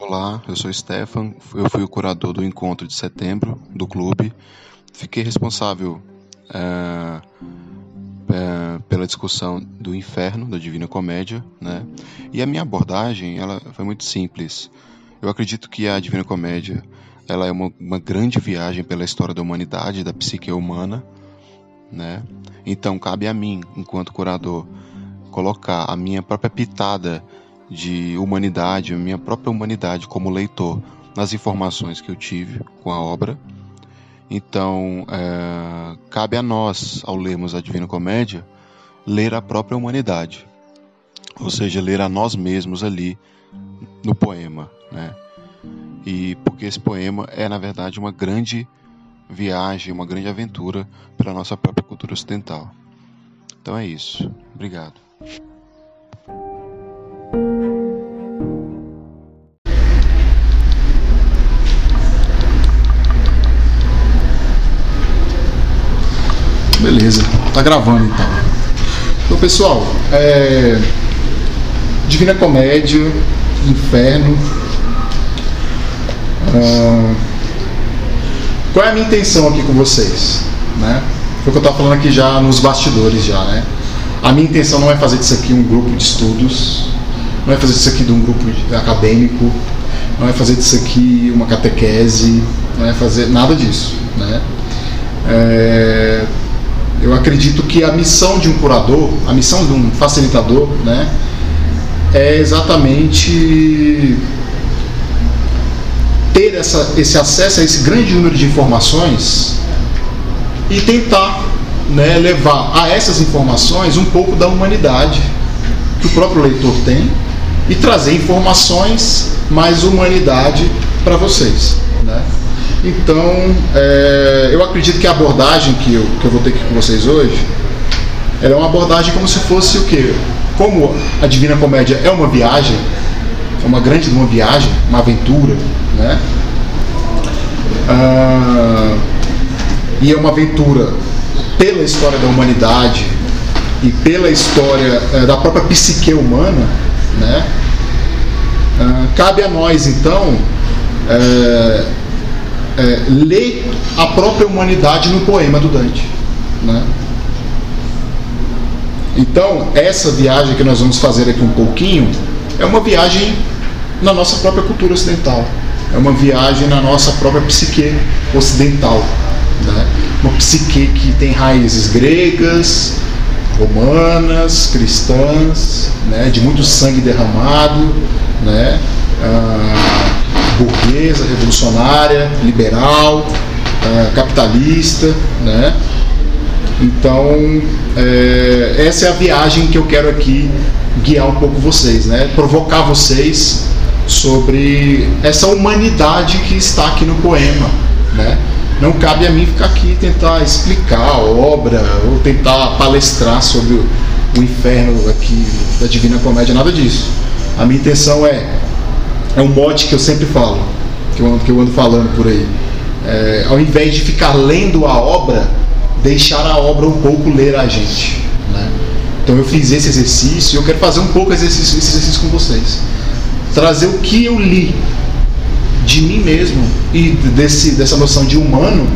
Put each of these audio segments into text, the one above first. Olá, eu sou Stefan, eu fui o curador do encontro de setembro do clube. Fiquei responsável pela discussão do Inferno, da Divina Comédia, né? E a minha abordagem ela foi muito simples. Eu acredito que a Divina Comédia ela é uma grande viagem pela história da humanidade, da psique humana, né? Então cabe a mim, enquanto curador, colocar a minha própria pitada de humanidade, a minha própria humanidade como leitor, nas informações que eu tive com a obra. Então, cabe a nós, ao lermos a Divina Comédia, ler a própria humanidade, ou seja, ler a nós mesmos ali no poema, né? E porque esse poema é, na verdade, uma grande viagem, uma grande aventura pela nossa própria cultura ocidental. Então é isso. Obrigado. Beleza, tá gravando então. Então pessoal, Divina Comédia, Inferno. Qual é a minha intenção aqui com vocês? Né? Foi o que eu estava falando aqui já nos bastidores já, né? A minha intenção não é fazer disso aqui um grupo de estudos, não é fazer disso aqui de um grupo acadêmico, não é fazer disso aqui uma catequese, não é fazer nada disso, né? Eu acredito que a missão de um curador, a missão de um facilitador, né, é exatamente ter esse acesso a esse grande número de informações e tentar, né, levar a essas informações um pouco da humanidade que o próprio leitor tem e trazer informações mais humanidade para vocês, né? Então, eu acredito que a abordagem que eu vou ter aqui com vocês hoje, ela é uma abordagem como se fosse o quê? Como a Divina Comédia é uma viagem, é uma grande uma viagem, uma aventura, né? E é uma aventura pela história da humanidade e pela história da própria psique humana, né? Cabe a nós, então, ler a própria humanidade no poema do Dante, né? Então, essa viagem que nós vamos fazer aqui um pouquinho é uma viagem na nossa própria cultura ocidental, é uma viagem na nossa própria psique ocidental, né? Uma psique que tem raízes gregas, romanas, cristãs, né? De muito sangue derramado, né? Burguesa, revolucionária, liberal, capitalista, né? Então, essa é a viagem que eu quero aqui guiar um pouco vocês, né? Provocar vocês sobre essa humanidade que está aqui no poema, né? Não cabe a mim ficar aqui e tentar explicar a obra ou tentar palestrar sobre o Inferno aqui da Divina Comédia, nada disso. A minha intenção é um mote que eu sempre falo, que eu ando falando por aí. Ao invés de ficar lendo a obra, deixar a obra um pouco ler a gente, né? Então eu fiz esse exercício e eu quero fazer um pouco esse exercício com vocês. Trazer o que eu li de mim mesmo e dessa noção de humano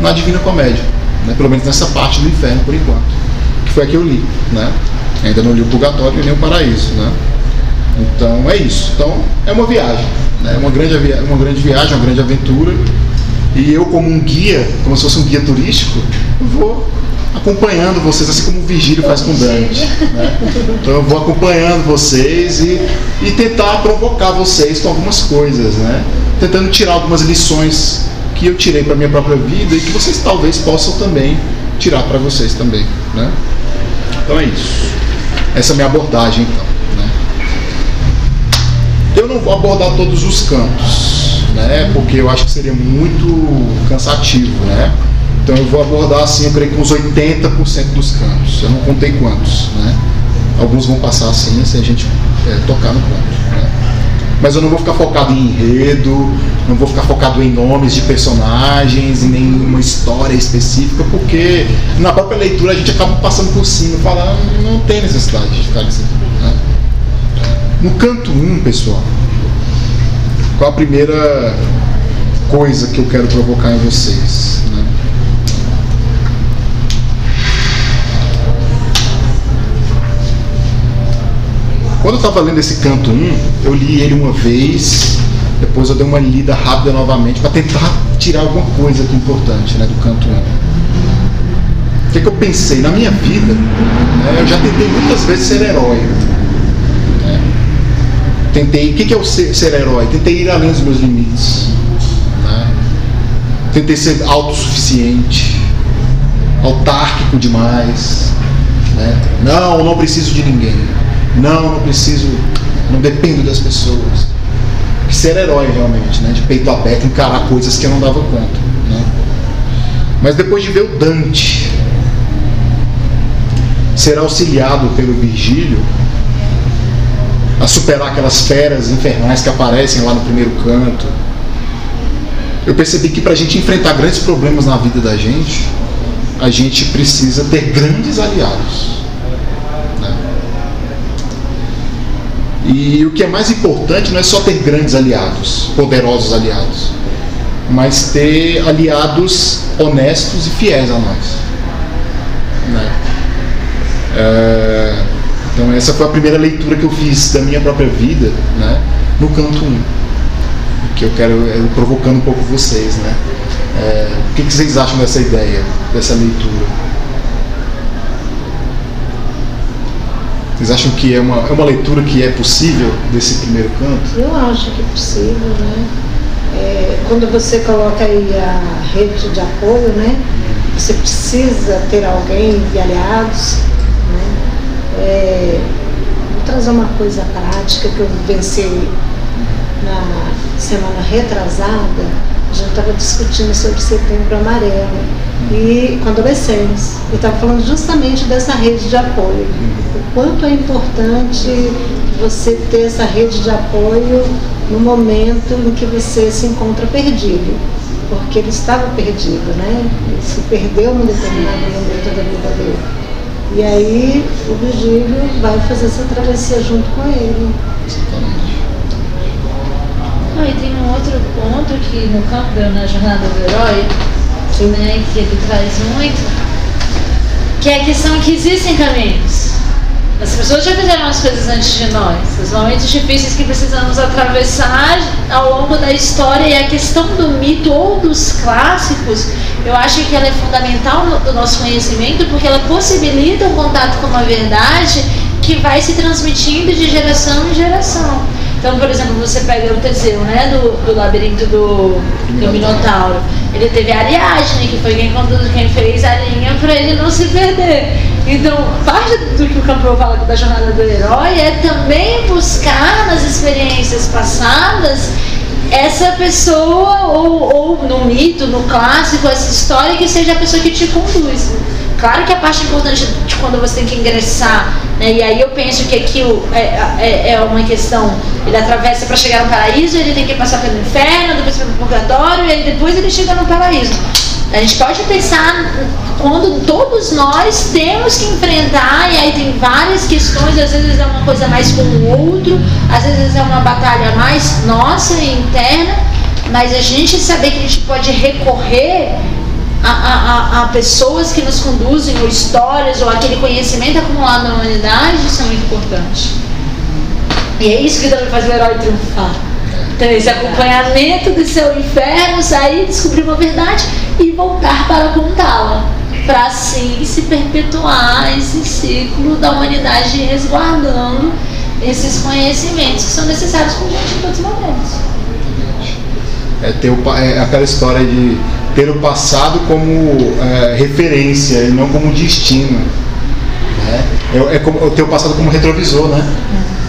na Divina Comédia, né? Pelo menos nessa parte do Inferno, por enquanto. Que foi a que eu li, né? Ainda não li o Purgatório nem o Paraíso, né? Então é isso. Então é uma viagem, né? uma grande viagem, uma grande aventura. E eu, como um guia, como se fosse um guia turístico, vou acompanhando vocês, assim como o Virgílio faz com Dante, né? Então eu vou acompanhando vocês e tentar provocar vocês com algumas coisas, né? Tentando tirar algumas lições que eu tirei para minha própria vida e que vocês talvez possam também tirar para vocês também, né? Então é isso. Essa é a minha abordagem, então. Eu não vou abordar todos os cantos, né? Porque eu acho que seria muito cansativo, né? Então eu vou abordar, assim, eu creio que uns 80% dos cantos. Eu não contei quantos, né? Alguns vão passar assim, sem a gente tocar no ponto, né? mas eu não vou ficar focado em enredo, não vou ficar focado em nomes de personagens, em nenhuma história específica, porque na própria leitura a gente acaba passando por cima, falando, não tem necessidade de ficar nisso aqui, né? No canto 1, pessoal, qual a primeira coisa que eu quero provocar em vocês, né? Quando eu estava lendo esse canto 1, eu li ele uma vez, depois eu dei uma lida rápida novamente para tentar tirar alguma coisa aqui importante, né, do canto 1. O que é que eu pensei? Na minha vida, né, eu já tentei muitas vezes ser herói. Né? Tentei, o que é o ser herói? Tentei ir além dos meus limites. Né? Tentei ser autossuficiente, autárquico demais. Né? Não, não preciso de ninguém. Não, não preciso, não dependo das pessoas. Ser herói realmente, né? De peito aberto, encarar coisas que eu não dava conta, né? Mas depois de ver o Dante ser auxiliado pelo Virgílio a superar aquelas feras infernais que aparecem lá no primeiro canto, eu percebi que para a gente enfrentar grandes problemas na vida da gente, a gente precisa ter grandes aliados. E o que é mais importante não é só ter grandes aliados, poderosos aliados, mas ter aliados honestos e fiéis a nós, né? Então essa foi a primeira leitura que eu fiz da minha própria vida, né, no canto 1, que eu quero provocando um pouco vocês, né? O que vocês acham dessa ideia, dessa leitura? Vocês acham que é uma leitura que é possível desse primeiro canto? Eu acho que é possível, né? Quando você coloca aí a rede de apoio, né? Você precisa ter alguém e aliados, né? Vou trazer uma coisa prática que eu vivenciei na semana retrasada. A gente estava discutindo sobre Setembro Amarelo e com adolescentes. Eu estava falando justamente dessa rede de apoio. O quanto é importante você ter essa rede de apoio no momento em que você se encontra perdido. Porque ele estava perdido, né? Ele se perdeu num determinado momento da vida dele. E aí o Virgílio vai fazer essa travessia junto com ele. Ah, e tem um outro ponto que no Campbell, na Jornada do Herói, né, que ele traz muito, que é a questão que existem caminhos. As pessoas já fizeram as coisas antes de nós, os momentos difíceis que precisamos atravessar ao longo da história, e a questão do mito ou dos clássicos, eu acho que ela é fundamental no nosso conhecimento, porque ela possibilita um contato com uma verdade que vai se transmitindo de geração em geração. Então, por exemplo, você pega o Teseu, né, do labirinto do Minotauro. Ele teve a Ariadne, que foi quem fez a linha para ele não se perder. Então, parte do que o Campbell fala da jornada do herói é também buscar nas experiências passadas essa pessoa, ou no mito, no clássico, essa história que seja a pessoa que te conduz. Claro que a parte importante de quando você tem que ingressar, né? E aí eu penso que aquilo é uma questão, ele atravessa para chegar no paraíso, ele tem que passar pelo inferno, depois pelo purgatório, e depois ele chega no paraíso. A gente pode pensar quando todos nós temos que enfrentar, e aí tem várias questões, às vezes é uma coisa mais com o outro, às vezes é uma batalha mais nossa e interna, mas a gente saber que a gente pode recorrer a pessoas que nos conduzem, ou histórias, ou aquele conhecimento acumulado na humanidade, são muito importantes. E é isso que também faz o herói triunfar. Então, esse acompanhamento do seu inferno, sair, descobrir uma verdade e voltar para contá-la, para assim se perpetuar esse ciclo da humanidade, resguardando esses conhecimentos que são necessários para a gente em todos os momentos. É aquela história de ter o passado como referência e não como destino, né? É ter o passado como retrovisor, né?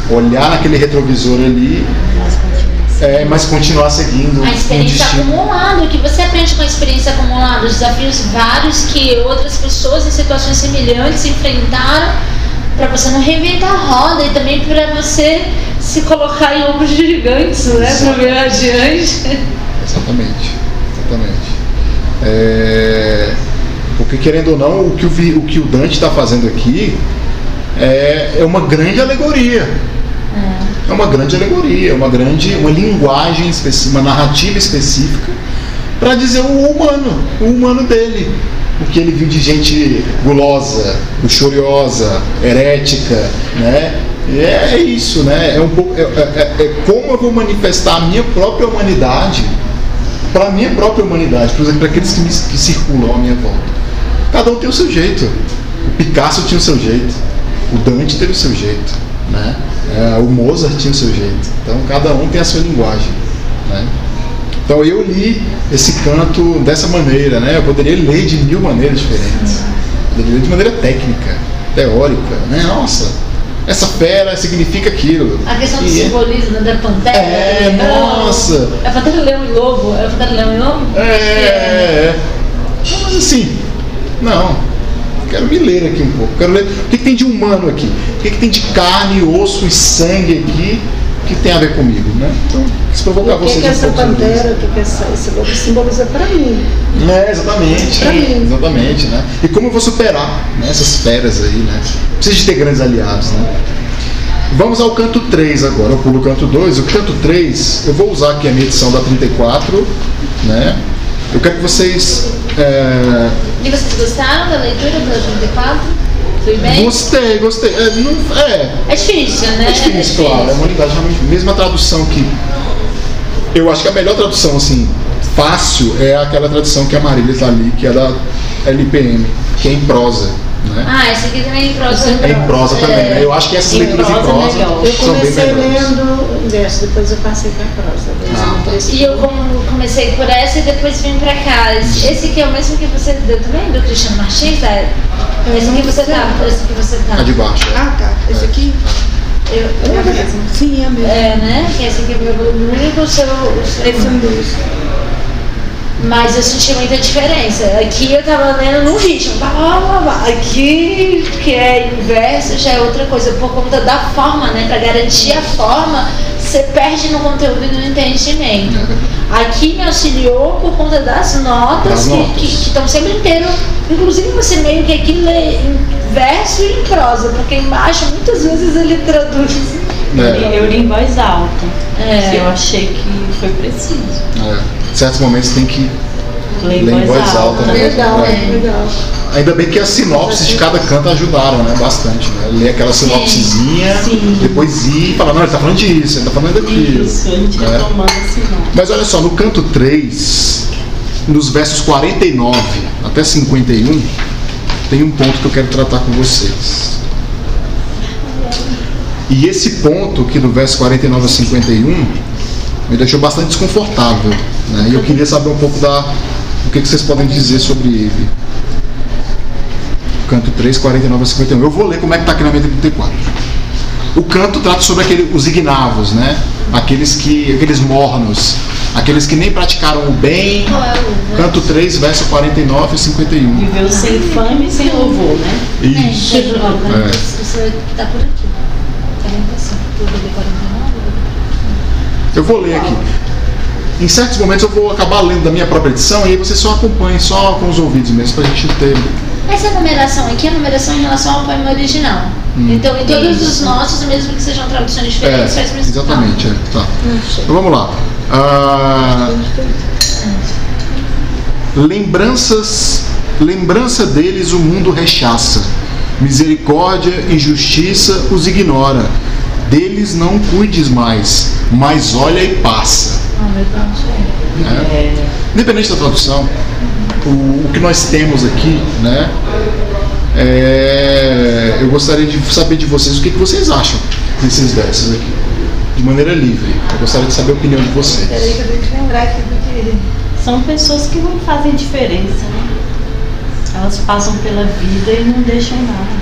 Olhar naquele retrovisor ali, mas continuar seguindo. A experiência acumulada, o que você aprende com a experiência acumulada, os desafios vários que outras pessoas em situações semelhantes enfrentaram, para você não reinventar a roda e também para você se colocar em ombros de gigantes, né? Para ver adiante. Exatamente. Porque, querendo ou não, o que o Dante está fazendo aqui é uma grande alegoria. É uma grande alegoria, uma linguagem específica, uma narrativa específica para dizer o humano dele. O que ele viu de gente gulosa, luxuriosa, herética, né? É isso, né? É como eu vou manifestar a minha própria humanidade para a minha própria humanidade, por exemplo, para aqueles que circulam à minha volta. Cada um tem o seu jeito. O Picasso tinha o seu jeito, o Dante teve o seu jeito, né? O Mozart tinha o seu jeito. Então cada um tem a sua linguagem, né? Então eu li esse canto dessa maneira, né? Eu poderia ler de mil maneiras diferentes. Eu poderia ler de maneira técnica, teórica, né? Nossa, essa fera significa aquilo. A questão do simbolismo, né? Da pantera. Nossa. É pantera, leão e lobo. É pantera, leão e lobo? Mas assim, não. Quero me ler aqui um pouco. Quero ler o que tem de humano aqui. O que tem de carne, osso e sangue aqui que tem a ver comigo, né? Então, quis provocar vocês um pouco. O que é essa bandeira? O que é esse lobo simboliza para mim? Exatamente, né? E como eu vou superar, né, essas feras aí, né? Precisa de ter grandes aliados, né? Vamos ao canto 3 agora. Eu pulo o canto 2. O canto 3, eu vou usar aqui a minha edição da 34, né? Eu quero que vocês... E vocês gostaram da leitura da 34? Foi bem? Gostei. É difícil, né? É difícil, claro. É uma unidade, mesmo a tradução que... Eu acho que a melhor tradução, assim, fácil, é aquela tradução que a Marília está ali, que é da LPM, que é em prosa, né? Esse aqui também é em prosa. É em prosa também, né? Eu acho que essas leituras em prosa são bem melhores. Eu comecei lendo um verso, depois eu passei para prosa. E eu comecei por essa e depois vim pra cá. Esse aqui é o mesmo que você deu também, do Cristiano Martins? Esse aqui você tá. É de baixo. Tá. Esse aqui? É o mesmo. Sim, é o mesmo. Né? Esse aqui é o único, o seu... Mas eu senti muita diferença. Aqui eu tava lendo num ritmo. Aqui, que é inverso, já é outra coisa. Por conta da forma, né? Pra garantir a forma, você perde no conteúdo e no entendimento. Aqui me auxiliou por conta das notas, que estão sempre inteiras. Inclusive você meio que aqui lê em verso e em prosa, porque embaixo muitas vezes ele traduz. Eu li em voz alta, que eu achei que foi preciso. Em certos momentos tem que ler em voz alta. Legal. Ainda bem que as sinopses de cada canto ajudaram, né? Bastante, né? Ler aquela sinopsezinha, depois ir e falar, não, ele está falando disso, ele está falando daquilo. Isso, a gente ia tomando a sinopse. Mas olha só, no canto 3, nos versos 49 até 51, tem um ponto que eu quero tratar com vocês. E esse ponto aqui do verso 49 a 51 me deixou bastante desconfortável, né? E eu queria saber um pouco o que vocês podem dizer sobre ele. Canto 3, 49 a 51. Eu vou ler como é que está aqui na minha 34. O canto trata sobre os ignavos, né? Aqueles mornos, aqueles que nem praticaram o bem. Canto 3, verso 49 e 51. Viveu sem fama e sem louvor, né? Isso. Você está por aqui. Eu vou ler aqui. Em certos momentos eu vou acabar lendo da minha própria edição e aí você só acompanha, só com os ouvidos mesmo, pra gente ter... Essa numeração aqui é a numeração em relação ao poema original. Então, em todos os nossos, mesmo que sejam traduções diferentes, faz mesmo. Exatamente, tá. Então vamos lá. Lembrança deles o mundo rechaça. Misericórdia e justiça os ignora. Deles não cuides mais, mas olha e passa. Independente da tradução, o que nós temos aqui, né? Eu gostaria de saber de vocês o que vocês acham desses versos aqui, de maneira livre. Eu gostaria de saber a opinião de vocês. Eu tenho que lembrar aqui do que são pessoas que não fazem diferença, né? Elas passam pela vida e não deixam nada.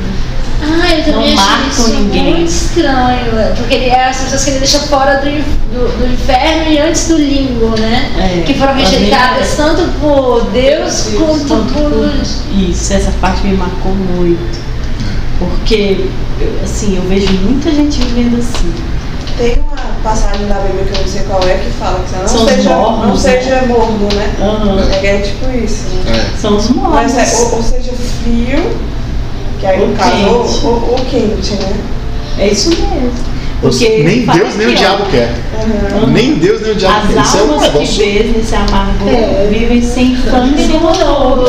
Eu também acho isso muito estranho, porque as pessoas que ele deixa fora do inferno e antes do limbo, né? Que foram rejeitadas tanto por Deus quanto por... Isso, essa parte me marcou muito, porque, assim, eu vejo muita gente vivendo assim. Tem uma passagem da Bíblia que eu não sei qual é que fala que você não seja morno, né? Uhum. É tipo isso, né? É. São os mornos. Mas é, ou seja, frio, que aí no caso, ou quente, né? É isso mesmo. Porque nem Deus nem o diabo quer. Uhum. Nem Deus nem o diabo quer. As almas que vivem nesse amargor vivem sem fama e sem louvor.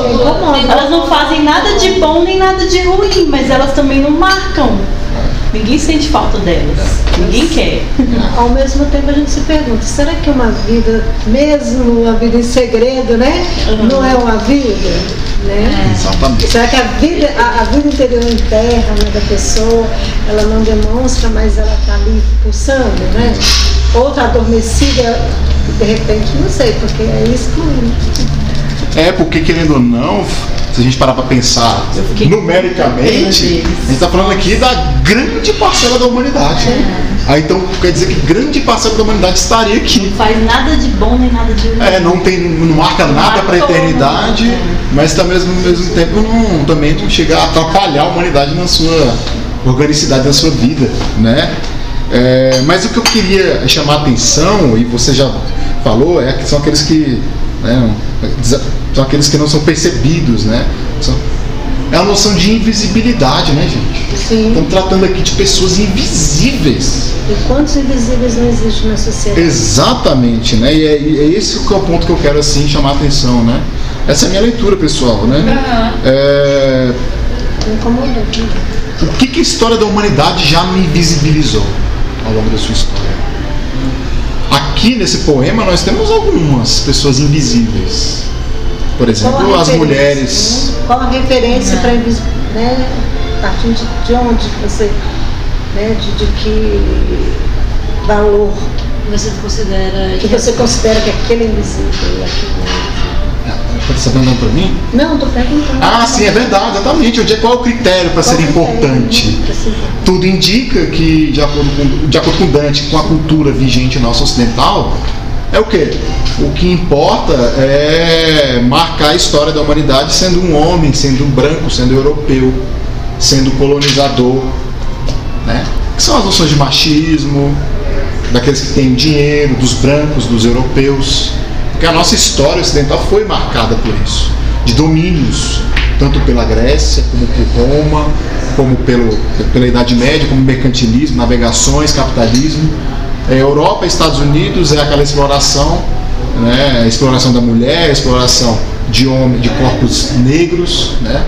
Elas não fazem nada de bom nem nada de ruim, mas elas também não marcam. Ninguém sente falta delas. Ninguém quer. Ao mesmo tempo a gente se pergunta, será que é uma vida, mesmo a vida em segredo, né? Não é uma vida, né? Exatamente. Será que a vida interior interna da pessoa, ela não demonstra, mas ela está ali pulsando, né? Ou está adormecida, de repente, não sei, porque é excluído. É, porque querendo ou não, se a gente parar para pensar numericamente, a gente está falando aqui da grande parcela da humanidade. É. Aí então quer dizer que grande parcela da humanidade estaria aqui. Não faz nada de bom nem nada de ruim. É, não marca nada para a eternidade, mas também ao mesmo tempo também não chega a atrapalhar a humanidade na sua organicidade, na sua vida, né? É, mas o que eu queria chamar a atenção, e você já falou, é que são aqueles que, né, são aqueles que não são percebidos, né? É a noção de invisibilidade, né, gente? Sim. Estamos tratando aqui de pessoas invisíveis. E quantos invisíveis não existem na sociedade? Exatamente, né? E é esse que é o ponto que eu quero, assim, chamar a atenção, né? Essa é a minha leitura, pessoal, né? Uhum. Me incomodou. O que a história da humanidade já me invisibilizou ao longo da sua história? Aqui, nesse poema, nós temos algumas pessoas invisíveis. Por exemplo, as mulheres. Qual a referência para invisibilidade? Né? A partir de onde você, né? De que valor você considera que aquele é invisível? Está sabendo para mim? Não, estou perguntando. Ah, sim, é verdade, exatamente. Qual é o critério para ser importante? Tudo indica que, de acordo com Dante, com a cultura vigente nossa ocidental, é o quê? O que importa é marcar a história da humanidade sendo um homem, sendo um branco, sendo europeu, sendo colonizador, né? Que são as noções de machismo, daqueles que têm dinheiro, dos brancos, dos europeus. Porque a nossa história ocidental foi marcada por isso, de domínios, tanto pela Grécia, como por Roma, como pela Idade Média, como mercantilismo, navegações, capitalismo. É, Europa, Estados Unidos, é aquela exploração, né? Exploração da mulher, exploração de homem, de corpos negros, né?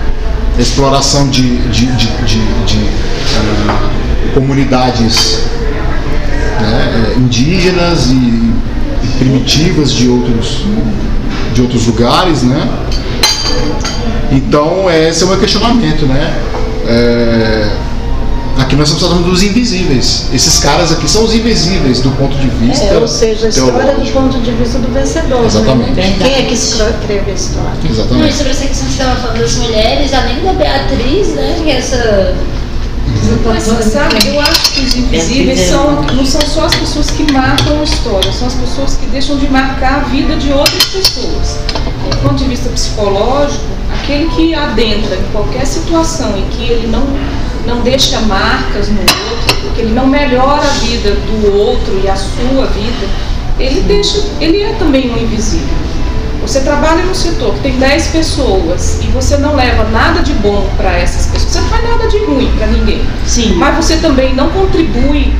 Exploração de comunidades, né? Indígenas e primitivas de outros lugares, né? Então esse é o meu questionamento, né? Aqui nós estamos falando dos invisíveis. Esses caras aqui são os invisíveis do ponto de vista ou seja, a história do ponto de vista do vencedor. Exatamente. Né? Quem é que escreve a história? Exatamente. Não, e sobre essa questão que você estava falando das mulheres, além da Beatriz, né? Que essa... Mas você sabe, eu acho que os invisíveis não são só as pessoas que marcam a história, são as pessoas que deixam de marcar a vida de outras pessoas. Do ponto de vista psicológico, aquele que adentra em qualquer situação em que ele não deixa marcas no outro, que ele não melhora a vida do outro e a sua vida, ele é também um invisível. Você trabalha num setor que tem 10 pessoas e você não leva nada de bom para essas pessoas, você não faz nada de ruim para ninguém. Sim. Mas você também não contribui,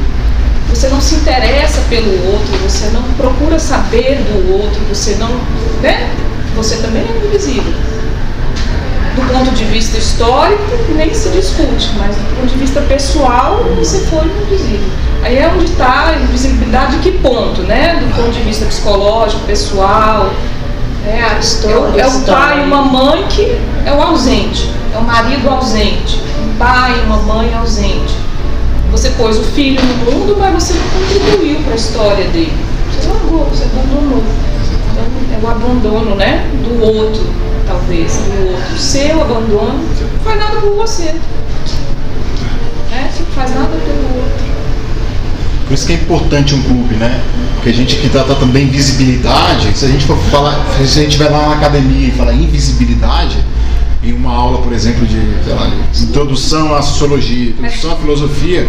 você não se interessa pelo outro, você não procura saber do outro, você não, né? Você também é invisível. Do ponto de vista histórico, nem se discute, mas do ponto de vista pessoal, você foi invisível. Aí é onde está a invisibilidade, de que ponto, né? Do ponto de vista psicológico, pessoal. É o pai e uma mãe que é o ausente, é o marido ausente, um pai e uma mãe ausente. Você pôs o filho no mundo, mas você não contribuiu para a história dele. Você largou, você abandonou. Então, é o abandono, né? Do outro, talvez, do outro. O seu abandono, você não faz nada por você. Né? Você não faz nada pelo outro. Por isso que é importante um clube, né? Porque a gente que trata também invisibilidade, se a gente for falar, se a gente vai lá na academia e falar invisibilidade, em uma aula, por exemplo, de, sei lá, introdução à sociologia, introdução à filosofia,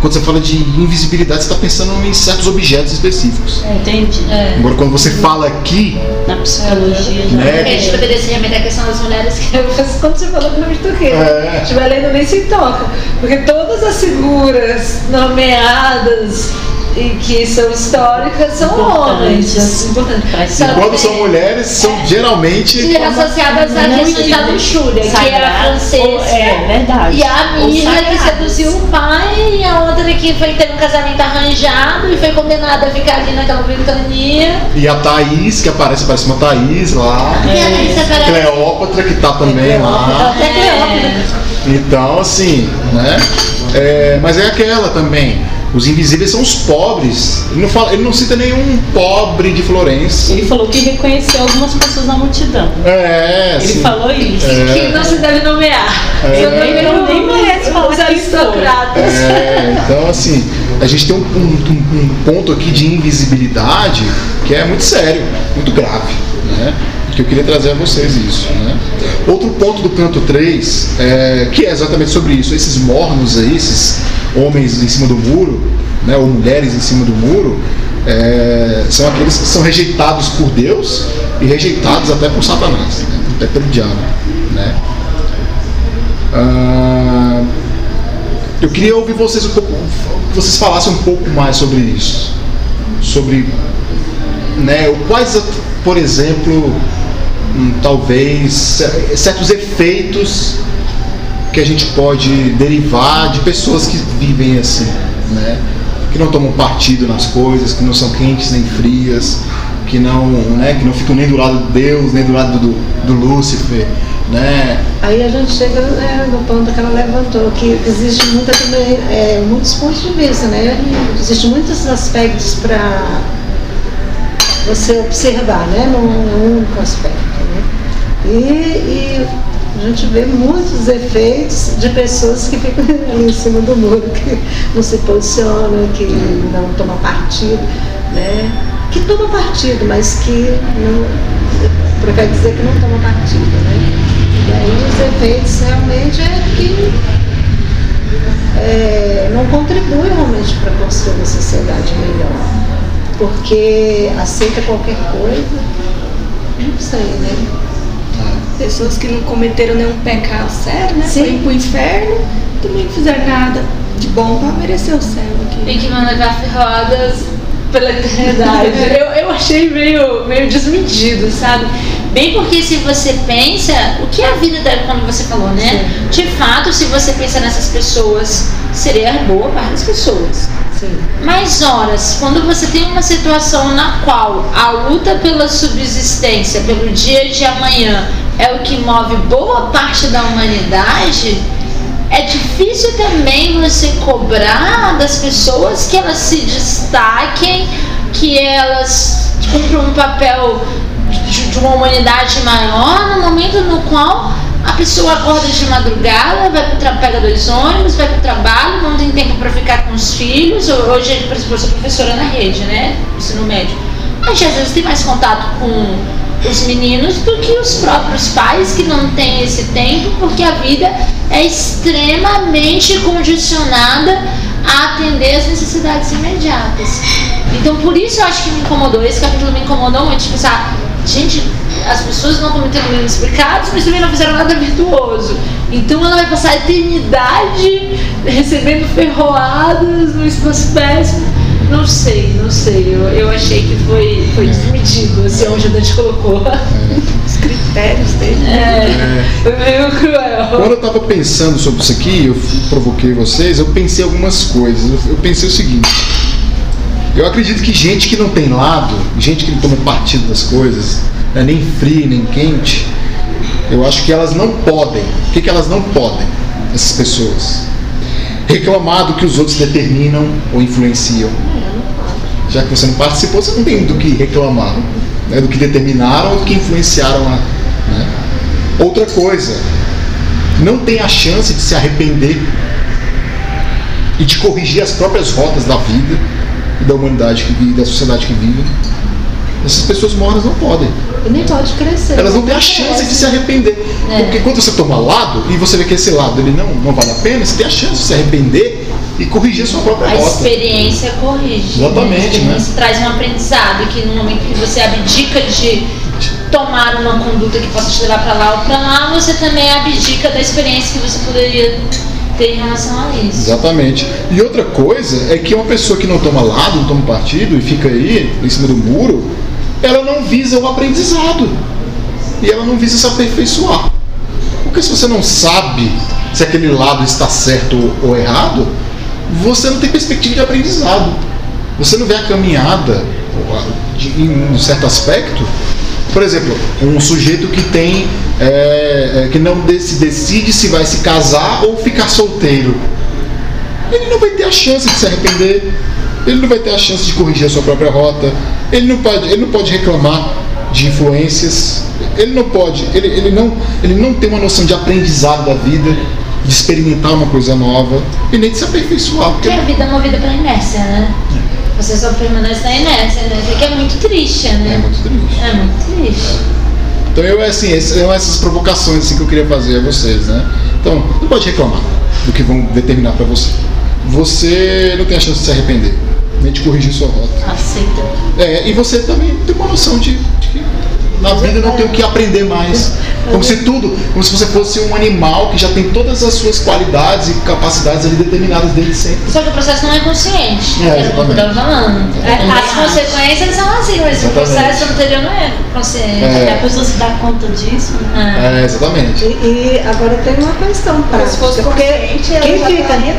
quando você fala de invisibilidade, você está pensando em certos objetos específicos. Entendi. É. Agora, quando você fala aqui... Na psicologia... Né? A gente poderia se remeter à questão das mulheres, que eu faço quando você falou que não me toquei. A gente vai lendo nem se toca. Porque todas as figuras nomeadas... e que são históricas, são homens. E quando são mulheres, são geralmente associadas à questão da luxúria, que era a Francesca, e a Miriam, que seduziu o pai, e a outra que foi ter um casamento arranjado e foi condenada a ficar ali naquela britania. E a Thaís, que aparece, parece uma Thaís lá. Cleópatra, que tá também lá. Então, assim, né? Mas é aquela também. Os invisíveis são os pobres. Ele não cita nenhum pobre de Florença. Ele falou que reconheceu algumas pessoas na multidão. Ele falou isso. Que não se deve nomear. Eu nem mereço falar os aristocratas. Então, assim, a gente tem um ponto aqui de invisibilidade que é muito sério, muito grave, né? Que eu queria trazer a vocês isso, né? Outro ponto do canto 3, que é exatamente sobre isso. Esses mornos aí, esses homens em cima do muro, né, ou mulheres em cima do muro, são aqueles que são rejeitados por Deus e rejeitados até por Satanás, né, até pelo diabo, né? Eu queria ouvir vocês vocês falassem um pouco mais sobre isso, sobre, né, quais, por exemplo, talvez certos efeitos que a gente pode derivar de pessoas que vivem assim, né? Que não tomam partido nas coisas, que não são quentes nem frias, que não ficam nem do lado de Deus, nem do lado do Lúcifer, né? Aí a gente chega no ponto que ela levantou, que existe muitos pontos de vista, né? Existem muitos aspectos para você observar, né? Num único aspecto, né? A gente vê muitos efeitos de pessoas que ficam ali em cima do muro, que não se posicionam, que não tomam partido, né? Que tomam partido, mas que não... Eu quero dizer que não tomam partido, né? E aí os efeitos realmente não contribuem realmente para construir uma sociedade melhor. Porque aceita qualquer coisa, não sei, né? Pessoas que não cometeram nenhum pecado sério, né? Sim. Foram pro inferno, também não fizeram nada de bom pra merecer o céu aqui. E que vão levar ferroadas pela eternidade. eu achei meio desmedido, sabe? Bem, porque se você pensa, o que a vida deve, quando você falou, né? Sim. De fato, se você pensa nessas pessoas, seria boa para as pessoas. Sim. Mas, horas, quando você tem uma situação na qual a luta pela subsistência, pelo dia de amanhã, é o que move boa parte da humanidade, é difícil também você cobrar das pessoas que elas se destaquem, que elas cumpram um papel de uma humanidade maior no momento no qual a pessoa acorda de madrugada, pega 2 ônibus, vai para o trabalho, não tem tempo para ficar com os filhos. Hoje, por exemplo, eu sou professora na rede, né? Ensino médio. Mas às vezes tem mais contato com os meninos do que os próprios pais, que não têm esse tempo, porque a vida é extremamente condicionada a atender as necessidades imediatas. Então, por isso eu acho que me incomodou, esse capítulo me incomodou muito, tipo, sabe, gente, as pessoas não cometeram crimes pecados, mas também não fizeram nada virtuoso. Então ela vai passar a eternidade recebendo ferroadas no espaço péssimo. Não sei. Eu achei que foi desmedido, assim, onde a gente colocou os critérios dele. Foi meio cruel. Quando eu estava pensando sobre isso aqui, eu provoquei vocês, eu pensei algumas coisas. Eu pensei o seguinte: eu acredito que gente que não tem lado, gente que não toma partido das coisas, né, nem frio, nem quente, eu acho que elas não podem. O que elas não podem, essas pessoas? Reclamar do que os outros determinam ou influenciam. Já que você não participou, você não tem do que reclamar, né? Do que determinaram ou do que influenciaram lá, né? Outra coisa, não tem a chance de se arrepender e de corrigir as próprias rotas da vida e da humanidade e da sociedade que vive. Essas pessoas mornas não podem. E nem pode crescer. Elas não têm a chance de se arrepender. É. Porque quando você toma lado e você vê que esse lado ele não vale a pena, você tem a chance de se arrepender e corrigir a sua própria rota. A experiência corrige. Exatamente. Né? Isso traz um aprendizado que no momento que você abdica de tomar uma conduta que possa te levar para lá ou para lá, você também abdica da experiência que você poderia ter em relação a isso. Exatamente. E outra coisa é que uma pessoa que não toma lado, não toma partido e fica aí em cima do muro, ela não visa o aprendizado e ela não visa se aperfeiçoar. Porque se você não sabe se aquele lado está certo ou errado, você não tem perspectiva de aprendizado. Você não vê a caminhada em um certo aspecto. Por exemplo, um sujeito que tem que não decide se vai se casar ou ficar solteiro, ele não vai ter a chance de se arrepender, ele não vai ter a chance de corrigir a sua própria rota, ele não pode reclamar de influências, ele não tem uma noção de aprendizado da vida, de experimentar uma coisa nova e nem de se aperfeiçoar. Porque a vida é movida pela inércia, né? Você só permanece na inércia, né? Isso aqui é muito triste, né? É muito triste. É muito triste. Então, essas provocações assim, que eu queria fazer a vocês, né? Então, não pode reclamar do que vão determinar pra você. Você não tem a chance de se arrepender, nem de corrigir sua rota. Aceita. É, e você também tem uma noção de que na vida não tem o que aprender mais. Como se você fosse um animal que já tem todas as suas qualidades e capacidades ali determinadas desde sempre. Só que o processo não é consciente, é o que eu estava falando. As consequências são assim, mas o processo anterior não é consciente. É. A pessoa se dá conta disso. Né? É, exatamente. E agora tem uma questão prática. Se fosse consciente, ela já estaria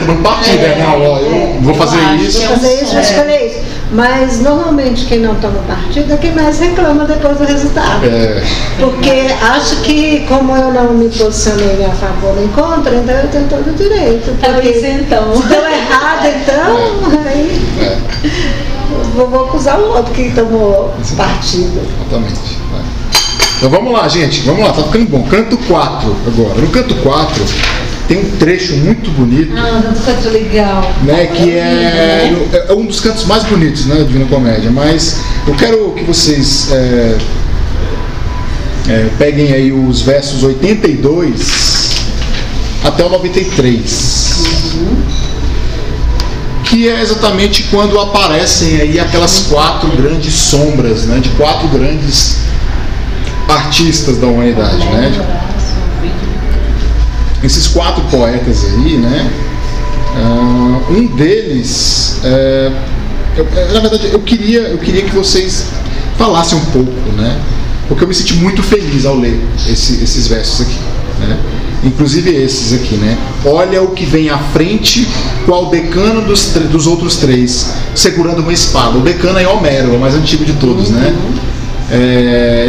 tomando partido. Eu vou fazer isso. Vou fazer isso, vou escolher isso. Mas normalmente quem não toma partido é quem mais reclama depois do resultado. É. Porque acho que, como eu não me posicionei a favor nem contra, então eu tenho todo o direito. Se deu errado, então, aí vou acusar o outro que tomou partido. Exatamente. Então vamos lá, gente. Vamos lá, tá ficando bom. Canto 4 agora. No canto 4 tem um trecho muito bonito. Um canto legal. Né, que é um dos cantos mais bonitos, né, da Divina Comédia. Mas eu quero que vocês... peguem aí os versos 82 até o 93, que é exatamente quando aparecem aí aquelas quatro grandes sombras, né, de quatro grandes artistas da humanidade, né? Esses quatro poetas aí, né? Um deles, na verdade, eu queria que vocês falassem um pouco, né? Porque eu me senti muito feliz ao ler esses versos aqui, né? Inclusive esses aqui, né? Olha o que vem à frente, qual decano dos outros três, segurando uma espada. O decano é Homero, o mais antigo de todos, né?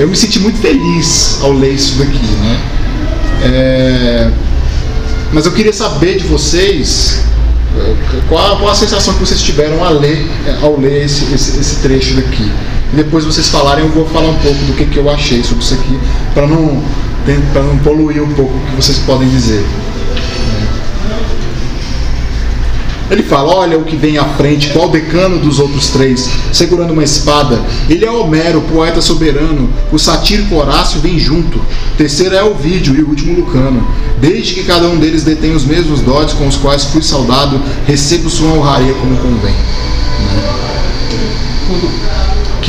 Eu me senti muito feliz ao ler isso daqui, né? Mas eu queria saber de vocês qual a sensação que vocês tiveram ao ler esse trecho daqui. Depois vocês falarem, eu vou falar um pouco do que eu achei sobre isso aqui, para não poluir um pouco o que vocês podem dizer. Ele fala, olha o que vem à frente, qual decano dos outros três, segurando uma espada. Ele é Homero, poeta soberano, o satírico Horácio vem junto. O terceiro é Ovídio e o último Lucano. Desde que cada um deles detém os mesmos dotes com os quais fui saudado, recebo sua honraria como convém.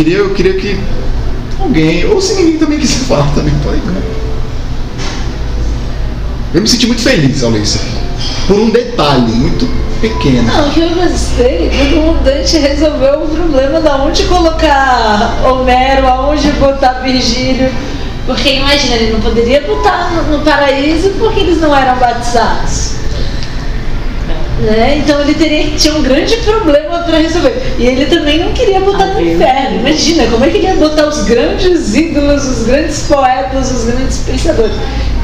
Eu queria que alguém, ou se ninguém também quiser falar, também pode, né? Eu me senti muito feliz ao ler isso aqui, por um detalhe muito pequeno. Não, o que eu gostei é que o Dante resolveu o problema de onde colocar Homero, aonde botar Virgílio. Porque imagina, ele não poderia botar no paraíso porque eles não eram batizados. Né? Então ele tinha um grande problema para resolver. E ele também não queria botar no inferno. Imagina, como é que ele ia botar os grandes ídolos, os grandes poetas, os grandes pensadores?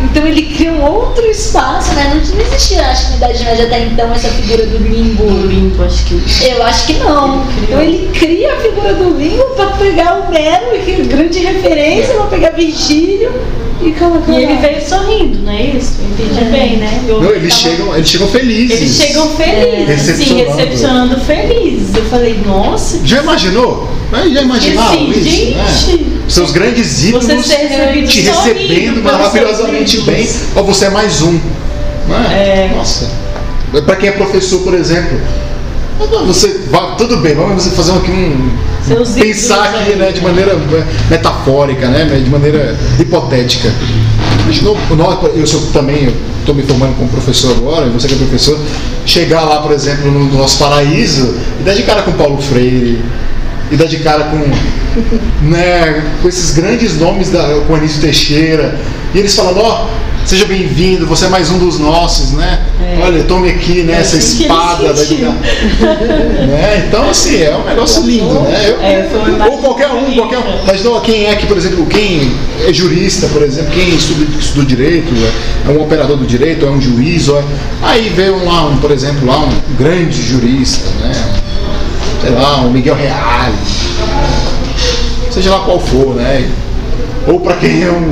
Então ele cria um outro espaço, né? Não existia, acho que na Idade Média até então, essa figura do limbo. O limbo, acho que... Eu acho que não. Então ele cria a figura do limbo para pegar Homero, que é a grande referência, para pegar Virgílio. E ele veio sorrindo, não é isso? Entendi bem, né? Eles chegam felizes. Eles chegam felizes, recepcionando felizes. Eu falei, nossa... Já imaginou? Já imaginava isso, né? Seus grandes ídolos te recebendo maravilhosamente bem. Ó, você é mais um. Né? É. Nossa. Para quem é professor, por exemplo. Você, tudo bem, vamos fazer aqui pensar aqui, né, de maneira metafórica, né, de maneira hipotética. Imaginou, eu sou também, eu estou me formando como professor agora, e você que é professor, chegar lá, por exemplo, no nosso paraíso, e dar de cara com Paulo Freire, e dar de cara com, né, com esses grandes nomes, com Anísio Teixeira, e eles falando, ó... Seja bem-vindo, você é mais um dos nossos, né? É. Olha, tome aqui, né? Essa espada vai ligar. Né? Então, assim, é um negócio lindo, né? Ou qualquer um. Mas não, quem é que, por exemplo, quem é jurista, por exemplo, quem estuda direito, é um operador do direito, é um juiz, ó. Aí vê por exemplo, lá um grande jurista, né? Sei lá, um Miguel Reale, seja lá qual for, né? Ou para quem é um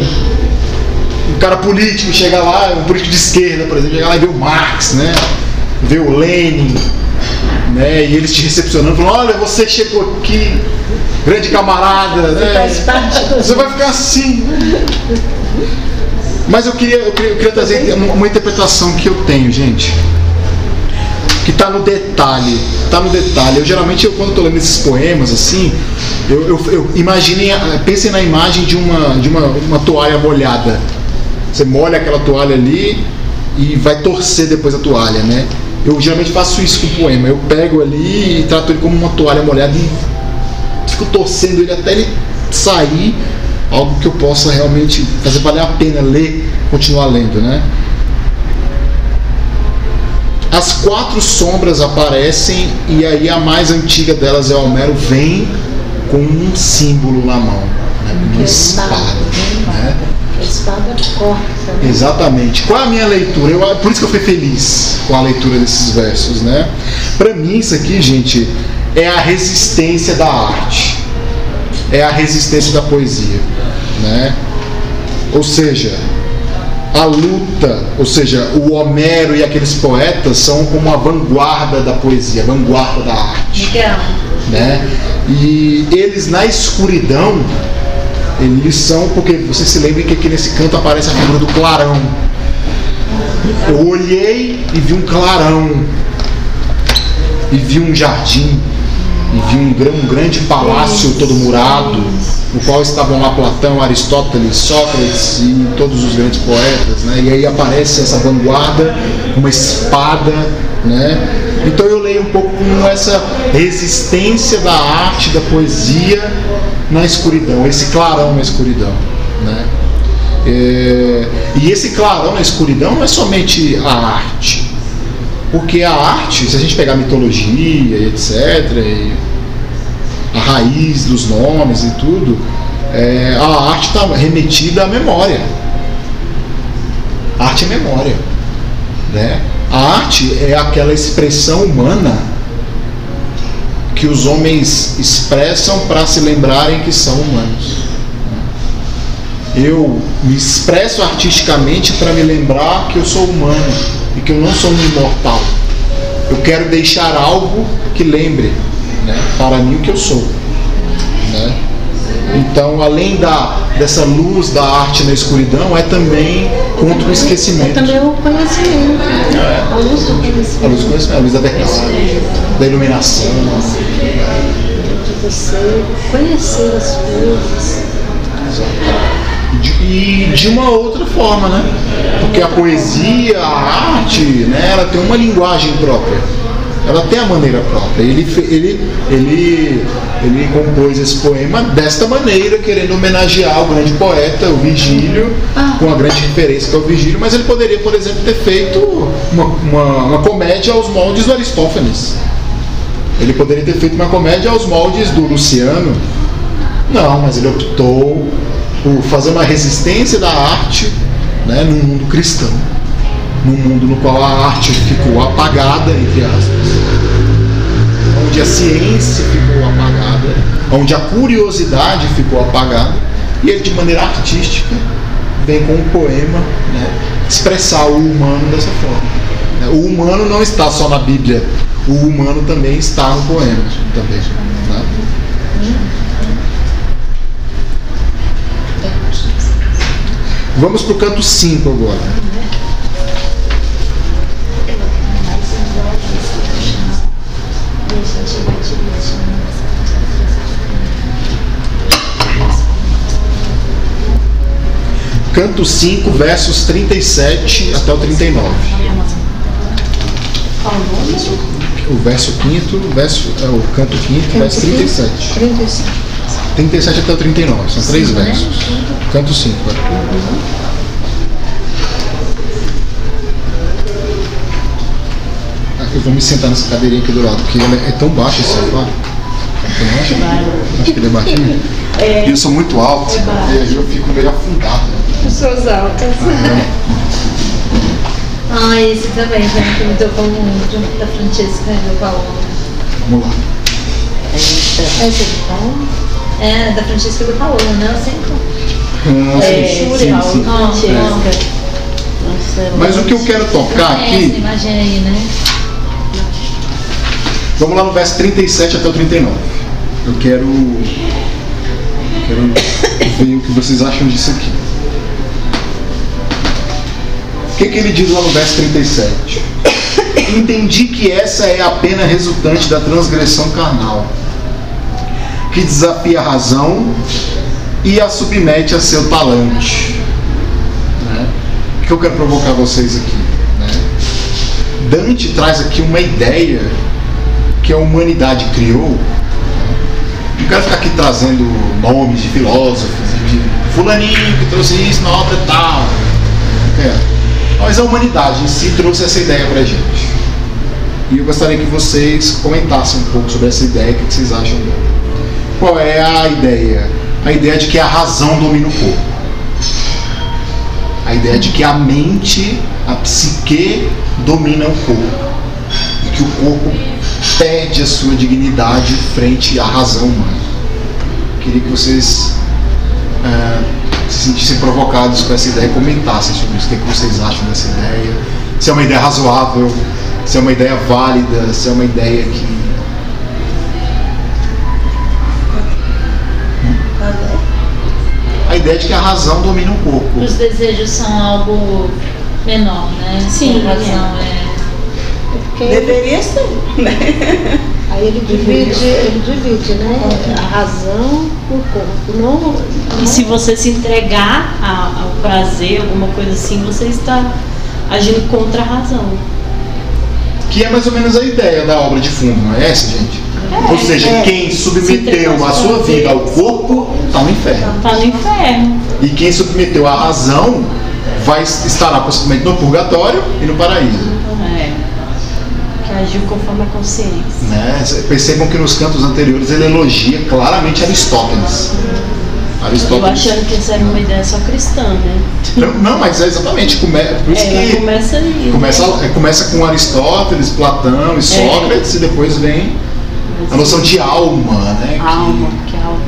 cara político chega lá, um político de esquerda, por exemplo, chega lá e vê o Marx, né? Vê o Lenin, né? E eles te recepcionando, falando, olha, você chegou aqui, grande camarada, né? Você vai ficar assim. Mas eu queria trazer uma interpretação que eu tenho, gente, que está no detalhe, Eu geralmente, quando estou lendo esses poemas assim, pensem na imagem de uma toalha molhada. Você molha aquela toalha ali e vai torcer depois a toalha, né? Eu geralmente faço isso com o poema. Eu pego ali e trato ele como uma toalha molhada e fico torcendo ele até ele sair, algo que eu possa realmente fazer valer a pena ler, continuar lendo, né? As quatro sombras aparecem e aí a mais antiga delas é Homero, vem com um símbolo na mão, né? Uma espada, né? Espada corta. Né? Exatamente. Qual é a minha leitura? Por isso que eu fui feliz com a leitura desses versos, né? Pra mim, isso aqui, gente, é a resistência da arte. É a resistência da poesia, né? Ou seja, a luta, ou seja, o Homero e aqueles poetas são como a vanguarda da poesia, a vanguarda da arte. Legal. Né? E eles, na escuridão... Eles são, porque vocês se lembrem que aqui nesse canto aparece a figura do clarão. Eu olhei e vi um clarão, e vi um jardim, e vi um grande palácio todo murado, no qual estavam lá Platão, Aristóteles, Sócrates e todos os grandes poetas, né? E aí aparece essa vanguarda, uma espada, né? Então eu leio um pouco como essa resistência da arte, da poesia na escuridão, esse clarão na escuridão, né? E esse clarão na escuridão não é somente a arte, porque a arte, se a gente pegar a mitologia e etc, e a raiz dos nomes e tudo, a arte está remetida à memória. A arte é memória, né? A arte é aquela expressão humana que os homens expressam para se lembrarem que são humanos. Eu me expresso artisticamente para me lembrar que eu sou humano e que eu não sou um imortal. Eu quero deixar algo que lembre, né, para mim o que eu sou, né? Então, além dessa luz da arte na escuridão, é também contra o esquecimento. É também o conhecimento. É. A luz do conhecimento. A luz do conhecimento, a luz da verdade, da iluminação. De você conhecer as coisas. E de uma outra forma, né? Porque a poesia, a arte, né, ela tem uma linguagem própria. Ela tem a maneira própria. Ele compôs esse poema desta maneira, querendo homenagear o grande poeta, o Virgílio, com a grande referência que é o Virgílio, mas ele poderia, por exemplo, ter feito uma comédia aos moldes do Aristófanes. Ele poderia ter feito uma comédia aos moldes do Luciano. Não, mas ele optou por fazer uma resistência da arte, né, num mundo cristão. Num mundo no qual a arte ficou apagada, entre aspas, onde a ciência ficou apagada, onde a curiosidade ficou apagada, e ele de maneira artística vem com um poema, né, expressar o humano dessa forma. O humano não está só na Bíblia, o humano também está no poema também, né? Vamos para o canto 5 agora. Canto 5, versos 37 até o 39. O verso 5, o canto 5, verso 37 até o 39, são 3 versos. Canto 5. Eu vou me sentar nessa cadeirinha aqui do lado, porque ela é tão baixa esse sofá. Acho que ele é baixinho. Eu sou muito alto, e aí eu fico meio afundado. Pessoas altas. Ah, esse também, que me tocou muito, da Francesca e do Paolo. Vamos lá. Esse é do Paolo? É, da Francesca e do Paolo, né? Eu sempre... Nossa, sim. Nossa, mas o que eu quero tocar aqui... Imagina aí, né? Vamos lá no verso 37 até o 39. Eu quero ver o que vocês acham disso aqui. O que ele diz lá no verso 37? Entendi que essa é a pena resultante da transgressão carnal, que desafia a razão e a submete a seu talante. Né? O que eu quero provocar vocês aqui? Né? Dante traz aqui uma ideia que a humanidade criou. Não quero ficar aqui trazendo nomes de filósofos, de fulaninho que trouxe isso na obra e tal. Mas a humanidade em si trouxe essa ideia pra gente. E eu gostaria que vocês comentassem um pouco sobre essa ideia, o que vocês acham dela. Qual é a ideia? A ideia de que a razão domina o corpo. A ideia de que a mente, a psique, domina o corpo. E que o corpo perde a sua dignidade frente à razão humana. Queria que vocês... se sentissem provocados com essa ideia e comentassem sobre isso, o que vocês acham dessa ideia, se é uma ideia razoável, se é uma ideia válida, se é uma ideia que... A ideia de que a razão domina o corpo. Os desejos são algo menor, né? Sim, a razão é... Deveria ser. Aí ele divide, né? A razão e o corpo. Não. E se você se entregar ao prazer, alguma coisa assim, você está agindo contra a razão. Que é mais ou menos a ideia da obra de fundo, não é essa, gente? Ou seja, quem submeteu a sua vida ao corpo está no inferno. Está no inferno. E quem submeteu a razão vai estará possivelmente no purgatório e no paraíso. Agiu conforme a consciência. Né? Percebam que nos cantos anteriores ele elogia claramente Aristóteles. Eu achando que isso era uma ideia só cristã, né? Não, mas é exatamente. Começa aí. Começa com Aristóteles, Platão e Sócrates, e depois vem a noção de alma, né?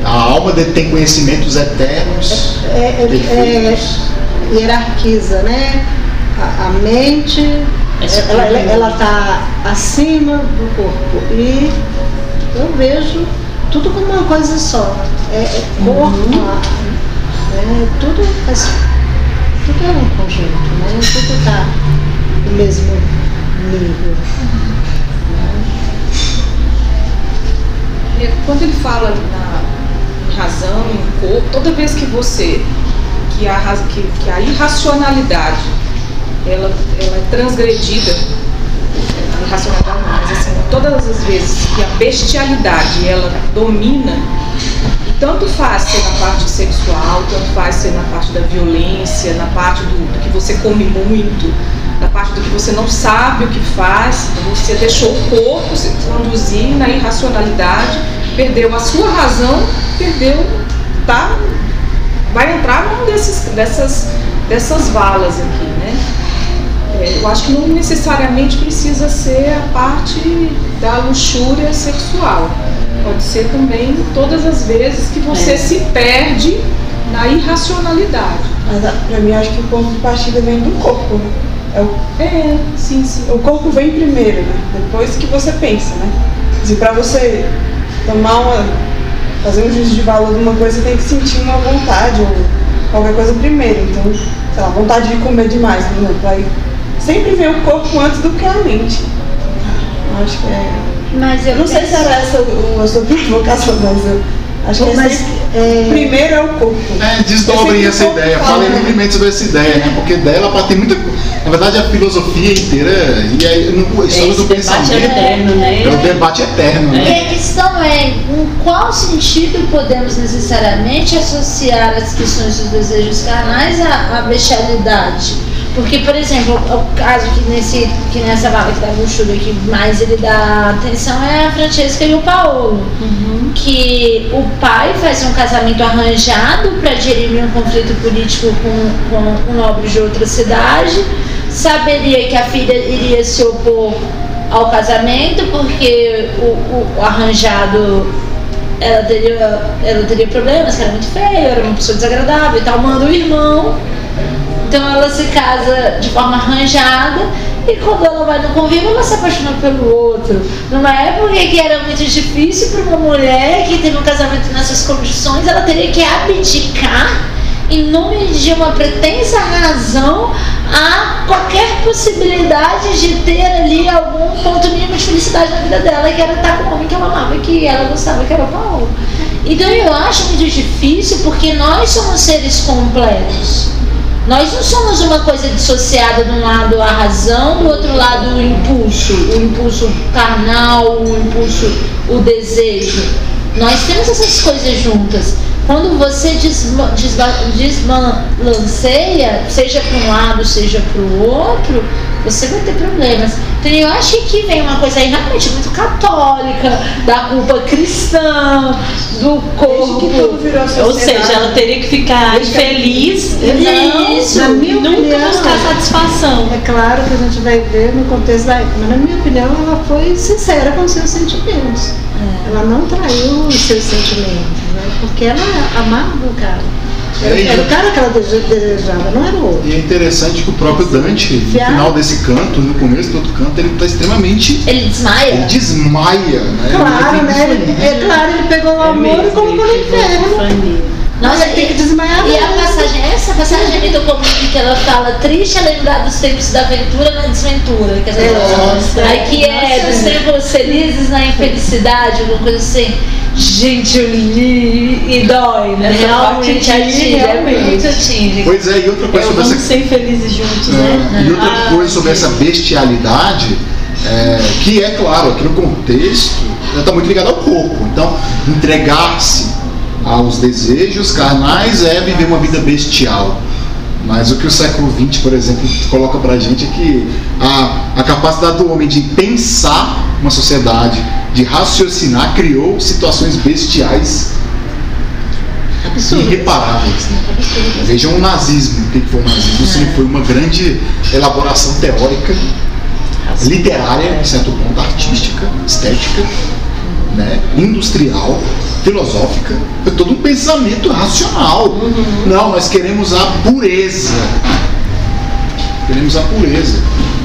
A alma detém conhecimentos eternos. Hierarquiza, né? A mente... Ela está acima do corpo. E eu vejo tudo como uma coisa só. É corpo, tudo é um conjunto, né? Tudo está no mesmo nível. Né? Quando ele fala na razão e no corpo, toda vez que a irracionalidade ela é transgredida, irracionalidade, mas assim, todas as vezes que a bestialidade ela domina, tanto faz ser na parte sexual, tanto faz ser na parte da violência, na parte do que você come muito, na parte do que você não sabe o que faz, você deixou o corpo se conduzir na irracionalidade, perdeu a sua razão, vai entrar numa dessas valas aqui, né? Eu acho que não necessariamente precisa ser a parte da luxúria sexual. Pode ser também todas as vezes que você se perde na irracionalidade. Mas pra mim, acho que o ponto de partida vem do corpo. Sim. O corpo vem primeiro, né? Depois que você pensa, né? Se pra você fazer um juízo de valor de uma coisa, você tem que sentir uma vontade, ou qualquer coisa primeiro. Então, sei lá, vontade de comer demais, por exemplo. Aí sempre vem o corpo antes do que a mente. Acho que é. Mas eu não sei se era essa a sua provocação, mas eu acho que primeiro é o corpo. É, desdobrem essa ideia, falem livremente dessa ideia, né? Porque dela tem muita. Na verdade, a filosofia inteira e a história do pensamento. É o debate eterno, né? É o debate eterno, né? E a questão é: em qual sentido podemos necessariamente associar as questões dos desejos carnais à bestialidade? Porque, por exemplo, o caso que nessa bala que dá buchuda que mais ele dá atenção é a Francesca e o Paolo. Uhum. Que o pai faz um casamento arranjado para dirimir um conflito político com um nobre de outra cidade. Saberia que a filha iria se opor ao casamento porque o arranjado ela teria problemas, que era muito feia, era uma pessoa desagradável e tal, manda o irmão. Então ela se casa de forma arranjada e quando ela vai no convívio ela se apaixona pelo outro. Numa época que era muito difícil para uma mulher que teve um casamento nessas condições, ela teria que abdicar em nome de uma pretensa razão a qualquer possibilidade de ter ali algum ponto mínimo de felicidade na vida dela, que era estar com o homem que ela amava, que ela gostava, que era Paulo. Então eu acho muito difícil porque nós somos seres completos. Nós não somos uma coisa dissociada, de um lado a razão, do outro lado o impulso carnal, o impulso, o desejo. Nós temos essas coisas juntas. Quando você desbalanceia, seja para um lado, seja para o outro, você vai ter problemas. Então eu acho que vem uma coisa aí realmente muito católica, da culpa cristã, do corpo. Ou seja, ela teria que ficar infeliz e nunca buscar satisfação. É claro que a gente vai ver no contexto da época, mas na minha opinião ela foi sincera com seus sentimentos. É. Ela não traiu os seus sentimentos, né? Porque ela amava o cara. Era o cara que ela desejava, não era o outro. E é interessante que o próprio Dante, no final desse canto, no começo do outro canto, ele está extremamente... Ele desmaia. Ele desmaia, né? Claro, ele né? Ele pegou o amor e colocou no inferno. Nossa, ele tem que desmaiar. E a passagem, essa passagem é muito comum, que ela fala triste, ela lembrar dos tempos da aventura na desventura. Quer dizer, aqui é dos tempos felizes na infelicidade, alguma coisa assim. Gente, eu li e dói, né? Realmente atinge, realmente atinge. Pois é, e outra coisa sobre essa... Vamos ser felizes juntos, né? E outra coisa sobre essa bestialidade, que é claro, aqui no contexto, ela está muito ligada ao corpo. Então, entregar-se aos desejos carnais é viver uma vida bestial. Mas o que o século XX, por exemplo, coloca pra gente é que a capacidade do homem de pensar uma sociedade, de raciocinar, criou situações bestiais irreparáveis. Né? Vejam o nazismo, o que foi o nazismo? Isso foi uma grande elaboração teórica, literária, em certo ponto, artística, estética, né? Industrial, filosófica, é todo um pensamento racional. Não, nós queremos a pureza. Queremos a pureza.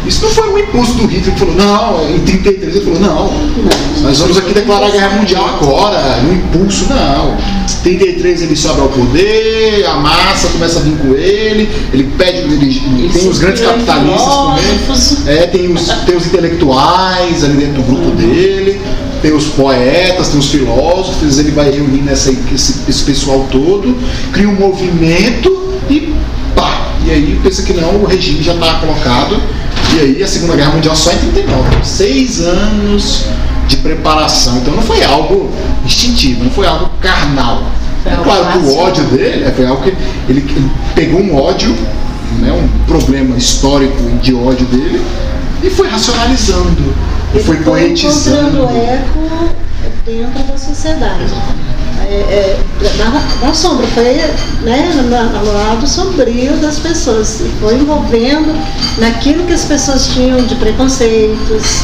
Isso não foi um impulso do Hitler que falou, não, em 33 ele falou, não, nós vamos aqui declarar a guerra mundial agora, um impulso, não. Em 33 ele sobe ao poder, a massa começa a vir com ele, ele pede, ele tem os grandes capitalistas também, tem os intelectuais ali dentro do grupo dele, tem os poetas, tem os filósofos, ele vai reunindo esse pessoal todo, cria um movimento e pá! E aí pensa que não, o regime já está colocado. E aí a Segunda Guerra Mundial só em 1939. 6 anos de preparação. Então não foi algo instintivo, não foi algo carnal. É claro que o ódio dele foi algo que ele pegou um ódio, né, um problema histórico de ódio dele, e foi racionalizando, e foi poetizando. Encontrando eco dentro da sociedade. Na sombra, foi, né, no lado sombrio das pessoas, foi envolvendo naquilo que as pessoas tinham de preconceitos,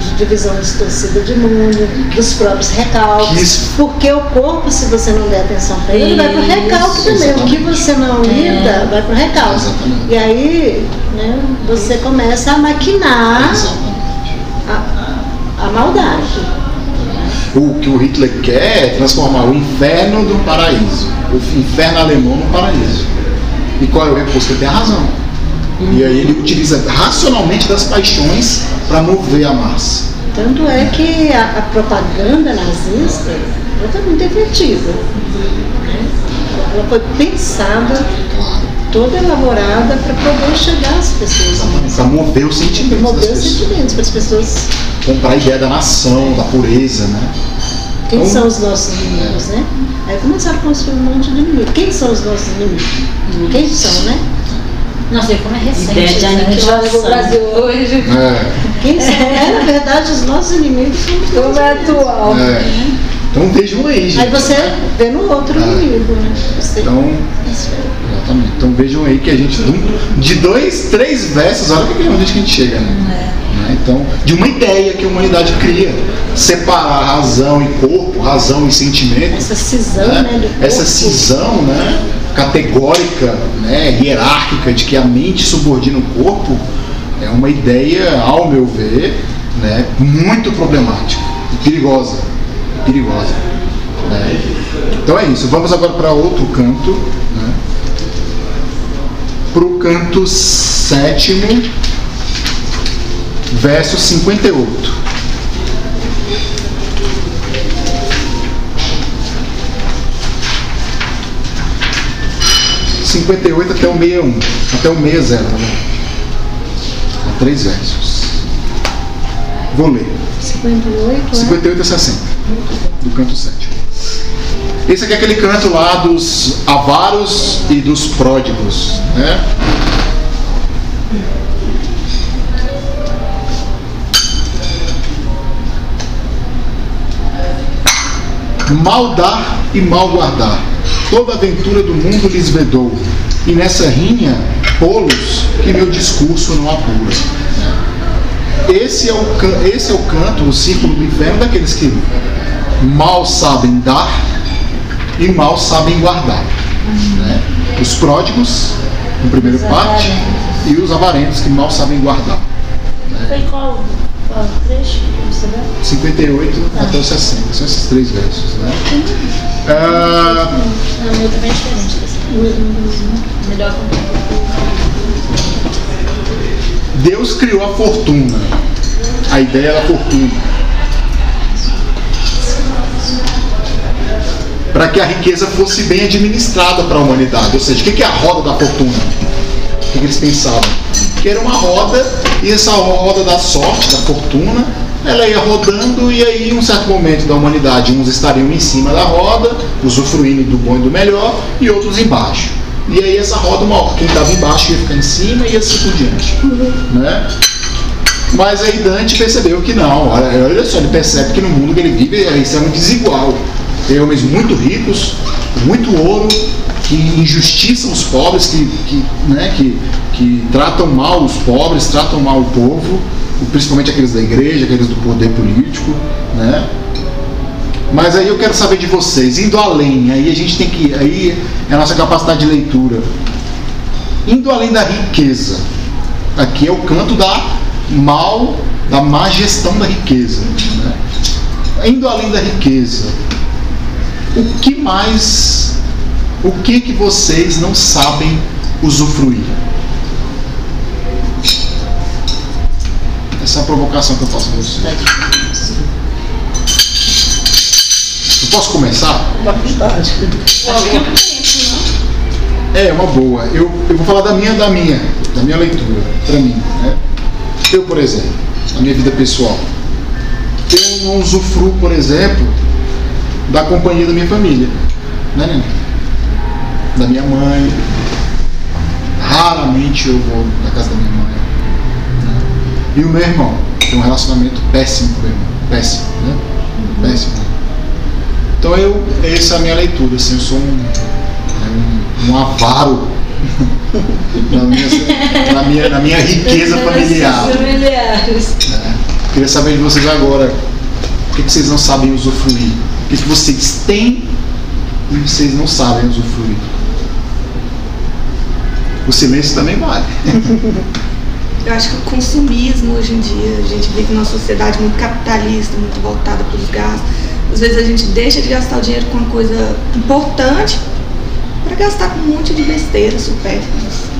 de divisão distorcida de mundo, dos próprios recalques, porque o corpo, se você não der atenção para ele, vai para o recalque também, o que você não lida vai para o recalque, e aí, né, você começa a maquinar a maldade. o que o Hitler quer é transformar o inferno do paraíso, o inferno alemão no paraíso. E qual é o recurso? Ele tem a razão. E aí ele utiliza racionalmente das paixões para mover a massa. Tanto é que a propaganda nazista foi totalmente efetiva. Ela foi pensada, toda elaborada para poder chegar às pessoas. Para mover os sentimentos. Para mover os sentimentos, para as pessoas. Comprar a ideia da nação, da pureza, né? Quem então, são os nossos inimigos, né? Aí começaram a construir um monte de inimigos. Quem são os nossos inimigos? Quem são, né? Nossa, como é recente. Ideia de aniquilação. O Brasil hoje. É. Quem são, né? Na verdade, os nossos inimigos são o atual. É. Então vejam aí, gente. Aí você vê no outro inimigo, né? Você... Então, exatamente. Então vejam aí que a gente, de 2, 3 versos, olha que é onde a gente chega, né? É. Então, de uma ideia que a humanidade cria, separar razão e corpo, razão e sentimento. Essa cisão, né? Essa cisão, né? Categórica, né? Hierárquica, de que a mente subordina o corpo, é uma ideia, ao meu ver, né? Muito problemática e perigosa. Perigosa, né? Então é isso. Vamos agora para outro canto, né? Para o canto 7º. Verso 58. Até o 61. Até o 60, né? Há 3 versos. Vou ler. 58 a 60. Do canto 7. Esse aqui é aquele canto lá dos avaros e dos pródigos, né? Mal dar e mal guardar, toda a aventura do mundo lhes vedou, e nessa rinha, polos que meu discurso não apura. Esse é o canto, o círculo do inferno daqueles que mal sabem dar e mal sabem guardar, né? Os pródigos, no primeiro parte, e os avarentos que mal sabem guardar, né? Foi qual? 58 até o 60, são esses 3 versos, né? O meu também é diferente. Melhor. Deus criou a fortuna. A ideia era a fortuna. Para que a riqueza fosse bem administrada para a humanidade. Ou seja, o que é a roda da fortuna? O que eles pensavam? Que era uma roda, e essa roda da sorte, da fortuna, ela ia rodando, e aí em um certo momento da humanidade, uns estariam em cima da roda, usufruindo do bom e do melhor, e outros embaixo. E aí essa roda, quem estava embaixo ia ficar em cima, e assim por diante, né? Mas aí Dante percebeu que não, olha só, ele percebe que no mundo que ele vive isso é um desigual. Tem homens muito ricos, muito ouro, que injustiçam os pobres, que tratam mal os pobres, tratam mal o povo, principalmente aqueles da igreja, aqueles do poder político, né? Mas aí eu quero saber de vocês, indo além, aí a gente tem que, aí é a nossa capacidade de leitura, indo além da riqueza. Aqui é o canto da má gestão da riqueza, né? Indo além da riqueza, o que vocês não sabem usufruir? Essa é a provocação que eu faço para vocês. Eu posso começar? É uma boa. Eu vou falar da minha leitura, para mim, né? Eu, por exemplo, na minha vida pessoal, eu não usufruo, por exemplo, da companhia da minha família, né, neném? Da minha mãe. Raramente eu vou na casa da minha mãe, né? E o meu irmão tem um relacionamento péssimo com o meu irmão. Péssimo, né? Péssimo. Então essa é a minha leitura, assim, eu sou um avaro na minha riqueza familiar, né? Queria saber de vocês agora, o que vocês não sabem usufruir, o que vocês têm e vocês não sabem usufruir. O silêncio também vale. Eu acho que o consumismo hoje em dia, a gente vive numa sociedade muito capitalista, muito voltada para os gastos, Às vezes a gente deixa de gastar o dinheiro com uma coisa importante para gastar com um monte de besteira supérfluas.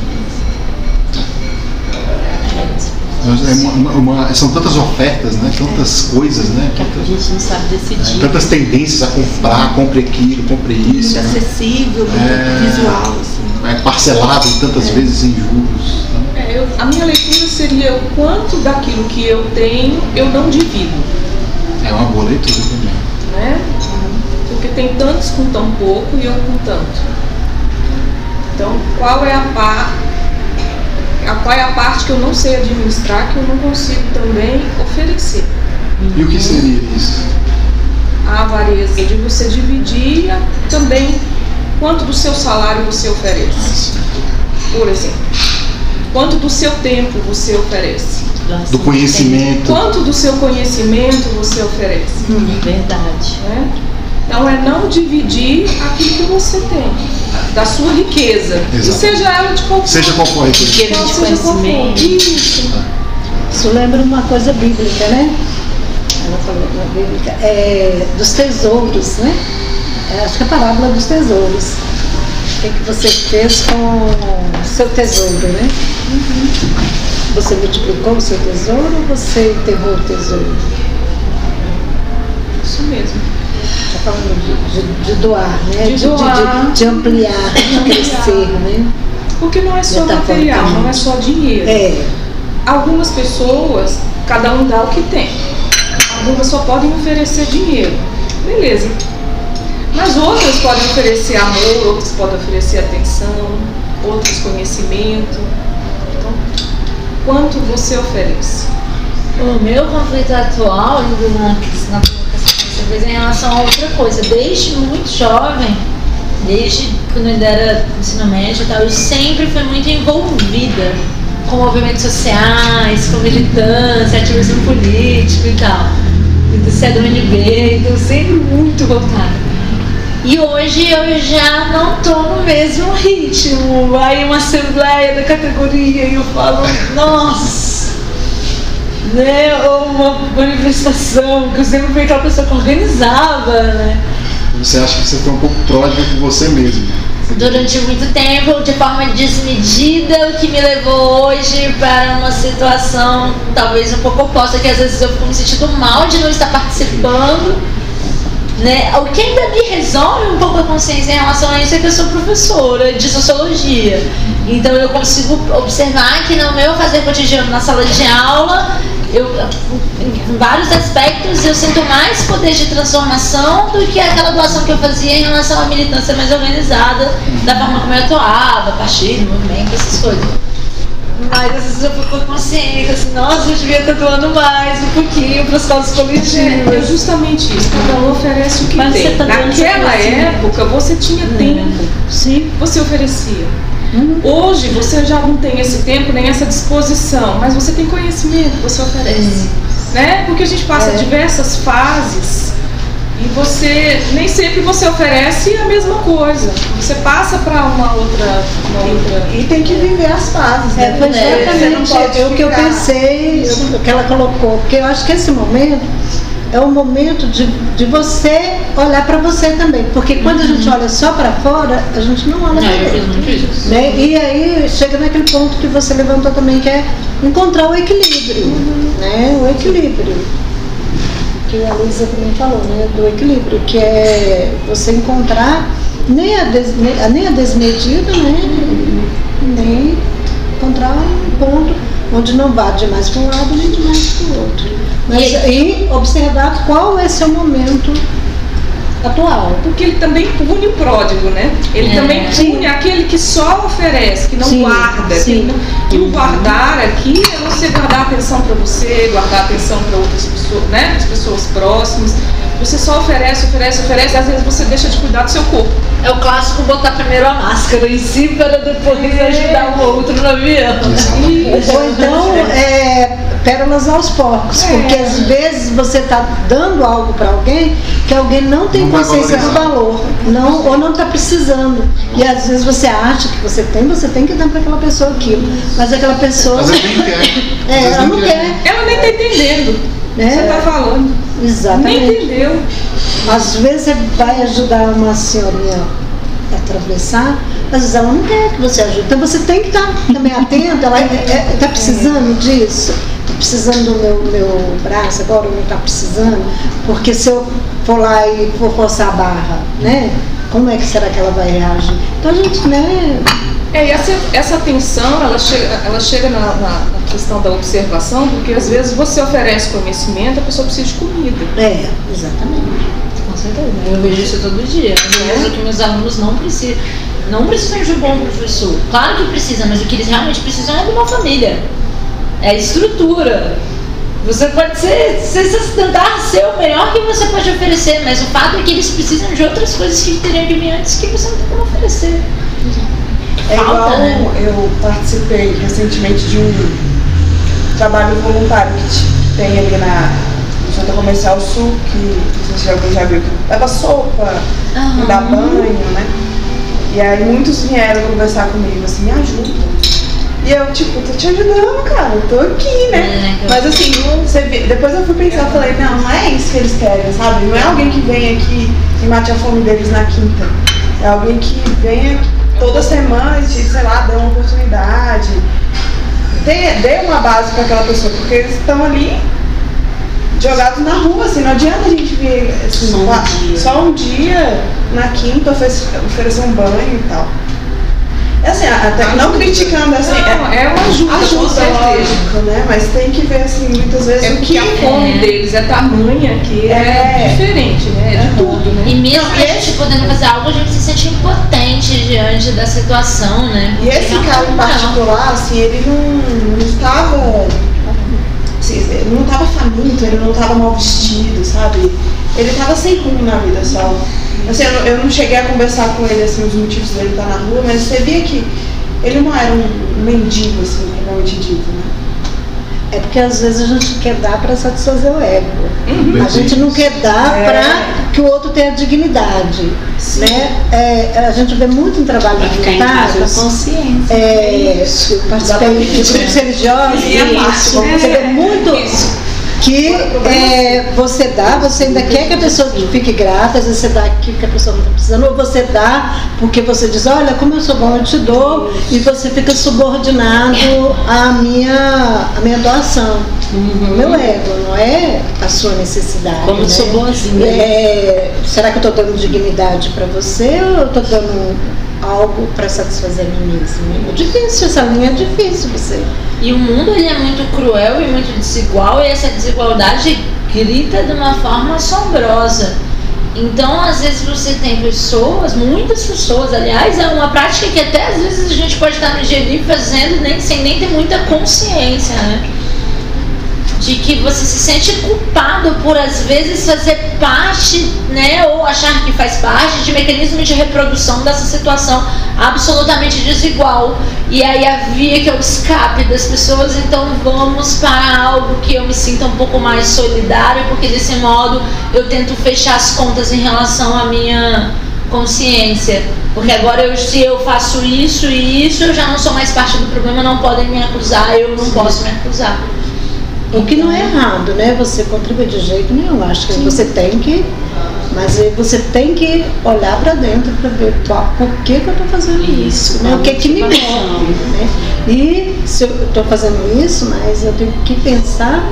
São tantas ofertas, né? Tantas coisas, né? Que a gente não sabe decidir. Tantas tendências a comprar, compre aquilo, compre isso. Muito acessível, muito visual. Assim. É parcelado tantas vezes em juros. Né? A minha leitura seria o quanto daquilo que eu tenho eu não divido. É uma boa leitura também. Né? Porque tem tantos com tão pouco e eu com tanto. Então, qual é a parte? Qual é a parte que eu não sei administrar, que eu não consigo também oferecer? E o que seria isso? A avareza de você dividir também quanto do seu salário você oferece, por exemplo. Quanto do seu tempo você oferece? Do conhecimento. Quanto do seu conhecimento você oferece? Verdade. Né? Então é não dividir aquilo que você tem. Da sua riqueza. Exato. E seja ela de qualquer riqueza. Não, de conhecimento. Isso lembra uma coisa bíblica, né? Ela falou da bíblica. Dos tesouros, né? Acho que é a parábola dos tesouros. O que, que você fez com o seu tesouro, né? Você multiplicou o seu tesouro ou você enterrou o tesouro? Isso mesmo. Está falando de doar, né? De ampliar, de crescer, né? Porque não é só material, não é só dinheiro. Algumas pessoas, cada um dá o que tem. Algumas só podem oferecer dinheiro. Beleza. Mas outras podem oferecer amor, outras podem oferecer atenção, outras conhecimento. Então, quanto você oferece? O meu conflito atual, em relação a outra coisa, desde muito jovem, desde quando eu era ensino médio e tal, eu sempre fui muito envolvida com movimentos sociais, com militância, ativismo político e tal, do CWNB, então sempre muito voltada. E hoje eu já não estou no mesmo ritmo, aí uma assembleia da categoria e eu falo, nossa! Né, ou uma manifestação, que eu sempre fui aquela pessoa que organizava, né? Você acha que você foi um pouco pródigo com você mesmo? Durante muito tempo, de forma desmedida, o que me levou hoje para uma situação talvez um pouco oposta, que às vezes eu fico me sentindo mal de não estar participando, né? O que ainda me resolve um pouco a consciência em relação a isso é que eu sou professora de sociologia. Então eu consigo observar que no meu fazer cotidiano na sala de aula, em vários aspectos, eu sinto mais poder de transformação do que aquela doação que eu fazia em relação à militância mais organizada, da forma como eu atuava, partido, movimento, essas coisas. Mas às vezes eu fico consciente, assim, nossa, eu devia estar doando mais um pouquinho para as causas coletivas. É justamente isso, cada um oferece o que mas tem. Você tá naquela época, você tinha tempo, sim, você oferecia. Hoje você já não tem esse tempo nem essa disposição, mas você tem conhecimento, você oferece, né? Porque a gente passa diversas fases e você nem sempre você oferece a mesma coisa. Você passa para uma outra. E tem que viver as fases. Né? Exatamente. O que eu pensei, o que ela colocou, porque eu acho que esse momento é o momento de você olhar para você também, porque quando a gente olha só para fora, a gente não olha para dentro, né? E aí chega naquele ponto que você levantou também, que é encontrar o equilíbrio, né? O equilíbrio que a Luísa também falou, né? Do equilíbrio, que é você encontrar nem a desmedida, né? Nem encontrar um ponto onde não bate mais para um lado nem demais para o outro. Mas aí observar qual é seu momento atual. Porque ele também pune o pródigo, né? Ele também pune aquele que só oferece, que não guarda. E o guardar aqui é você guardar atenção para você, guardar atenção para outras pessoas, né? As pessoas próximas. Você só oferece, às vezes você deixa de cuidar do seu corpo. É o clássico botar primeiro a máscara em si para depois ajudar o outro no avião. Ou então, pérolas aos porcos, porque às vezes você está dando algo para alguém que alguém não tem consciência do valor, ou não está precisando. E às vezes você acha que você tem que dar para aquela pessoa aquilo, mas aquela pessoa... Mas ela não quer. Ela nem está entendendo. né? Você está falando. Exatamente. Nem entendeu. Às vezes você vai ajudar uma senhorinha a atravessar, às vezes ela não quer que você ajude. Então você tem que estar também atenta. Ela está precisando disso. Estou precisando do meu braço, agora não está precisando. Porque se eu for lá e for forçar a barra, né? Como é que será que ela vai reagir? Então a gente, né? Essa atenção, ela chega na questão da observação, porque às vezes você oferece conhecimento, a pessoa precisa de comida. É, exatamente. Com certeza. Eu vejo isso todo dia. Eu vejo que meus alunos não precisam de um bom professor. Claro que precisam, mas o que eles realmente precisam é de uma família. É estrutura. Você pode tentar ser o melhor que você pode oferecer, mas o fato é que eles precisam de outras coisas que teriam de mim antes que você não tem como oferecer. É igual, eu participei recentemente de um trabalho voluntário que tem ali no Centro Comercial Sul, que não sei se alguém já viu, que leva sopa, dá banho, né? E aí muitos vieram conversar comigo, assim, me ajuda. E eu, tipo, tô te ajudando, cara, eu tô aqui, né? Mas assim, depois eu fui pensar, falei, não é isso que eles querem, sabe? Não é alguém que vem aqui e mate a fome deles na quinta. É alguém que vem aqui toda semana e, sei lá, dê uma oportunidade. Dê uma base pra aquela pessoa, porque eles estão ali jogados na rua, assim, não adianta a gente vir assim, só um dia na quinta oferecer um banho e tal. Assim, até não criticando, assim, não, é uma ajuda lógico, né? Mas tem que ver, assim, muitas vezes o que a fome deles é tamanha que é diferente, né? É de tudo, né? E mesmo a gente podendo fazer algo, a gente se sente impotente diante da situação, né? E esse cara em particular, assim, ele não estava faminto, ele não estava mal vestido, sabe? Ele estava sem rumo na vida só. Assim, eu não cheguei a conversar com ele, assim, os motivos dele estar na rua, mas você via que ele não era um mendigo, assim, realmente dito, né? É porque às vezes a gente quer dar para satisfazer o ego. A gente não quer dar para que o outro tenha dignidade, né? A gente vê muito em trabalho voluntário. Consciência. Eu participei de grupos religiosos, você vê muito isso. Que você dá, você ainda quer que a pessoa fique grata, às vezes você dá aquilo que a pessoa não está precisando, ou você dá porque você diz, olha, como eu sou bom, eu te dou, e você fica subordinado à minha doação. O meu ego, não é a sua necessidade. Como eu sou boazinha. Será que eu estou dando dignidade para você ou eu estou dando algo para satisfazer a mim mesmo? É difícil, essa linha é difícil você. E o mundo ele é muito cruel e muito desigual, e essa desigualdade grita de uma forma assombrosa. Então, às vezes você tem pessoas, muitas pessoas, aliás, é uma prática que até às vezes a gente pode estar no dia livre fazendo sem nem ter muita consciência, né? De que você se sente culpado por, às vezes, fazer parte, né, ou achar que faz parte de mecanismos de reprodução dessa situação absolutamente desigual. E aí a via que é o escape das pessoas, então vamos para algo que eu me sinta um pouco mais solidário, porque desse modo eu tento fechar as contas em relação à minha consciência. Porque agora, se eu faço isso e isso, eu já não sou mais parte do problema, não podem me acusar, eu não posso me acusar. O que não é errado, né? Você contribui de jeito nenhum. Acho que você tem que... Mas você tem que olhar para dentro para ver por que eu estou fazendo isso, né? O que é que me move, né? E se eu estou fazendo isso, mas eu tenho que pensar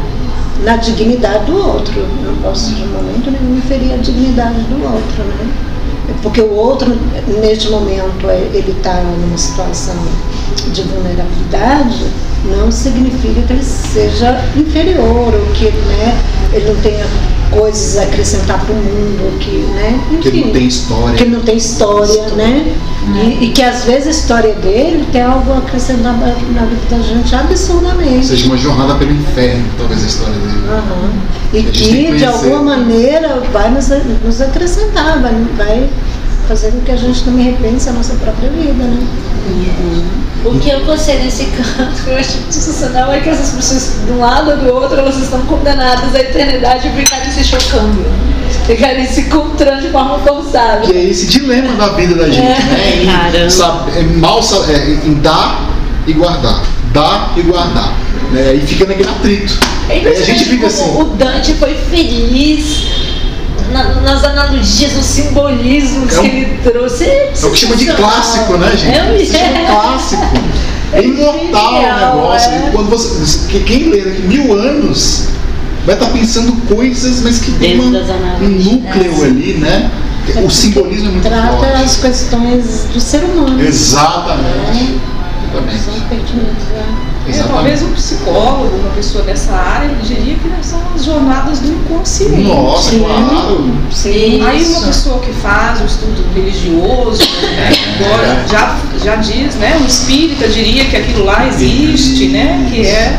na dignidade do outro. Não posso de momento nenhum inferir a dignidade do outro, né? Porque o outro, neste momento, ele está numa situação de vulnerabilidade, não significa que ele seja inferior, ou que, né, ele não tenha coisas a acrescentar para o mundo, que, né, enfim, que ele não tem história. Que ele não tem história, né? E que às vezes a história dele tem algo a acrescentar na vida da gente absurdamente. Seja uma jornada pelo inferno, talvez a história dele. E que de alguma maneira vai nos acrescentar, vai fazer com que a gente também repense a nossa própria vida, né? O que eu gostei nesse canto, eu acho sensacional, é que essas pessoas, de um lado ou do outro, elas estão condenadas à eternidade e ficarem se chocando, ficarem se encontrando de forma forçada. Que é esse dilema da vida da gente, né? Em dar e guardar. né? E fica naquele atrito. É impressionante, a gente fica assim. O Dante foi feliz nas analogias, no simbolismo que ele trouxe. É o que chama de clássico, né, gente? É um clássico. É imortal o negócio. É. Quando você, quem lê daqui 1000 anos vai estar pensando coisas, mas que tem um núcleo ali, né? O simbolismo é muito forte. Trata as questões do ser humano. Exatamente. Exatamente. Talvez um psicólogo, uma pessoa dessa área, ele diria que são as jornadas do inconsciente. Nossa, claro. Sim. Aí uma pessoa que faz um estudo religioso, né, agora já diz, né, um espírita diria que aquilo lá existe, né, que é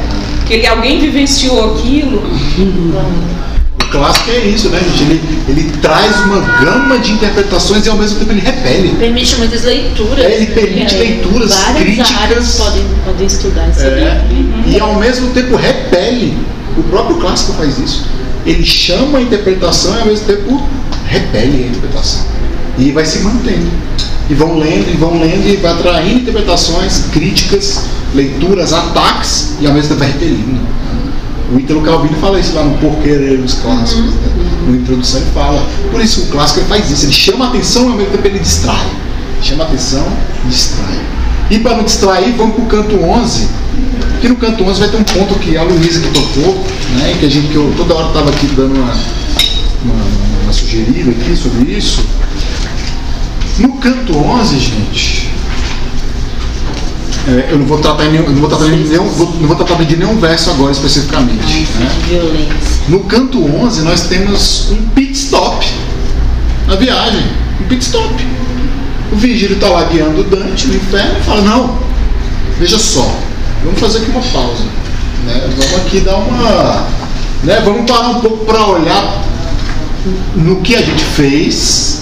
que alguém vivenciou aquilo. O clássico é isso, né, gente? Ele traz uma gama de interpretações e ao mesmo tempo ele repele. Permite muitas leituras. Ele permite leituras, críticas. Podem estudar isso. E ao mesmo tempo repele. O próprio clássico faz isso. Ele chama a interpretação e ao mesmo tempo repele a interpretação. E vai se mantendo. E vão lendo, e vão lendo, e vai atraindo interpretações, críticas, leituras, ataques, e ao mesmo tempo vai repelindo. O Ítalo Calvino fala isso lá no Porquê dos Clássicos, né? Na introdução ele fala. Por isso o clássico ele faz isso, ele chama a atenção e ao mesmo tempo ele distrai. Chama a atenção e distrai. E para não distrair, vamos para o canto 11, que no canto 11 vai ter um ponto que a Luísa que tocou, né? Que, que eu toda hora estava aqui dando uma sugerida aqui sobre isso. No canto 11, gente, eu não vou tratar de nenhum verso agora especificamente. Né? No canto 11 nós temos um pit stop. Na viagem, um pit stop. O Virgílio está lá guiando o Dante no inferno e fala, não, veja só, vamos fazer aqui uma pausa. Né? Vamos aqui dar uma. Né? Vamos parar um pouco para olhar no que a gente fez.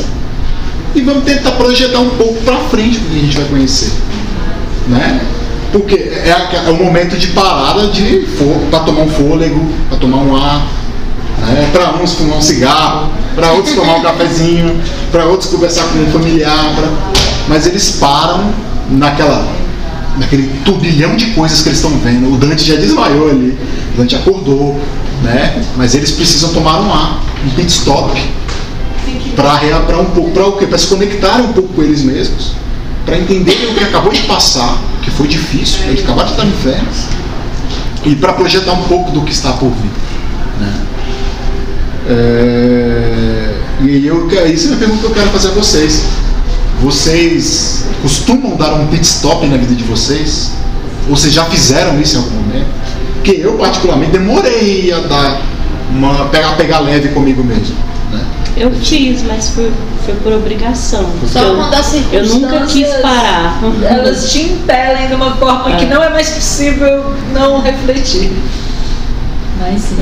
E vamos tentar projetar um pouco para frente o que a gente vai conhecer, né? Porque é um momento de parada de para tomar um fôlego, para tomar um ar, né? Para uns fumar um cigarro, para outros tomar um cafezinho, para outros conversar com um familiar, mas eles param naquele turbilhão de coisas que eles estão vendo. O Dante já desmaiou ali, o Dante acordou, né? Mas eles precisam tomar um ar, um pit stop, para reabrar um pouco, para o quê? Para se conectarem um pouco com eles mesmos, para entenderem o que acabou de passar, que foi difícil, eles acabaram de estar no inferno, e para projetar um pouco do que está por vir, né? Isso é uma pergunta que eu quero fazer a vocês. Vocês costumam dar um pit stop na vida de vocês? Ou vocês já fizeram isso em algum momento? Porque eu particularmente demorei a dar uma pegar leve comigo mesmo. Eu fiz, mas foi por obrigação. Só quando as circunstâncias... Eu nunca quis parar. Elas te impelem de uma forma que não é mais possível não refletir. Mas sim.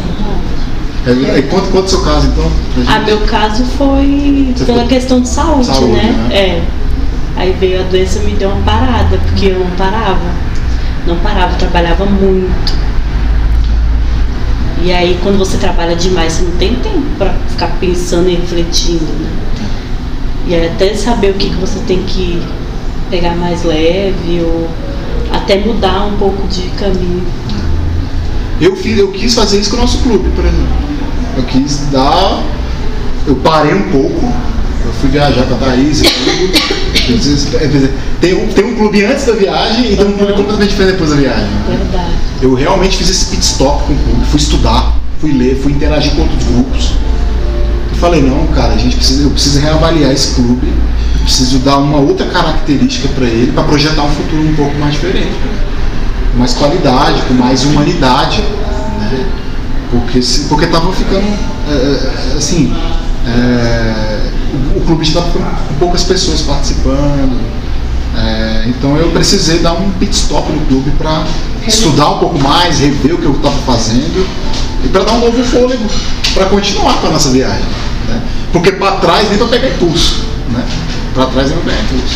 Conta o seu caso, então. Meu caso foi pela questão de saúde, né? Aí veio a doença e me deu uma parada, porque eu não parava, eu trabalhava muito. E aí, quando você trabalha demais, você não tem tempo para ficar pensando e refletindo, né? E aí, até saber o que você tem que pegar mais leve, ou até mudar um pouco de caminho. Eu quis fazer isso com o nosso clube, por exemplo. Eu parei um pouco, eu fui viajar com a Thaís e tudo. Tem um clube antes da viagem e tem um clube completamente diferente depois da viagem. Verdade. Eu realmente fiz esse pit stop com o clube, fui estudar, fui ler, fui interagir com outros grupos. E falei, não, cara, eu preciso reavaliar esse clube, eu preciso dar uma outra característica para ele, para projetar um futuro um pouco mais diferente, com mais qualidade, com mais humanidade, né? Porque tava ficando assim. O clube estava com poucas pessoas participando, então eu precisei dar um pit stop no clube para estudar um pouco mais, rever o que eu estava fazendo e para dar um novo fôlego para continuar com a nossa viagem, né? Porque para trás nem para pegar impulso, né? Para trás nem para pegar impulso.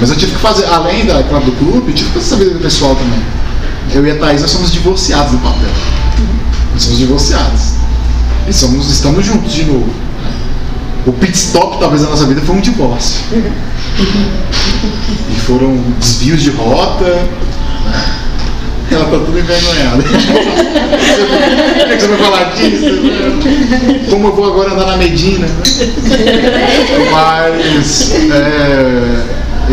Mas eu tive que fazer, além da claro, do clube, eu tive que fazer essa vida pessoal também. Eu e a Thaís, nós somos divorciados do papel, nós somos divorciados e estamos juntos de novo. O pit stop talvez da nossa vida foi um divórcio. E foram desvios de rota, né? Ela está tudo envergonhada. Como é que você vai falar disso? Como eu vou agora andar na Medina? Mas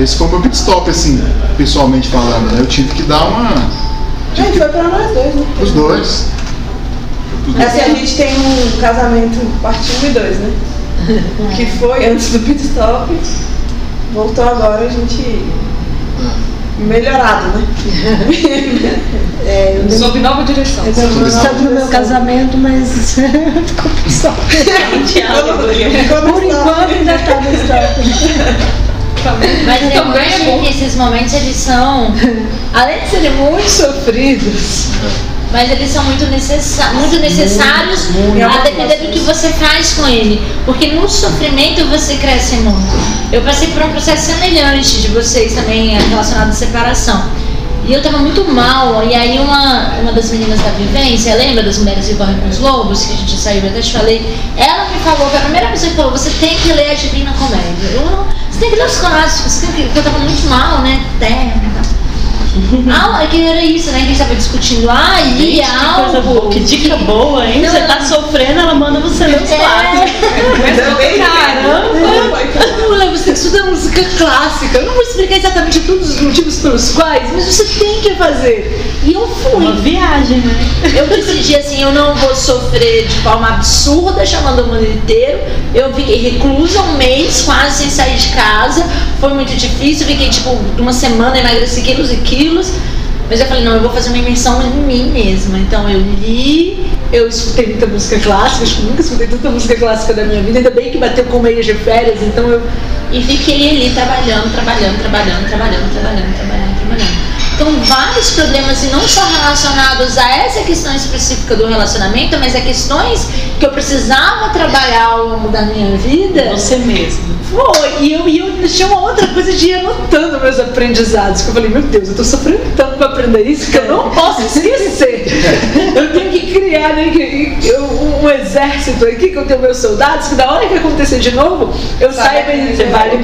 esse foi o meu pitstop, assim, pessoalmente falando, né? Eu tive que dar uma... A gente foi para nós dois, né? Os dois. Assim, a gente tem um casamento parte 1 e 2, né? O que foi antes do pitstop, voltou agora, a gente... melhorado, né? Sob nova direção. Eu soube do meu casamento, mas ficou por só. Por enquanto ainda está no stop. Mas eu acho que esses momentos, eles são, além de serem muito sofridos, mas eles são muito necessários, a depender do que você faz com ele. Porque no sofrimento você cresce muito. Eu passei por um processo semelhante de vocês também, relacionado à separação. E eu tava muito mal, e aí uma das meninas da vivência, lembra das mulheres que correm com os lobos, que a gente saiu, eu até te falei, ela me falou, que a primeira pessoa que falou, você tem que ler a Divina Comédia. Eu não, você tem que ler os clássicos, porque eu tava muito mal, né, terra e tal. Ah, que era isso, né? Que a gente tava discutindo. Ah, e algo. Que dica boa, hein? Não, você tá sofrendo, ela manda você ler os clássicos. Caramba! Você estuda música clássica. Eu não vou explicar exatamente todos os motivos pelos quais, mas você tem que fazer. E eu fui. Uma viagem, né? Eu decidi assim: eu não vou sofrer de forma absurda, chamando o mundo inteiro. Eu fiquei reclusa um mês, quase sem sair de casa. Foi muito difícil. Fiquei tipo uma semana, emagreci quilos e quilos. Mas eu falei, não, eu vou fazer uma imersão em mim mesma. Então eu li, eu escutei muita música clássica, acho que nunca escutei tanta música clássica da minha vida, ainda bem que bateu com meia de férias, então eu... E fiquei ali trabalhando. Então vários problemas, e não só relacionados a essa questão específica do relacionamento, mas a questões que eu precisava trabalhar ao longo da minha vida. Você mesmo. Foi, e eu deixei uma outra coisa de ir anotando meus aprendizados, que eu falei, meu Deus, eu tô sofrendo tanto pra aprender isso que eu não posso esquecer. Eu tenho que criar, né, um exército aqui, que eu tenho meus soldados, que da hora que acontecer de novo, eu saiba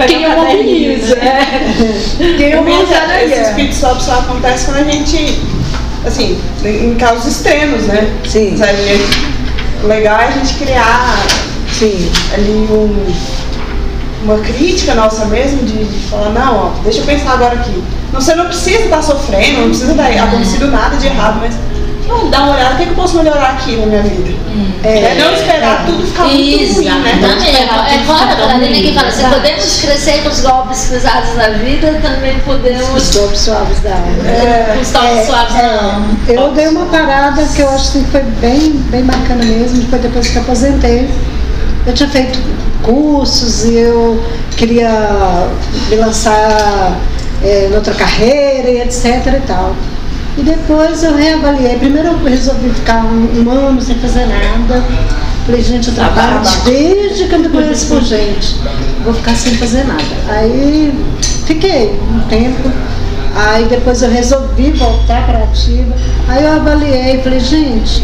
quem eu mobilizo, né? Quem eu mobilizo na guerra. Esses pitstops só acontecem quando a gente, assim, em casos extremos, né? Sim. Sabe, é legal a gente criar, sim, ali uma crítica nossa mesmo, de falar, não, ó, deixa eu pensar agora aqui. Não, você não precisa estar sofrendo, não precisa estar acontecido nada de errado, mas não, dá uma olhada, o que eu posso melhorar aqui na minha vida? Não esperar tudo ficar muito ruim, né? É fora da parada que fala, se podemos crescer com os golpes pesados da vida, também podemos... Os golpes suaves da alma. Os golpes suaves da alma. Eu dei uma parada que eu acho que foi bem bacana mesmo, foi depois que eu aposentei. Eu tinha feito cursos e eu queria me lançar em outra carreira e etc e tal. E depois eu reavaliei. Primeiro eu resolvi ficar um ano sem fazer nada. Falei, gente, eu trabalho desde que eu me conheço por gente. Vou ficar sem fazer nada. Aí fiquei um tempo. Aí depois eu resolvi voltar para a ativa. Aí eu avaliei, falei, gente...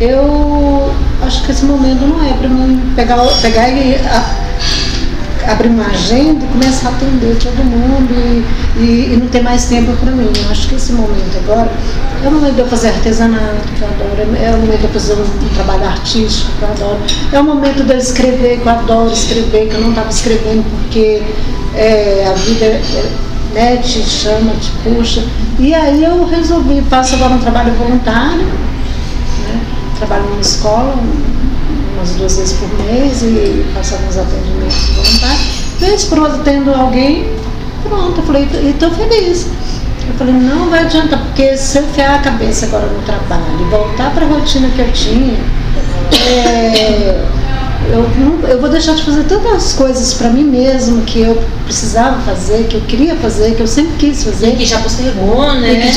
Eu acho que esse momento não é para mim pegar e abrir uma agenda e começar a atender todo mundo e não ter mais tempo para mim. Eu acho que esse momento agora é o momento de eu fazer artesanato, que eu adoro, é o momento de eu fazer um trabalho artístico, que eu adoro, é o momento de eu escrever, que eu adoro escrever, que eu não estava escrevendo porque a vida... né, te chama, te puxa. E aí eu resolvi, faço agora um trabalho voluntário, trabalho numa escola umas 2 vezes por mês e faço alguns atendimentos voluntários. Vez por outra atendo alguém, pronto, eu falei, e estou feliz. Eu falei, não vai adiantar, porque se eu enfiar a cabeça agora no trabalho e voltar para a rotina que eu tinha, eu vou deixar de fazer tantas coisas para mim mesmo que eu precisava fazer, que eu queria fazer, que eu sempre quis fazer. E que já postergou, né?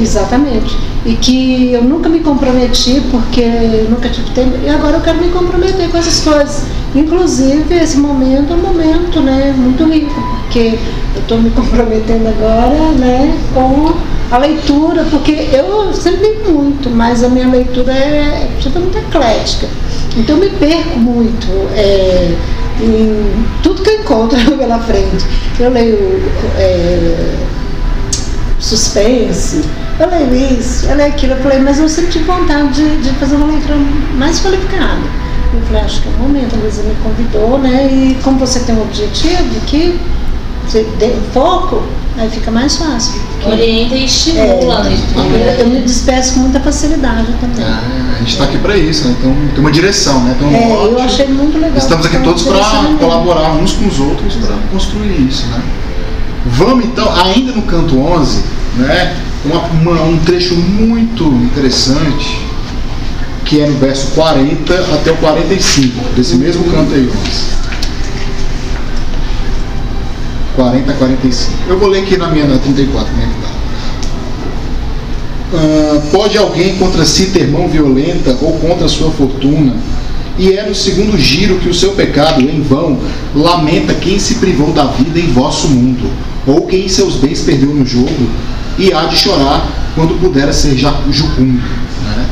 Exatamente. E que eu nunca me comprometi porque eu nunca tive tempo. E agora eu quero me comprometer com essas coisas. Inclusive, esse momento é um momento, né, muito rico, porque eu estou me comprometendo agora, né, com a leitura, porque eu sempre li muito, mas a minha leitura é totalmente eclética. Então eu me perco muito em tudo que eu encontro pela frente. Eu leio suspense, ela é isso, ela é aquilo. Eu falei, mas eu sempre tive vontade de fazer uma leitura mais qualificada. Eu falei, acho que é o momento, a Luísa me convidou, né? E como você tem um objetivo que você dê foco, aí fica mais fácil. Orienta e estimula. Eu me despeço com muita facilidade também. A gente está aqui para isso, né? Então tem uma direção, né? Tem um norte. Eu achei muito legal. Estamos aqui todos para colaborar uns com os outros para construir isso, né? Vamos então, ainda no canto 11, né? Um trecho muito interessante, que é no verso 40 até o 45, desse mesmo canto aí 11. 40 a 45. Eu vou ler aqui na 34, né? Pode alguém contra si ter mão violenta ou contra sua fortuna, e é no segundo giro que o seu pecado, em vão, lamenta quem se privou da vida em vosso mundo, ou quem seus bens perdeu no jogo, e há de chorar quando pudera ser jucundo, né?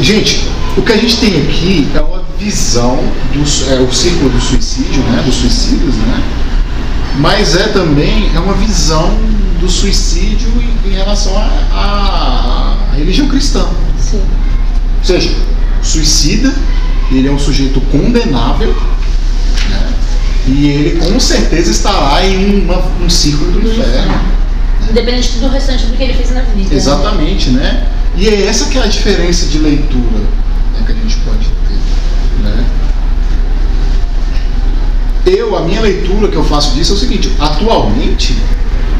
Gente, o que a gente tem aqui é uma visão o círculo do suicídio, né? Dos suicídios, né? Mas é também uma visão do suicídio em relação à religião cristã. Sim. Ou seja, suicida, ele é um sujeito condenável, né? E ele com certeza estará em um círculo do inferno, independente do restante do que ele fez na vida. Exatamente, né? E é essa que é a diferença de leitura, né, que a gente pode ter, né? A minha leitura que eu faço disso é o seguinte: atualmente,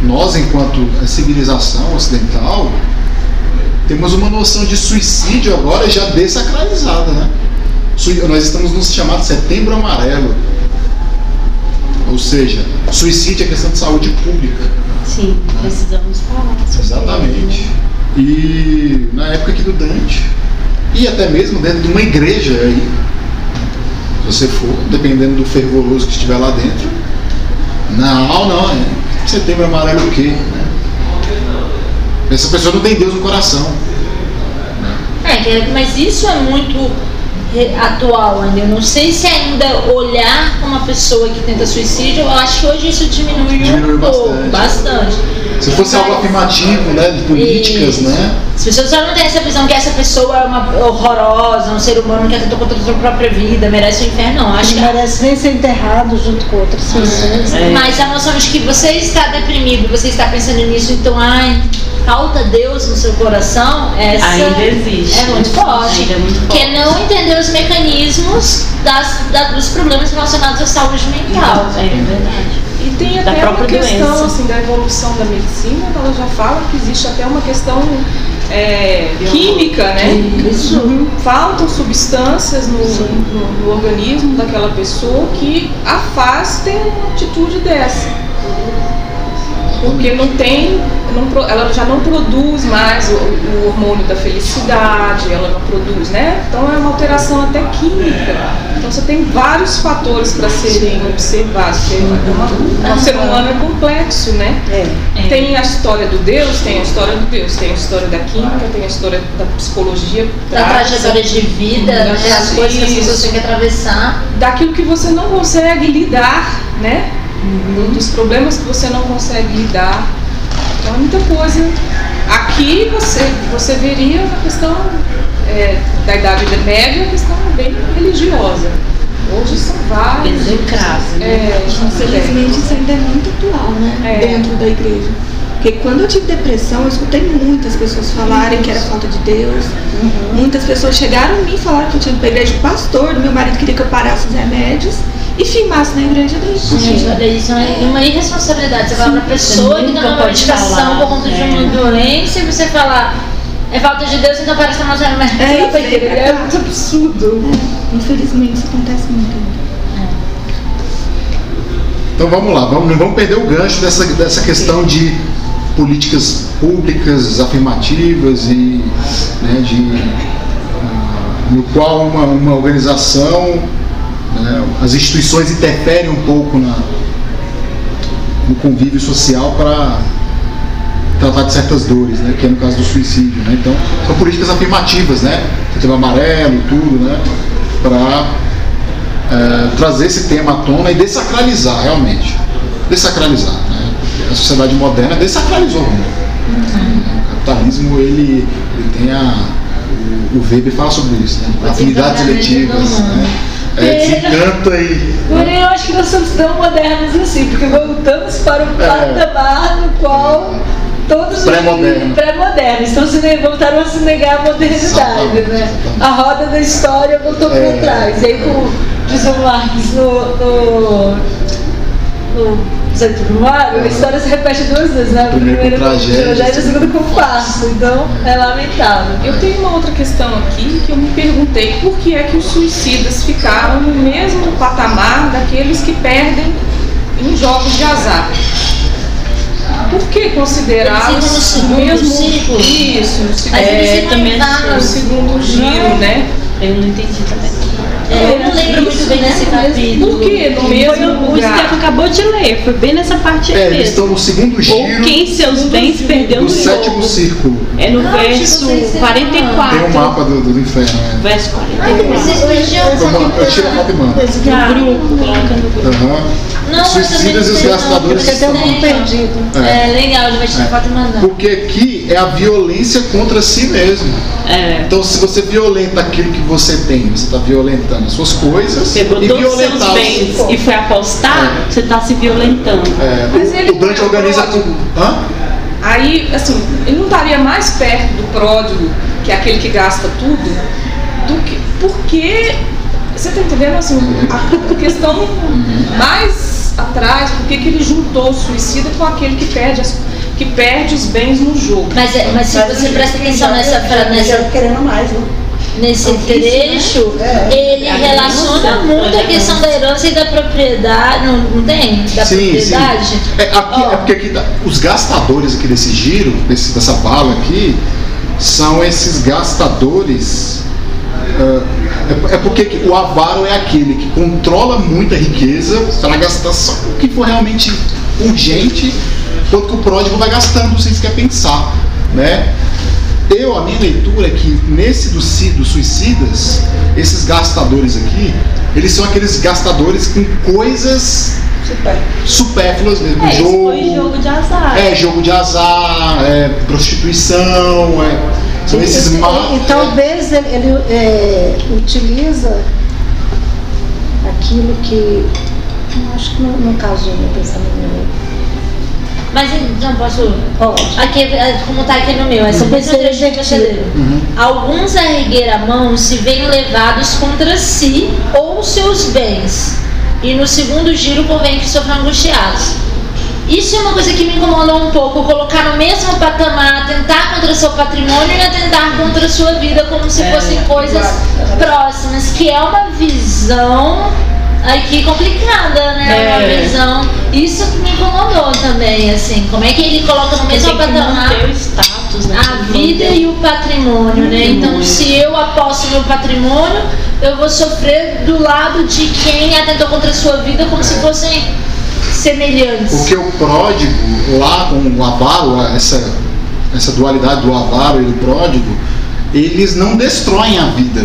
nós, enquanto civilização ocidental, temos uma noção de suicídio agora já desacralizada, né? Nós estamos no chamado Setembro Amarelo. Ou seja, suicídio é questão de saúde pública. Sim, né? Precisamos falar. Exatamente. E na época aqui do Dante, e até mesmo dentro de uma igreja aí, se você for, dependendo do fervoroso que estiver lá dentro, não, é Setembro Amarelo o quê? Né? Essa pessoa não tem Deus no coração. Mas isso é muito atual ainda. Eu não sei se ainda olhar para uma pessoa que tenta suicídio, eu acho que hoje isso diminui bastante. Se fosse algo afirmativo, né, de políticas, né? As pessoas já não têm essa visão que essa pessoa é uma horrorosa, um ser humano que atentou contra a sua própria vida, merece o inferno, não. Acho que merece nem ser enterrado junto com outras pessoas. Mas a noção de que você está deprimido, você está pensando nisso, então, falta Deus no seu coração, essa ainda existe. É muito forte. Ainda é muito forte. Que é não entender os mecanismos dos problemas relacionados à saúde mental. É verdade. E tem até uma questão assim, da evolução da medicina, ela já fala que existe até uma questão química, né? Isso. Faltam substâncias no organismo daquela pessoa que afastem uma atitude dessa. Porque não tem, ela já não produz mais o hormônio da felicidade, ela não produz, né? Então é uma alteração até química. Então você tem vários fatores para serem observados. O ser humano é complexo, né? Tem a história do Deus, tem a história da química, tem a história da psicologia, da trajetória de vida, das coisas que você tem que atravessar. Daquilo que você não consegue lidar, né? Dos problemas que você não consegue lidar. Então é muita coisa. Aqui você veria a questão da Idade Média, uma questão bem religiosa. Hoje são vários. Infelizmente isso ainda é muito atual, né? Dentro da igreja. Porque quando eu tive depressão, eu escutei muitas pessoas falarem que era falta de Deus. Muitas pessoas chegaram a mim e falaram que eu tinha ido para a igreja. O pastor do meu marido queria que eu parasse os remédios e firmasse na igreja da igreja. É uma irresponsabilidade. Você fala para uma pessoa que dá uma medicação por conta de uma doença e você falar é falta de Deus, então parece que nós já mais é muito absurdo. Infelizmente isso acontece muito. Então vamos lá, não vamos perder o gancho dessa questão de políticas públicas afirmativas e, né, no qual uma organização, as instituições interferem um pouco no convívio social para tratar de certas dores, né? Que é no caso do suicídio, né? Então, são políticas afirmativas, né? Setembro Amarelo, tudo, né? Para trazer esse tema à tona e desacralizar, realmente. Desacralizar, né? a sociedade moderna dessacralizou o mundo. O capitalismo, ele tem o Weber fala sobre isso, né? Afinidades eletivas, né? Desencanta e... Porém, eu acho que nós somos tão modernos assim, porque voltamos para o patamar no qual todos os pré-modernos voltaram a se negar a modernidade, né? A roda da história voltou para trás. E aí, como diz o Marx no a história se repete duas vezes, né? Primeiro com tragédia e segundo com farsa. Então, é lamentável. Eu tenho uma outra questão aqui, que eu me perguntei por que é que os suicidas ficaram no mesmo patamar daqueles que perdem em jogos de azar. Por que considerados o mesmo ciclo? Isso, o segundo giro, o segundo giro, né? Eu não entendi também. Eu não lembro muito bem desse capítulo. Por que? No mesmo lugar. O Stefan acabou de ler, foi bem nessa parte aí. Eles estão no segundo giro. Ou quem seus bens perdeu no sétimo círculo. É no verso 44. Tem um mapa do inferno. Verso 44. Eu tiro a mapa e mando. Os suicidas e os gastadores são perdidos. É legal, ele vai tirar a foto e mandar. Porque aqui é a violência contra si mesmo. Então, se você violenta aquilo que você tem, você está violentando as suas coisas. Você botou os seus bens e foi apostar, você está se violentando. O Dante organiza tudo. Aí, assim, ele não estaria mais perto do pródigo, que é aquele que gasta tudo, do que... Porque... Você está entendendo, assim, a questão mais atrás, por que ele juntou o suicida com aquele que perde as coisas, que perde os bens no jogo. Mas se você presta atenção nesse trecho, ele relaciona muito a questão da herança e da propriedade, não tem? Da propriedade. Sim. É porque aqui os gastadores aqui desse giro, dessa bala aqui, são esses gastadores. É porque o avaro é aquele que controla muita riqueza para gastar só o que for realmente urgente, enquanto que o pródigo vai gastando sem sequer pensar, né? A minha leitura é que nesse dos suicidas, esses gastadores aqui, eles são aqueles gastadores com coisas supérfluas mesmo. Jogo de azar, prostituição, são esses maus. E talvez ele utiliza aquilo que... Acho que não casou no pensamento meu. Mas não posso. Aqui, como está aqui no meu, são pessoas que alguns a erguer a mão se veem levados contra si ou seus bens, e no segundo giro convém que sofram angustiados. Isso é uma coisa que me incomodou um pouco, colocar no mesmo patamar, atentar contra seu patrimônio e atentar contra sua vida, como se fossem coisas próximas, que é uma visão aqui complicada, né? Uma visão. Isso que me incomodou também, assim. Como é que ele coloca no mesmo patamar status, né? A vida e o patrimônio, né? Então, se eu aposto no patrimônio, eu vou sofrer do lado de quem atentou contra a sua vida, como se fossem semelhantes. Porque o pródigo, lá com o avaro, essa dualidade do avaro e do pródigo, eles não destroem a vida.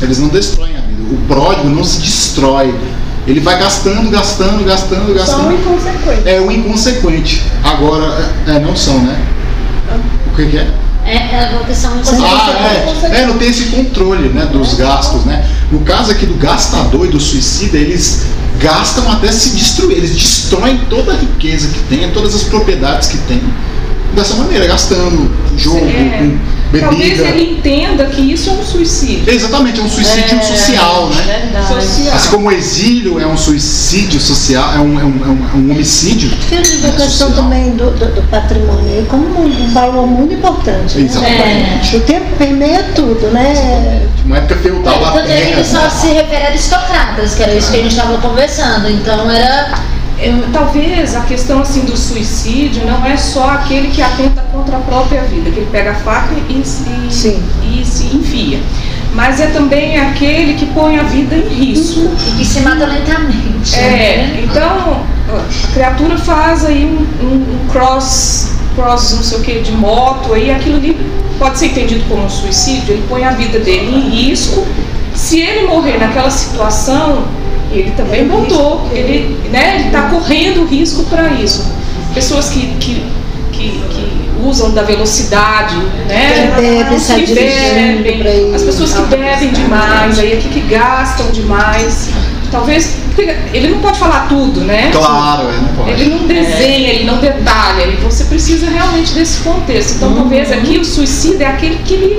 Eles não destroem a vida. O pródigo não se destrói. Ele vai gastando. Só o inconsequente. É o inconsequente. Agora, não são, né? O que é? É a questão inconsequente. Não tem esse controle, né, dos gastos, né? No caso aqui do gastador e do suicida, eles gastam até se destruir. Eles destroem toda a riqueza que tem, todas as propriedades que tem. Dessa maneira, gastando jogo, bebida. Talvez ele entenda que isso é um suicídio. Exatamente, é um suicídio social, né? Verdade. Social. Assim como o exílio é um suicídio social, é um homicídio. A questão também do patrimônio, como um valor muito importante. Exatamente. O tempo permeia tudo, né? Uma época feudal lá. Tanto é que só se refere a aristocratas, que era isso que a gente estava conversando. Então era... Talvez a questão assim do suicídio não é só aquele que atenta contra a própria vida, que ele pega a faca e se enfia, mas é também aquele que põe a vida em risco e que se mata lentamente. Então a criatura faz aí um cross não sei o que de moto, aí aquilo ali pode ser entendido como um suicídio. Ele põe a vida dele em risco. Se ele morrer naquela situação, ele também voltou, ele está correndo risco para isso. pessoas que usam da velocidade, né? As pessoas que bebem demais, aí aqui que gastam demais. Talvez, porque ele não pode falar tudo, né? Claro, ele não pode. Ele não desenha, ele não detalha, e você precisa realmente desse contexto. Então, talvez aqui o suicida é aquele que ele,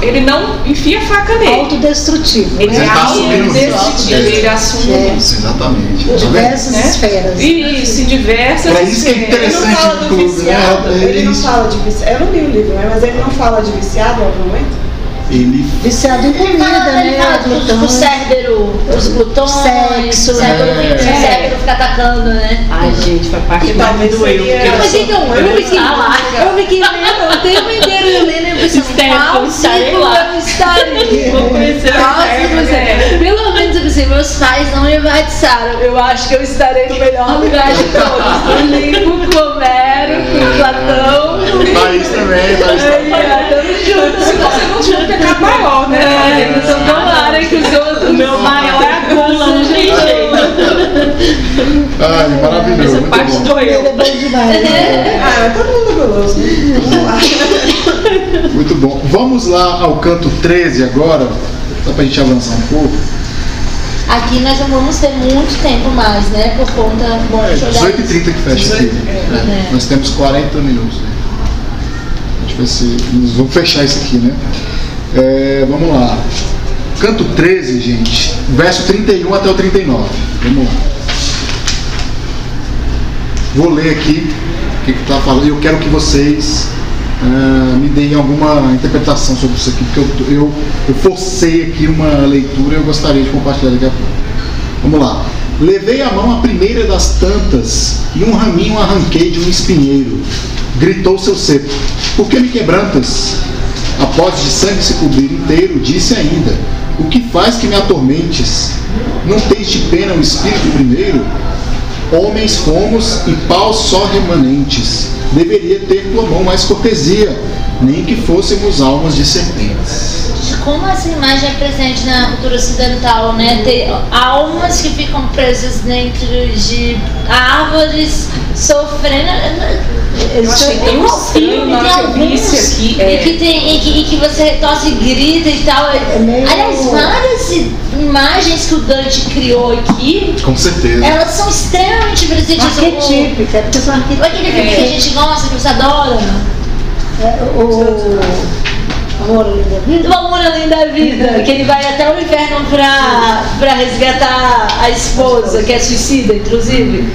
ele não enfia a faca nele. Autodestrutivo. Ele é autodestrutivo, ele assume. Exatamente. Em diversas esferas. Isso, em diversas esferas. É isso que é interessante do clube, né? Ele não fala de viciado. Eu não li o livro, mas ele não fala de viciado em algum momento? Ele viciado em comida, né? O cérebro, os glutões, sexo, o cérebro fica atacando, né? Ai, gente, foi parte da vida do eu. Mas então, eu fiquei lendo o tempo inteiro, eu lendo esse Stefan. Pelo menos eu pensei, meus pais não me batizaram. Eu acho que eu estarei no melhor lugar de todos. Eu li com Homero, com Platão. Thaïs também, Thaïs também. Se você não tiver pecado maior, né? Eles são tão raros que os outros. Meu maior é a gula, não tem jeito. Ai, maravilhoso. Essa parte do eu. Ele é bom demais. Ah, todo mundo goloso. Muito bom. Vamos lá ao canto 13 agora, só pra gente avançar um pouco. Aqui nós não vamos ter muito tempo mais, né? Por conta... Bom, 18h30 que fecha aqui. Né? Nós temos 40 minutos. Né? A gente vai ser... Nós vamos fechar isso aqui, né? Vamos lá. Canto 13, gente. Verso 31 até o 39. Vamos lá. Vou ler aqui o que está falando. E eu quero que vocês me deem alguma interpretação sobre isso aqui, porque eu forcei aqui uma leitura e eu gostaria de compartilhar daqui a pouco. Vamos lá. Levei a mão à primeira das tantas e um raminho arranquei de um espinheiro. Gritou seu cepo: por que me quebrantas? Após de sangue se cobrir inteiro, disse ainda: o que faz que me atormentes? Não tens de pena o espírito primeiro? Homens fomos e paus só remanentes. Deveria ter tua mão mais cortesia, nem que fôssemos almas de serpentes. Como essa imagem é presente na cultura ocidental, né? Ter almas que ficam presas dentro de árvores, sofrendo. Eu achei tão e que você tosse e grita e tal. Aliás, várias imagens que o Dante criou aqui, com certeza, elas são extremamente presentes. Arquetípica, porque são arquetípicas. Aquele filme que a gente gosta, que você adora. O Amor Além da Vida, que ele vai até o inferno pra resgatar a esposa, que é suicida, inclusive.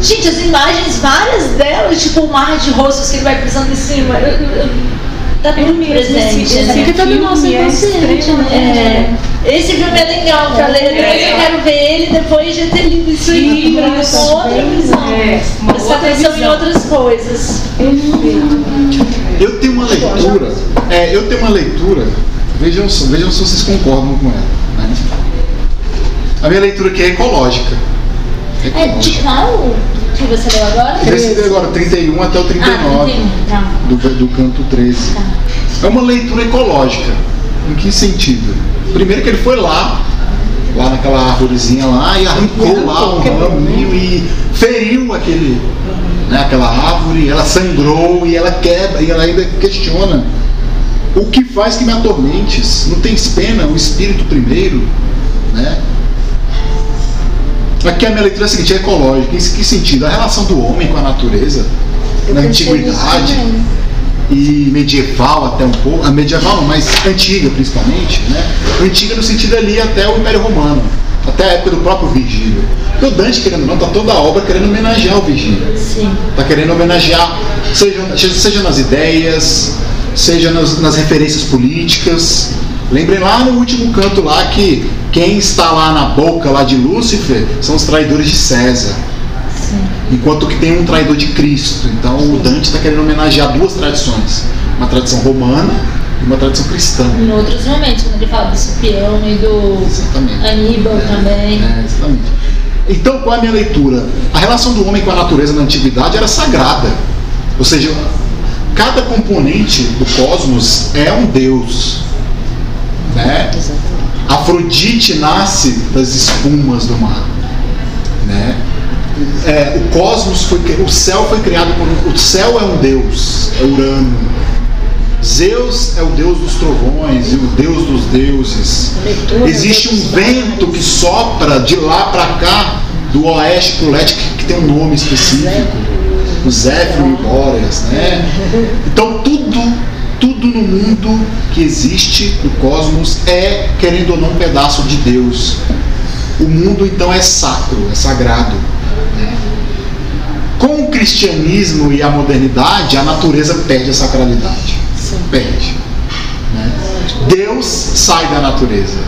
Gente, as imagens, várias delas, tipo o mar de rostos que ele vai pisando em cima. Tá bem presente, né? Porque todo nosso inconsciente, né? Esse filme é legal pra ler, eu quero ver ele depois de ter lido isso aí, pra ver com outra visão. Prestar atenção em outras coisas. Eu tenho uma leitura, vejam se vocês concordam com ela, né? A minha leitura aqui é ecológica. De qual que você leu agora? Esse leu agora, 31 até o 39, tá. do canto 13. Tá. É uma leitura ecológica. Em que sentido? Primeiro que ele foi lá naquela árvorezinha lá, e arrancou lá um raminho e feriu aquele... aquela árvore, ela sangrou e ela quebra, e ela ainda questiona: o que faz que me atormentes? Não tens pena o espírito primeiro? Né? Aqui a minha leitura é a seguinte, é ecológica. Em que sentido? A relação do homem com a natureza, na antiguidade e medieval até um pouco, medieval não, mas antiga principalmente, né? Antiga no sentido ali até o Império Romano, até a época do próprio Virgílio. Porque o Dante, querendo ou não, está toda a obra querendo homenagear o Virgílio. Está querendo homenagear, seja nas ideias, seja nas referências políticas. Lembrem lá no último canto lá que quem está lá na boca lá de Lúcifer são os traidores de César. Sim. Enquanto que tem um traidor de Cristo. Então o Dante está querendo homenagear duas tradições. Uma tradição romana... uma tradição cristã. Em outros momentos, quando ele fala do Cipião e do Aníbal também. Exatamente. Então, qual é a minha leitura? A relação do homem com a natureza na antiguidade era sagrada. Ou seja, cada componente do cosmos é um deus. Né? Afrodite nasce das espumas do mar. Né? o cosmos foi, o céu foi criado por, o céu é um deus, é Urano. Zeus é o deus dos trovões e o deus dos deuses. Existe um vento que sopra de lá para cá, do oeste para o leste, que tem um nome específico, o Zéfiro e o Bóreas, né? Então tudo no mundo que existe, no cosmos, é, querendo ou não, um pedaço de Deus. O mundo então é sacro, é sagrado. Com o cristianismo e a modernidade, a natureza perde a sacralidade. Sim. Perde. Né? Deus sai da natureza.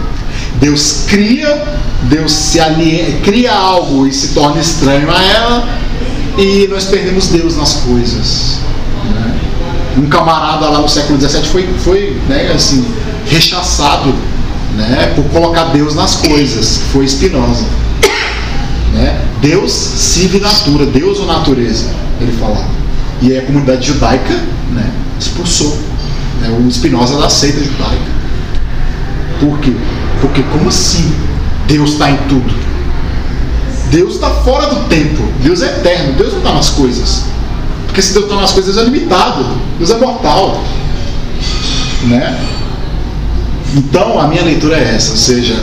Deus cria, Deus se aliena, cria algo e se torna estranho a ela, e nós perdemos Deus nas coisas. Né? Um camarada lá no século XVII foi né, assim, rechaçado, né, por colocar Deus nas coisas, foi Spinoza. Né? Deus sive natura, Deus ou natureza, ele falava. E aí a comunidade judaica, né, expulsou, né, o Spinoza da seita judaica. Por quê? Porque como assim Deus está em tudo? Deus está fora do tempo, Deus é eterno, Deus não está nas coisas. Porque se Deus está nas coisas, Deus é limitado, Deus é mortal, né? Então, a minha leitura é essa, ou seja,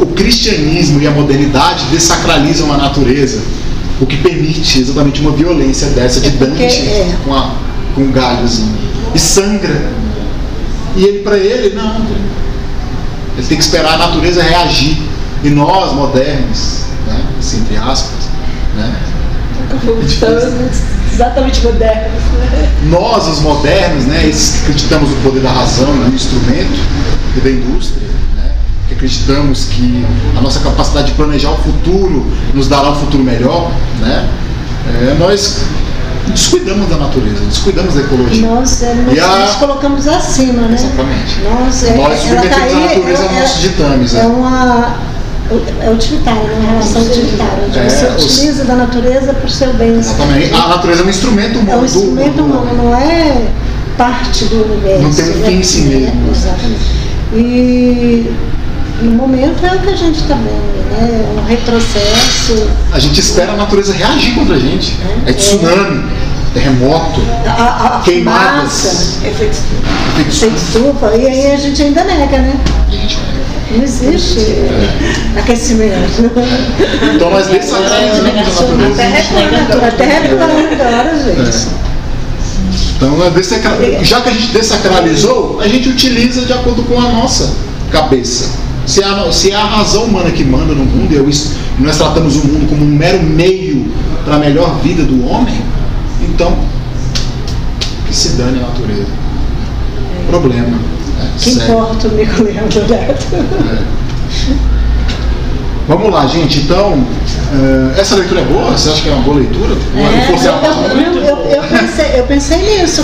o cristianismo e a modernidade dessacralizam a natureza, o que permite exatamente uma violência dessa de Dante com um galhozinho. E sangra. E ele, para ele, não. Ele tem que esperar a natureza reagir. E nós, modernos, né, assim, entre aspas, né? Exatamente modernos. Nós, os modernos, né, esses que acreditamos no poder da razão, no instrumento e da indústria, né, que acreditamos que a nossa capacidade de planejar o futuro nos dará um futuro melhor, né, nós descuidamos da natureza, descuidamos da ecologia. Nós colocamos acima, né? Exatamente. Nós submetemos a natureza aos nossos ditames. É utilitário, é uma relação utilitária. Você utiliza da natureza para o seu bem. Exatamente. A natureza é um instrumento humano. É um instrumento humano, não é parte do universo. Não tem um fim em si mesmo. Exatamente. E o momento é o que a gente está vendo, né? Um retrocesso. A gente espera a natureza reagir contra a gente. É tsunami, terremoto, queimadas, efeito estufa. E aí a gente ainda nega, né? E a gente nega. Não existe aquecimento. Então nós desacralizamos a Terra é plana agora, gente. Então já que a gente desacralizou, a gente utiliza de acordo com a nossa cabeça. Se é a razão humana que manda no mundo, e nós tratamos o mundo como um mero meio para a melhor vida do homem, então que se dane a natureza. Problema. Que importa o Nico Leandro Neto. Vamos lá, gente. Então, essa leitura é boa? Você acha que é uma boa leitura? Eu pensei nisso.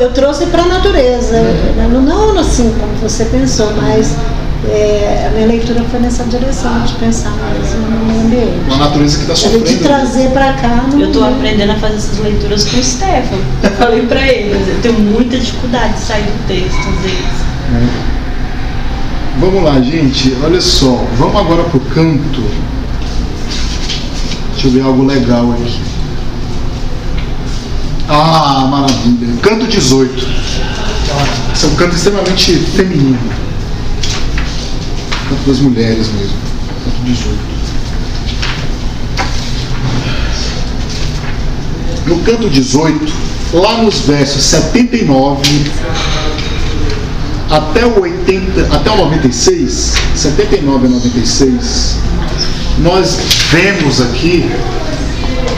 Eu trouxe para a natureza. Não assim como você pensou, mas a minha leitura foi nessa direção, de pensar mais no ambiente. Uma natureza que está sofrendo. De trazer para cá. Eu estou aprendendo a fazer essas leituras com o Stefan. Eu falei para ele, eu tenho muita dificuldade de sair do texto às vezes. Vamos lá, gente. Olha só. Vamos agora para o canto. Deixa eu ver algo legal aqui. Ah, maravilha. Canto 18. Esse é um canto extremamente feminino. Canto das mulheres mesmo. Canto 18. No canto 18, lá nos versos 79 até o 80, até o 96, 79 a 96, nós vemos aqui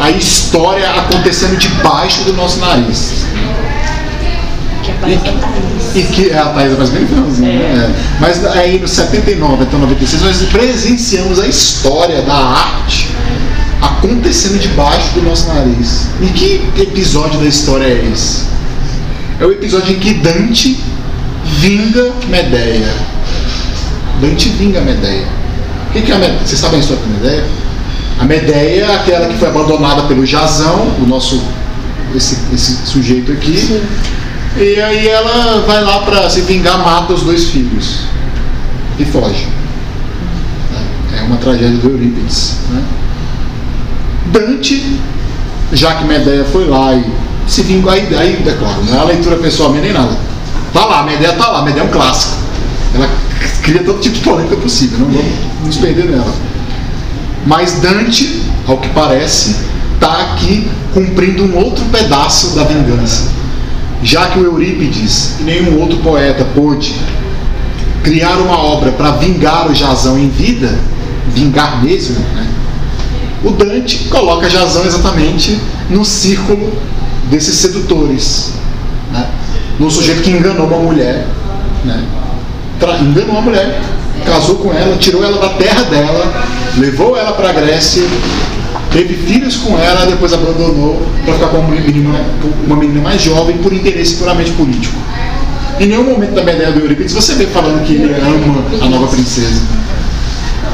a história acontecendo debaixo do nosso nariz. E que a Thaís é mais bem franzinha, né? Mas aí no 79 até 96 nós presenciamos a história da arte acontecendo debaixo do nosso nariz. E que episódio da história é esse? É o episódio em que Dante vinga Medeia. Dante vinga Medeia. O que é a Medeia? Vocês sabem a história da Medeia? A Medeia é aquela que foi abandonada pelo Jasão, o nosso esse sujeito aqui. Sim. E aí ela vai lá para se vingar, mata os dois filhos e foge. É uma tragédia do Eurípides, né? Dante, já que Medeia foi lá e se vingou, aí é claro, não é a leitura pessoal minha nem nada. Tá lá, Medeia é um clássico. Ela cria todo tipo de polêmica possível, não vamos nos perder nela. Mas Dante, ao que parece, está aqui cumprindo um outro pedaço da vingança. Já que o Eurípides e nenhum outro poeta pôde criar uma obra para vingar o Jasão em vida, vingar mesmo, né? O Dante coloca Jasão exatamente no círculo desses sedutores, né? No sujeito que enganou uma mulher, né? Enganou uma mulher, casou com ela, tirou ela da terra dela, levou ela para a Grécia, teve filhos com ela, depois abandonou para ficar com uma menina mais jovem por interesse puramente político. Em nenhum momento da Medeia do Eurípides você vê falando que ele ama a nova princesa.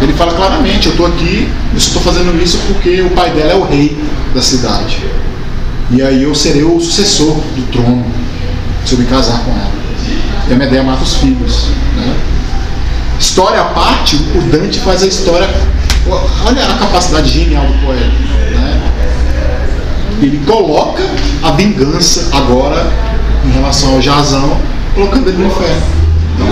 Ele fala claramente: eu estou aqui, eu estou fazendo isso porque o pai dela é o rei da cidade, e aí eu serei o sucessor do trono se eu me casar com ela. E a Medeia mata os filhos, né? História à parte, o Dante faz a história. Olha a capacidade genial do poeta, né? Ele coloca a vingança agora em relação ao Jasão, colocando ele no inferno. Então,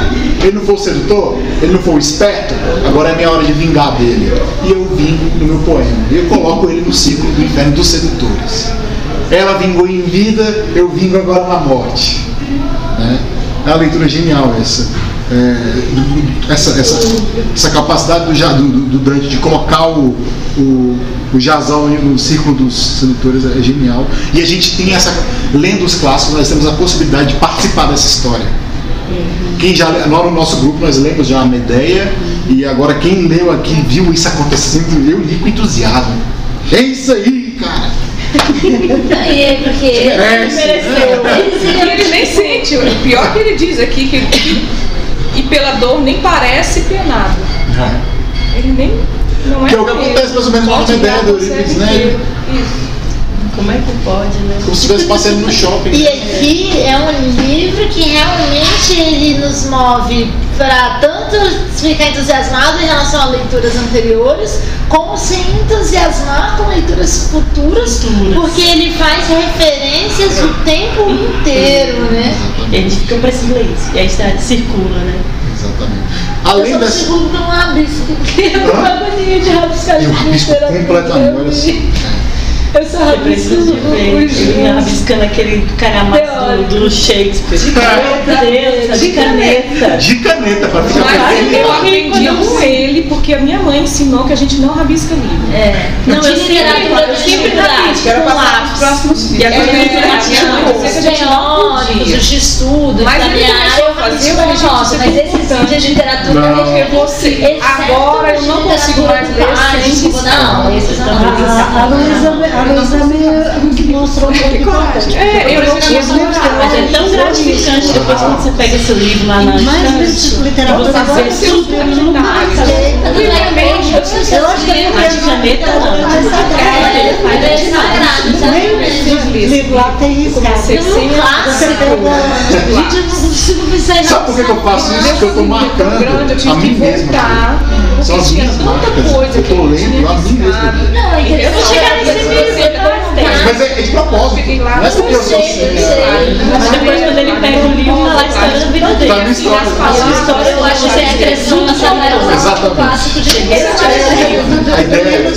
ele não foi o sedutor, ele não foi o esperto, agora é minha hora de vingar dele. E eu vingo no meu poema. Eu coloco ele no ciclo do inferno dos sedutores. Ela vingou em vida, eu vingo agora na morte, né? É uma leitura genial essa. Essa capacidade do Dante de colocar o Jasão no círculo dos sedutores é genial. E a gente tem essa, lendo os clássicos, nós temos a possibilidade de participar dessa história. Quem já, lá no nosso grupo nós lemos já a Medeia, e agora quem leu aqui viu isso acontecendo, eu li com entusiasmo. É isso aí, cara! É porque ele nem sente. O pior que ele diz aqui que e pela dor nem parece penado. É. Ele nem... não é que é o que acontece mais ou menos com a ideia do Eurípides, né? Isso. Como é que pode, né? Como se estivesse passando no shopping. E aqui é um livro que realmente ele nos move para tanto ficar entusiasmado em relação a leituras anteriores, como se entusiasmar com leituras futuras. Porque ele faz referências o tempo inteiro, né? E a gente fica para esse inglês, e a gente circula, né? Exatamente. Além das... circulo para um rabisco, porque é uma agonia de rabiscar de literatura. Completamente. Eu só preciso ver rabiscando aquele calhamaço do Shakespeare. De caneta pra ficar. Mas eu aprendi com ele, porque a minha mãe ensinou que a gente não rabisca livro. É. Não, eu sempre rabisco. Era pra lá, próximos dias. E agora eu de estudo, mas esse dia de literatura é você. Agora eu não consigo mais ler sem rabiscar. A Luísa me mostrou um pouco de coragem. Mas é tão gratificante depois quando você pega esse livro lá na estante. Literatura agora é super iluminada. Eu acho que é mais de caneta. Nem o livro lá tem isso. Sabe por que eu faço isso? Porque eu estou marcando a mim mesma. São as minhas marcas. Eu estou lendo a mim mesma. Eu vou chegar nesse livro. Mas é de propósito, não é porque eu sou assim. Mas depois quando ele pega o livro, fala a história da vida dele. A história eu acho que você cresceu na sala. Exatamente. A ideia é que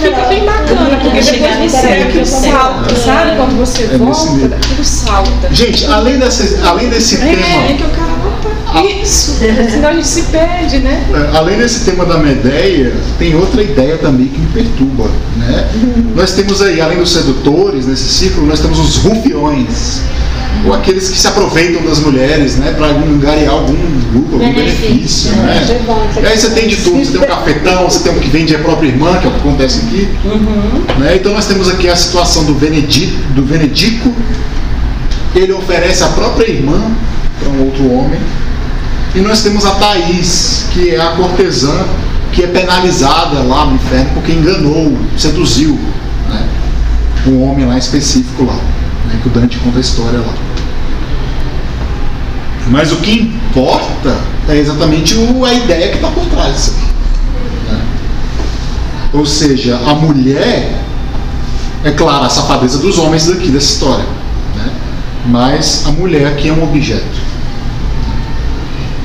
fica bem bacana, porque chegar nesse livro salta, sabe? Quando você volta, aquilo salta. Gente, além desse tema... É que o cara volta isso, senão a gente se perde, né? Além desse tema da Medeia, tem outra ideia também que me perturba, né? Nós temos aí, além dos sedutores, nesse círculo, nós temos os rufiões, ou aqueles que se aproveitam das mulheres, né, para angariar algum lucro, algum benefício, né? E aí você tem de tudo, você tem um cafetão, você tem um que vende a própria irmã, que é o que acontece aqui, né? Então nós temos aqui a situação do Venedico. Ele oferece a própria irmã para um outro homem. E nós temos a Thaís, que é a cortesã, que é penalizada lá no inferno porque enganou, seduziu, né, um homem lá específico lá, né, que o Dante conta a história lá. Mas o que importa é exatamente a ideia que está por trás disso aqui, né? Ou seja, a mulher é, claro, a safadeza dos homens daqui dessa história, né? Mas a mulher aqui é um objeto.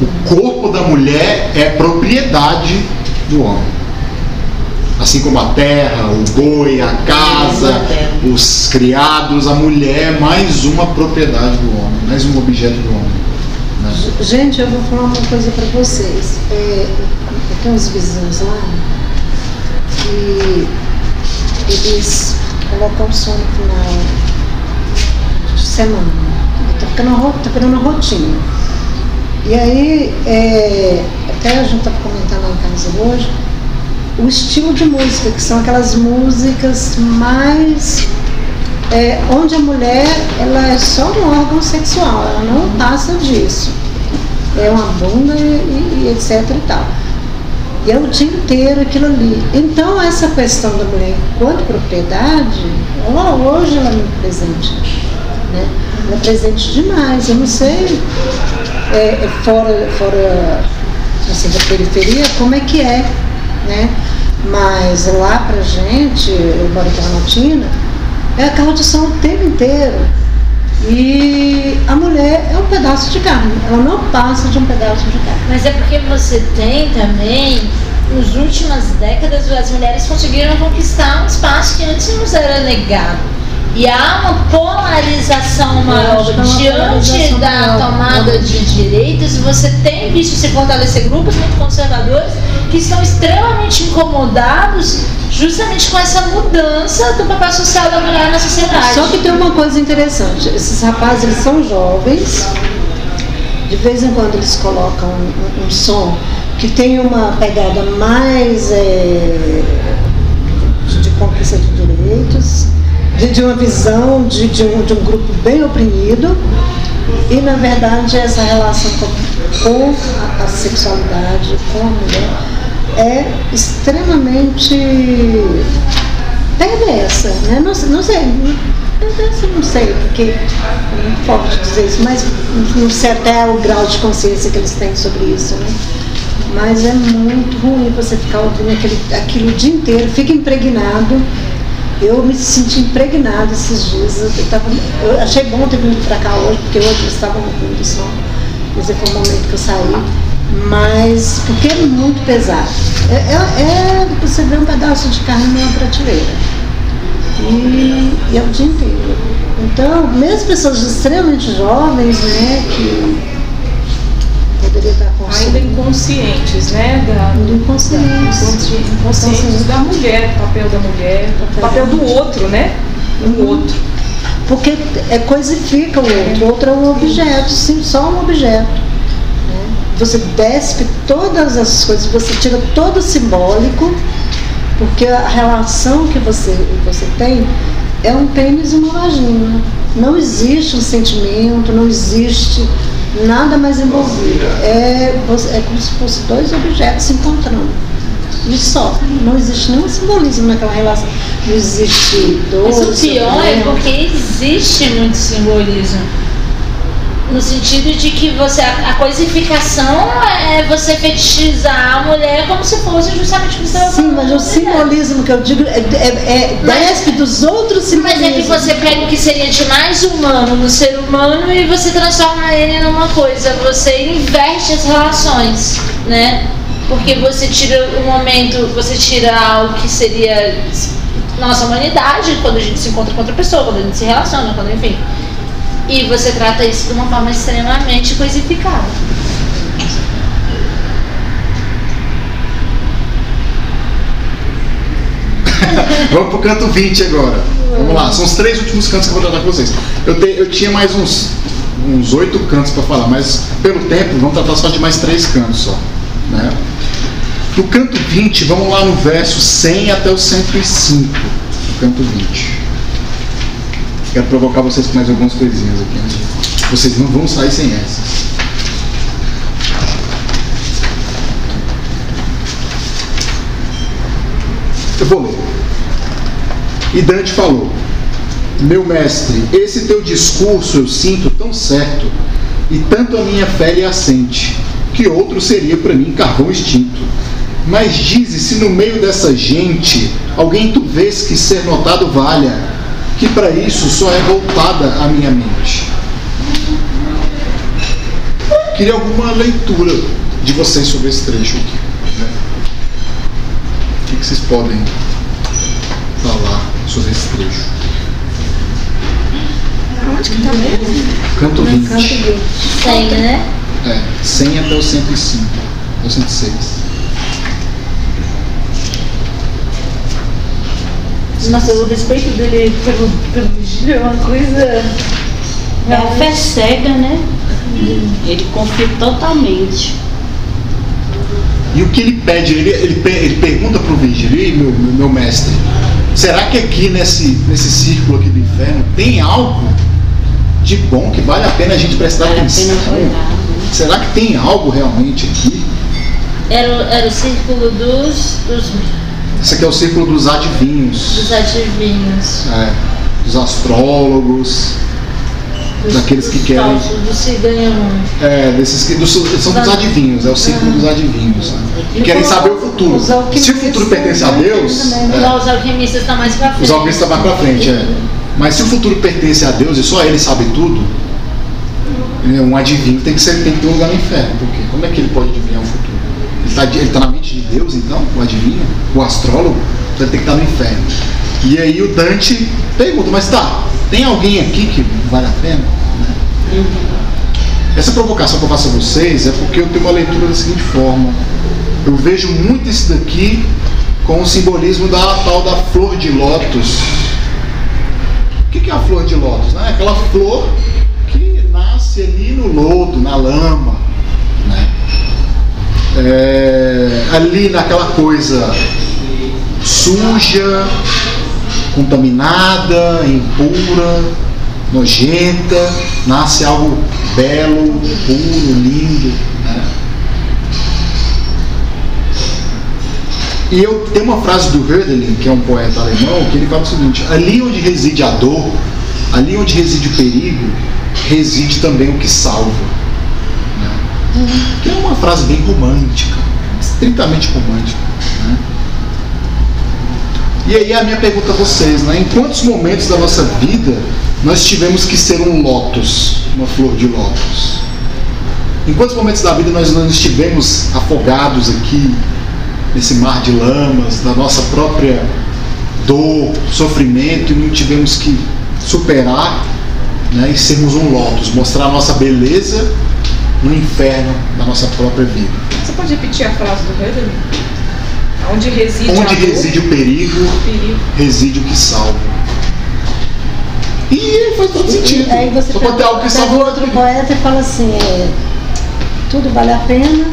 O corpo da mulher é propriedade do homem, assim como a terra, o boi, a casa, os criados. A mulher é mais uma propriedade do homem, mais um objeto do homem, né? Gente, eu vou falar uma coisa para vocês. Tem uns vizinhos lá que eles colocam som no final de semana. Tá ficando uma rotina. E aí, até a gente estava comentando lá em casa hoje, o estilo de música, que são aquelas músicas mais... onde a mulher, ela é só um órgão sexual, ela não passa disso. É uma bunda e etc e tal. E é o dia inteiro aquilo ali. Então, essa questão da mulher enquanto propriedade, ela, hoje ela é muito presente, né? Ela é presente demais. Eu não sei, fora assim, da periferia, como é, né? Mas lá pra gente, eu moro em Planaltina, é a carro de som o tempo inteiro. E a mulher é um pedaço de carne, ela não passa de um pedaço de carne. Mas é porque você tem também, nas últimas décadas, as mulheres conseguiram conquistar um espaço que antes nos era negado. E há uma polarização maior diante da tomada de direitos. Você tem visto se fortalecer grupos muito conservadores que estão extremamente incomodados justamente com essa mudança do papel social da mulher na sociedade. Só que tem uma coisa interessante: esses rapazes, eles são jovens, de vez em quando eles colocam um som que tem uma pegada mais de conquista de direitos, de uma visão de um grupo bem oprimido. E na verdade essa relação com a sexualidade, com a mulher, é extremamente perversa, né? Não sei porque não posso dizer isso, mas não sei até o grau de consciência que eles têm sobre isso, né? Mas é muito ruim você ficar ouvindo aquilo o dia inteiro, fica impregnado. Eu me senti impregnada esses dias. Eu achei bom ter vindo pra cá hoje, porque hoje eu estava no fundo do som. Quer dizer, foi o momento que eu saí. Mas, porque é muito pesado. Você vê um pedaço de carne numa prateleira. E é o dia inteiro. Então, mesmo pessoas extremamente jovens, né, que... ainda inconscientes, né? Inconscientes da mulher, papel da mulher, papel do outro, né? Um outro. Porque coisifica o outro. O outro é um objeto, sim, só um objeto, né? Você despe todas as coisas, você tira todo o simbólico, porque a relação que você tem é um pênis e uma vagina. Não existe um sentimento, não existe nada mais envolvido. É como se fossem dois objetos se encontrando. E só. Não existe nenhum simbolismo naquela relação. Não existe dor. Mas o pior é porque existe muito simbolismo. No sentido de que a coisificação é você fetichizar a mulher como se fosse justamente o que você estava falando. Sim, mas o simbolismo que eu digo despe dos outros simbolismos. Mas é que você pega o que seria de mais humano no ser humano e você transforma ele numa coisa. Você inverte as relações, né? Porque você tira um momento, você tira algo que seria nossa humanidade, quando a gente se encontra com outra pessoa, quando a gente se relaciona, quando enfim... E você trata isso de uma forma extremamente coisificada. Vamos pro canto 20 agora. Vamos lá, são os 3 últimos cantos que eu vou tratar com vocês. Eu tinha mais uns 8 cantos para falar, mas pelo tempo vamos tratar só de mais 3 cantos só, né? Do canto 20, vamos lá no verso 100 até o 105. Do canto 20. Quero provocar vocês com mais algumas coisinhas aqui, né? Vocês não vão sair sem essas. Eu vou ler. E Dante falou: meu mestre, esse teu discurso eu sinto tão certo, e tanto a minha fé lhe assente, que outro seria para mim carvão extinto. Mas dize se no meio dessa gente alguém tu vês que ser notado valha, que para isso só é voltada a minha mente. Queria alguma leitura de vocês sobre esse trecho aqui, né? O que vocês podem falar sobre esse trecho? Onde que tá mesmo? Canto 20. Canto 20. 100, né? É, 100 até o 105, até o 106. Nossa, o respeito dele pelo Virgílio é uma coisa... É a fé cega, né? Ele confia totalmente. E o que ele pede? Ele pergunta para o Virgílio: "Ei, meu mestre, será que aqui nesse círculo aqui do inferno tem algo de bom que vale a pena a gente prestar atenção? Será que tem algo realmente aqui?" Era o círculo dos... Esse aqui é o círculo dos adivinhos. Dos adivinhos. É, dos astrólogos. Daqueles que querem... Dos se ganham... É, desses que... são dos adivinhos, é o círculo dos adivinhos. Né? Querem saber o futuro. Se o futuro pertence a Deus... Os alquimistas estão mais pra frente. Os alquimistas estão mais pra frente, é. Mas se o futuro pertence a Deus e só ele sabe tudo, um adivinho tem que ter um lugar no inferno. Por quê? Como é que ele pode adivinhar o futuro? Ele tá na mente de Deus, então? O adivinho? O astrólogo? Então ele tem que estar no inferno. E aí o Dante pergunta: mas tá... Tem alguém aqui que vale a pena? Né? Essa provocação que eu faço a vocês é porque eu tenho uma leitura da seguinte forma. Eu vejo muito isso daqui com o simbolismo da tal da flor de lótus. O que é a flor de lótus? É aquela flor que nasce ali no lodo, na lama. Né? Ali naquela coisa suja... contaminada, impura, nojenta, nasce algo belo, puro, lindo, né? E eu tenho uma frase do Rodin, que é um poeta alemão, que ele fala o seguinte: ali onde reside a dor, ali onde reside o perigo, reside também o que salva, né? Que é uma frase bem romântica, estritamente romântica, né? E aí a minha pergunta a vocês, né? Em quantos momentos da nossa vida nós tivemos que ser um lótus, uma flor de lótus? Em quantos momentos da vida nós não estivemos afogados aqui, nesse mar de lamas, da nossa própria dor, sofrimento, e não tivemos que superar, né, e sermos um lótus, mostrar a nossa beleza no inferno da nossa própria vida? Você pode repetir a frase do Rodin? Onde reside o perigo, reside o que salva. E faz todo sentido. Aí você pega algo que salva outro poeta e fala assim: tudo vale a pena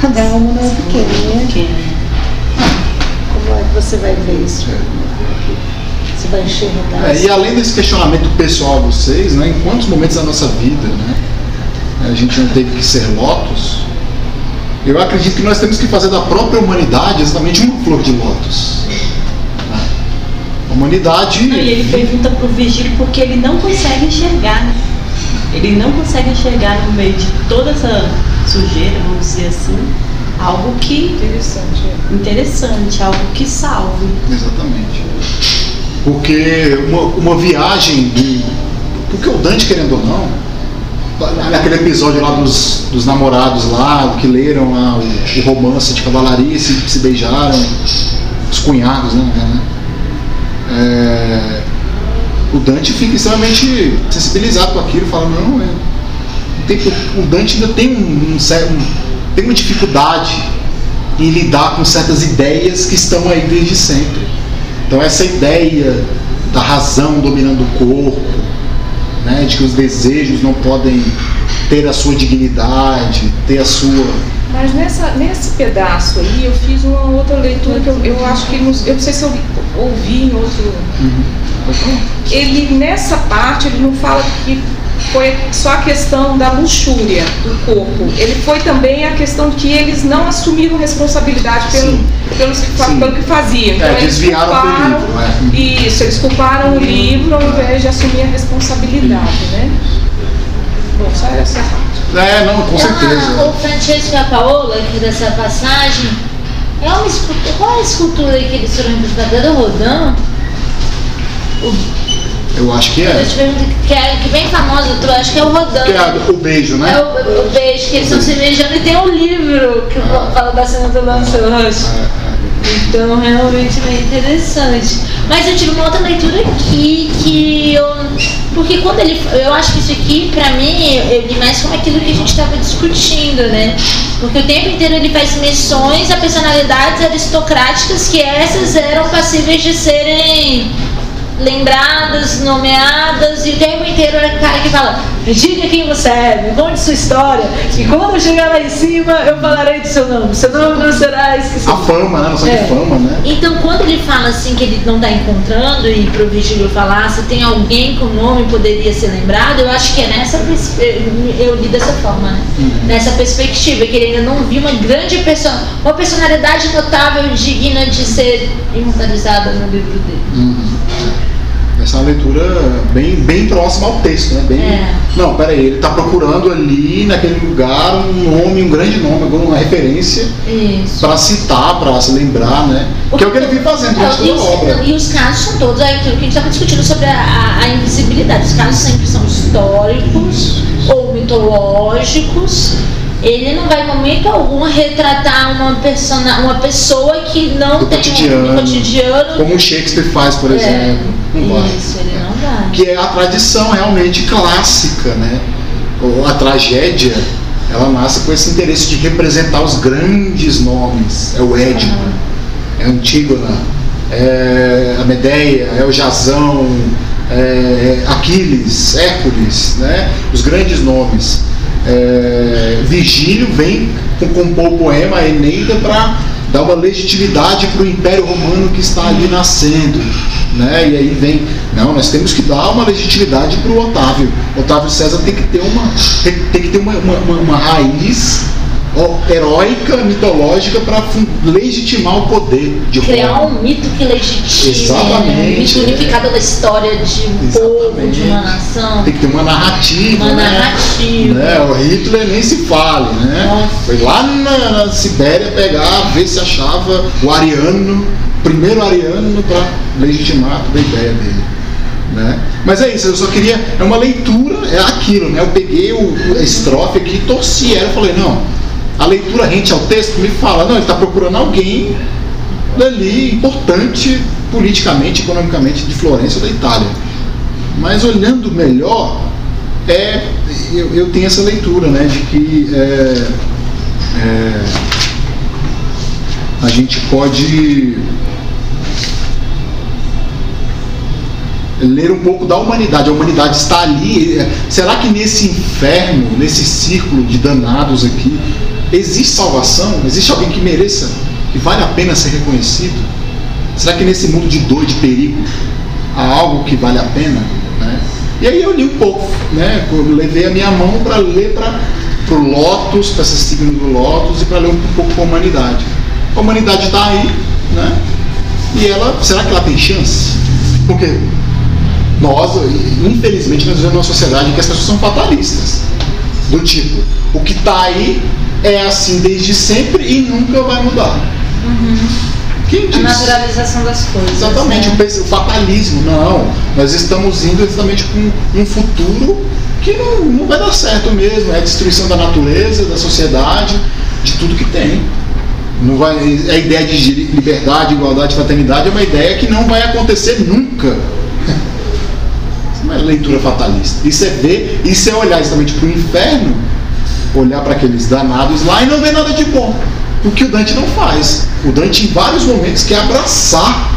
quando a alma não é pequena. Como é que você vai ver isso? Você vai enxergar isso. E além desse questionamento pessoal a vocês, né, em quantos momentos da nossa vida, né, a gente não teve que ser lótus? Eu acredito que nós temos que fazer da própria humanidade exatamente uma flor de lótus. A humanidade... E ele pergunta para o Virgílio porque ele não consegue enxergar. Ele não consegue enxergar no meio de toda essa sujeira, vamos dizer assim, algo que... Interessante, algo que salve. Exatamente. Porque uma viagem de... Porque o Dante, querendo ou não... Naquele episódio lá dos namorados lá, que leram lá o romance de cavalaria e se beijaram, os cunhados, né? O Dante fica extremamente sensibilizado com aquilo, fala: o Dante ainda tem uma dificuldade em lidar com certas ideias que estão aí desde sempre. Então essa ideia da razão dominando o corpo, né, de que os desejos não podem ter a sua dignidade, ter a sua... Mas nesse pedaço aí eu fiz uma outra leitura que eu acho que... Eu não sei se eu ouvi em outro... Ele, nessa parte, ele não fala que foi só a questão da luxúria do corpo. Ele foi também a questão que eles não assumiram responsabilidade pelo que faziam. Então eles culparam o livro, eles culparam o livro ao invés de assumir a responsabilidade, né? Bom, só essa parte. Não, com certeza. O Francesca e a Paola, aqui dessa passagem, É uma escultura. Qual é a escultura que eles foram representados? É o Rodin? Eu acho que é. Que bem famosa, eu acho que é o Rodin. Que é o beijo, né? É o beijo, que eles estão se beijando e tem um livro que fala da cena do Lancelot. Então, realmente meio interessante. Mas eu tive uma outra leitura aqui que porque quando ele... Eu acho que isso aqui, pra mim, eu li mais como aquilo que a gente estava discutindo, né? Porque o tempo inteiro ele faz menções a personalidades aristocráticas que essas eram passíveis de serem lembradas, nomeadas, e o tempo inteiro é o cara que fala: me diga quem você é, me conte sua história, e quando eu chegar lá em cima eu falarei do seu nome não será esquecido. A fama, né? A noção de fama, né? Então quando ele fala assim que ele não está encontrando, e pro Virgílio falar se tem alguém com o nome poderia ser lembrado, eu acho que é nessa eu li dessa forma, né? Nessa perspectiva, que ele ainda não viu uma grande uma personalidade notável digna de ser imortalizada no livro dele. Essa é uma leitura bem próxima ao texto, né? Não, peraí, ele está procurando ali naquele lugar um nome, um grande nome, uma referência para citar, para se lembrar, né? Que é o que ele vem fazendo durante toda a obra. E os casos são todos aquilo que a gente estava discutindo sobre a invisibilidade. Os casos sempre são históricos ou mitológicos. Ele não vai, em momento algum, retratar uma pessoa que não tem um cotidiano. Como o Shakespeare faz, por exemplo. Isso, ele não vai. Que é a tradição realmente clássica, né? A tragédia, ela nasce com esse interesse de representar os grandes nomes. É o Édipo, é Antígona, é a Medeia, é o Jasão, é Aquiles, Hércules, né? Os grandes nomes. Virgílio vem compor o poema a Eneida para dar uma legitimidade para o Império Romano que está ali nascendo, né? E aí vem, não, nós temos que dar uma legitimidade para o Otávio. Otávio César tem que ter uma raiz heróica, mitológica, para legitimar o poder de Roma. Criar um mito que legitime. Exatamente. Um mito unificado da história de um povo, de uma nação. Tem que ter uma narrativa. Né? O Hitler nem se fale, né? Foi lá na Sibéria pegar, ver se achava o ariano, primeiro ariano, para legitimar toda a ideia dele. Né? Mas é isso, eu só queria... É uma leitura, é aquilo, né? Eu peguei a estrofe aqui, torci ela e falei, não... A leitura rente ao texto me fala, não, ele está procurando alguém dali importante politicamente, economicamente, de Florença ou da Itália. Mas olhando melhor, eu tenho essa leitura, né, de que a gente pode ler um pouco da humanidade. A humanidade está ali. Será que nesse inferno, nesse círculo de danados aqui, existe salvação? Existe alguém que mereça, que vale a pena ser reconhecido? Será que nesse mundo de dor, de perigo, há algo que vale a pena? Né? E aí eu li um pouco, né? Eu levei a minha mão para ler para o Lótus, para esse signo do Lótus, e para ler um pouco para a humanidade. A humanidade está aí, né? E ela, será que ela tem chance? Porque nós, infelizmente, nós vivemos numa sociedade em que as pessoas são fatalistas. Do tipo, o que está aí é assim desde sempre e nunca vai mudar. Quem diz? A naturalização das coisas. Exatamente, né? O fatalismo. Não, nós estamos indo exatamente para um futuro que não vai dar certo mesmo. É a destruição da natureza, da sociedade, de tudo que tem. Não vai, a ideia de liberdade, igualdade, fraternidade é uma ideia que não vai acontecer nunca. Isso não é leitura fatalista. Isso é ver, isso é olhar exatamente para o inferno, olhar para aqueles danados lá e não ver nada de bom. O que o Dante não faz. O Dante, em vários momentos, quer abraçar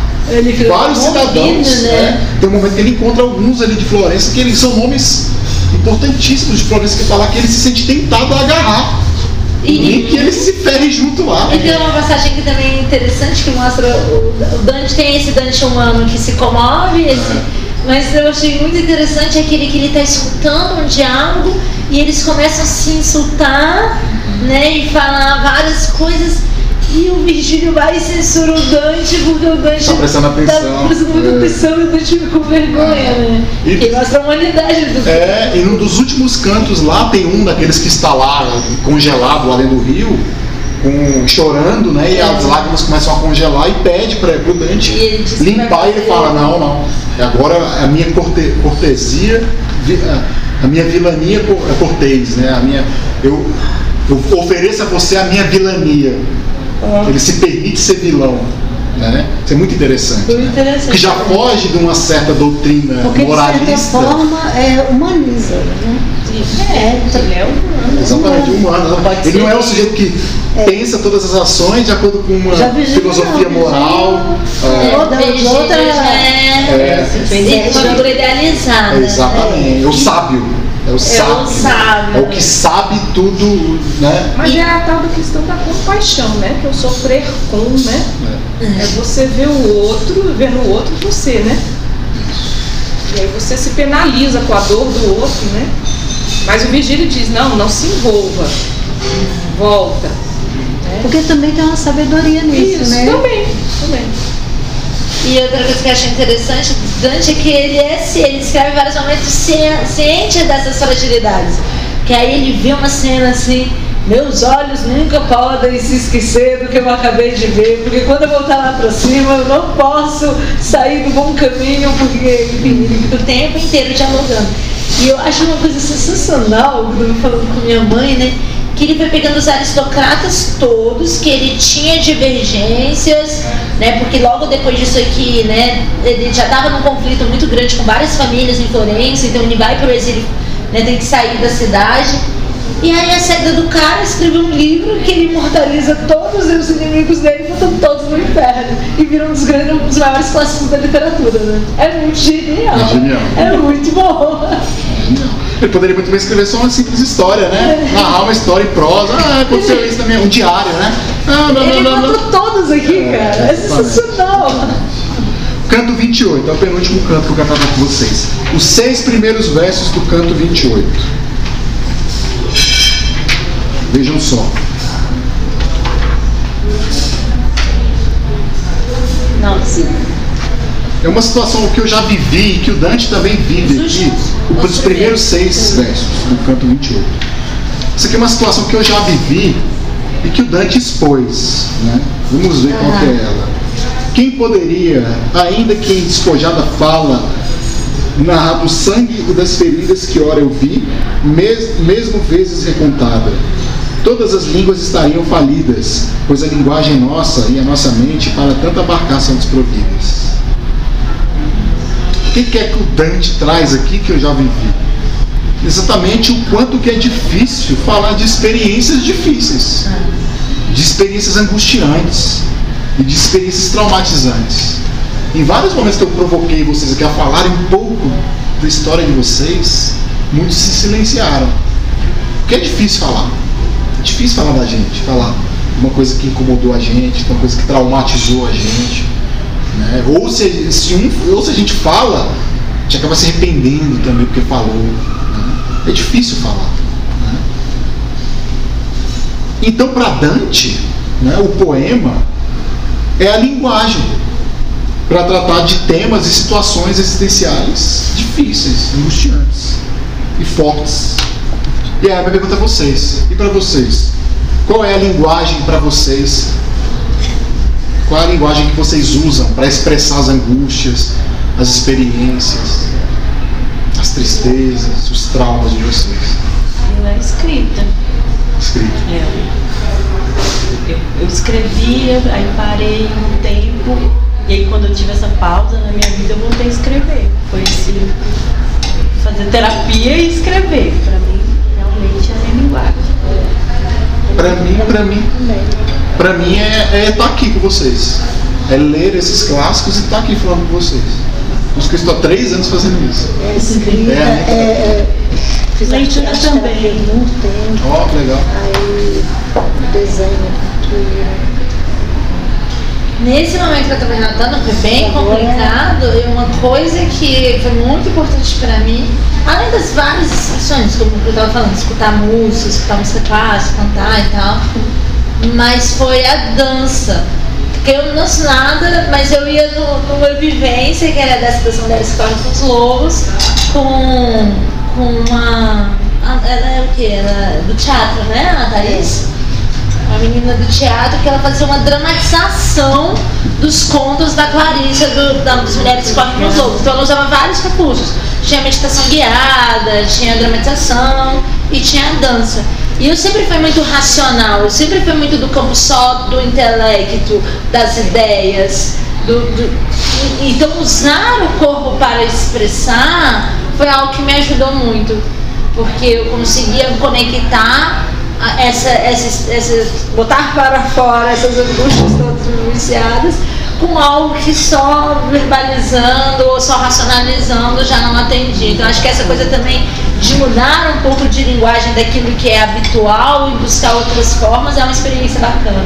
vários cidadãos. Né? Tem um momento que ele encontra alguns ali de Florença, que eles são nomes importantíssimos de Florença, que fala que ele se sente tentado a agarrar. E que ele se ferre junto lá. E tem uma passagem que também é interessante, que mostra o Dante, tem esse Dante humano que se comove, mas eu achei muito interessante aquele que ele está escutando um diálogo e eles começam a se insultar, né, e falar várias coisas, e o Virgílio vai e censura o Dante, porque o Dante está prestando atenção e o Dante fica com vergonha, né? E mostra a humanidade do e num dos últimos cantos lá tem um daqueles que está lá, congelado, lá dentro do rio, chorando, né? E as lágrimas começam a congelar e pede para o Dante limpar, e ele fala, não, não, agora a minha cortesia, a minha vilania é cortês, né? Eu ofereço a você a minha vilania. Ele se permite ser vilão, né? Isso é muito interessante, né? Que já foge de uma certa doutrina moralista. Porque de certa forma humaniza, né? Ele é humano. Exatamente, humano. Ele não é um sujeito que pensa todas as ações de acordo com uma filosofia moral. Outra cultura idealizada. Exatamente, o sábio. É o sábio, é o que sabe tudo, né? Mas é a tal da questão da compaixão, né? Que eu sofrer com, né? É você ver o outro, ver no outro você, né? E aí você se penaliza com a dor do outro, né? Mas o Virgílio diz, não, não se envolva, volta. Né? Porque também tem uma sabedoria nisso, né? Isso, também. E outra coisa que eu acho interessante do Dante é que ele escreve vários momentos ciente dessas fragilidades. Que aí ele vê uma cena assim, meus olhos nunca podem se esquecer do que eu acabei de ver, porque quando eu voltar lá pra cima eu não posso sair do bom caminho, porque enfim, ele fica o tempo inteiro dialogando. E eu acho uma coisa sensacional, quando eu falando com minha mãe, né? Que ele foi pegando os aristocratas todos, que ele tinha divergências, né, porque logo depois disso aqui, né, ele já estava num conflito muito grande com várias famílias em Florença, então ele vai para o exílio, né, tem que sair da cidade. E aí a saída do cara escreveu um livro que ele imortaliza todos os inimigos dele, botando todos no inferno, e vira um dos maiores clássicos da literatura, né? É muito genial. É genial. É muito bom. Ele poderia muito bem escrever só uma simples história, né? Narrar uma história em prosa. Ah, aconteceu isso também, um diário, né? Ele contou todos aqui, cara. É sensacional. Canto 28, é o penúltimo canto que eu cantava com vocês. Os 6 primeiros versos do canto 28. Vejam só. É uma situação que eu já vivi e que o Dante também vive aqui, os primeiros 6 versos do canto 28. Isso aqui é uma situação que eu já vivi e que o Dante expôs, né? Vamos ver qual que é ela. Quem poderia, ainda que em despojada fala, narrar do sangue e das feridas que ora eu vi, mesmo vezes recontada? Todas as línguas estariam falidas, pois a linguagem nossa e a nossa mente para tanta abarcar são desprovidas. O que é que o Dante traz aqui que eu já vivi? Exatamente o quanto que é difícil falar de experiências difíceis, de experiências angustiantes e de experiências traumatizantes. Em vários momentos que eu provoquei vocês aqui a falarem um pouco da história de vocês, muitos se silenciaram. Porque é difícil falar. É difícil falar da gente, falar uma coisa que incomodou a gente, uma coisa que traumatizou a gente. Né? Ou se a gente fala, a gente acaba se arrependendo também porque falou, né? É difícil falar, né? Então para Dante, né, o poema é a linguagem para tratar de temas e situações existenciais difíceis, angustiantes e fortes. E aí eu pergunto a vocês, e para vocês, qual é a linguagem para vocês? Qual é a linguagem que vocês usam para expressar as angústias, as experiências, as tristezas, os traumas de vocês? Na escrita. Escrita. Eu escrevia, aí parei um tempo, e aí quando eu tive essa pausa na minha vida, eu voltei a escrever. Foi assim, fazer terapia e escrever. Para mim, realmente, é a minha linguagem. Para mim é estar aqui com vocês. É ler esses clássicos e estar aqui falando com vocês. Acho que eu estou há 3 anos fazendo isso. É escrita, fiz leitura também. Ó, que legal. Aí, desenho, pintura. Nesse momento que eu estava relatando, foi bem complicado, e uma coisa que foi muito importante para mim, além das várias expressões, como eu estava falando, escutar música clássica, cantar e tal, mas foi a dança. Porque eu não sei nada, mas eu ia numa vivência, que era dessa das mulheres que correm com os lobos, com uma... Ela é o quê? Ela é do teatro, né? A Thaís? uma menina do teatro, que ela fazia uma dramatização dos contos da Clarice, das mulheres que correm nos lobos. Então ela usava vários recursos. Tinha meditação guiada, tinha dramatização e tinha a dança. E eu sempre fui muito racional, eu sempre fui muito do campo só do intelecto, das ideias. Então usar o corpo para expressar foi algo que me ajudou muito, porque eu conseguia conectar botar para fora essas angústias todas pronunciadas com algo que só verbalizando ou só racionalizando já não atendia. Então acho que essa coisa também de mudar um pouco de linguagem daquilo que é habitual e buscar outras formas é uma experiência bacana.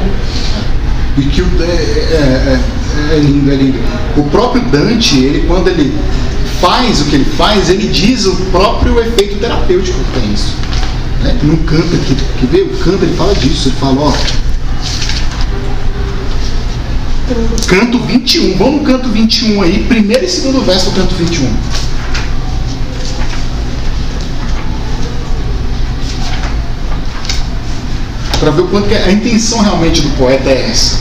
E que é lindo, é lindo. O próprio Dante, ele, quando ele faz o que ele faz, ele diz o próprio efeito terapêutico que tem isso. Né? No Canto, que vê o Canto, ele fala disso, ele fala, ó... Canto 21, vamos no Canto 21 aí, primeiro e segundo verso do Canto 21. Para ver o quanto que a intenção realmente do poeta é essa.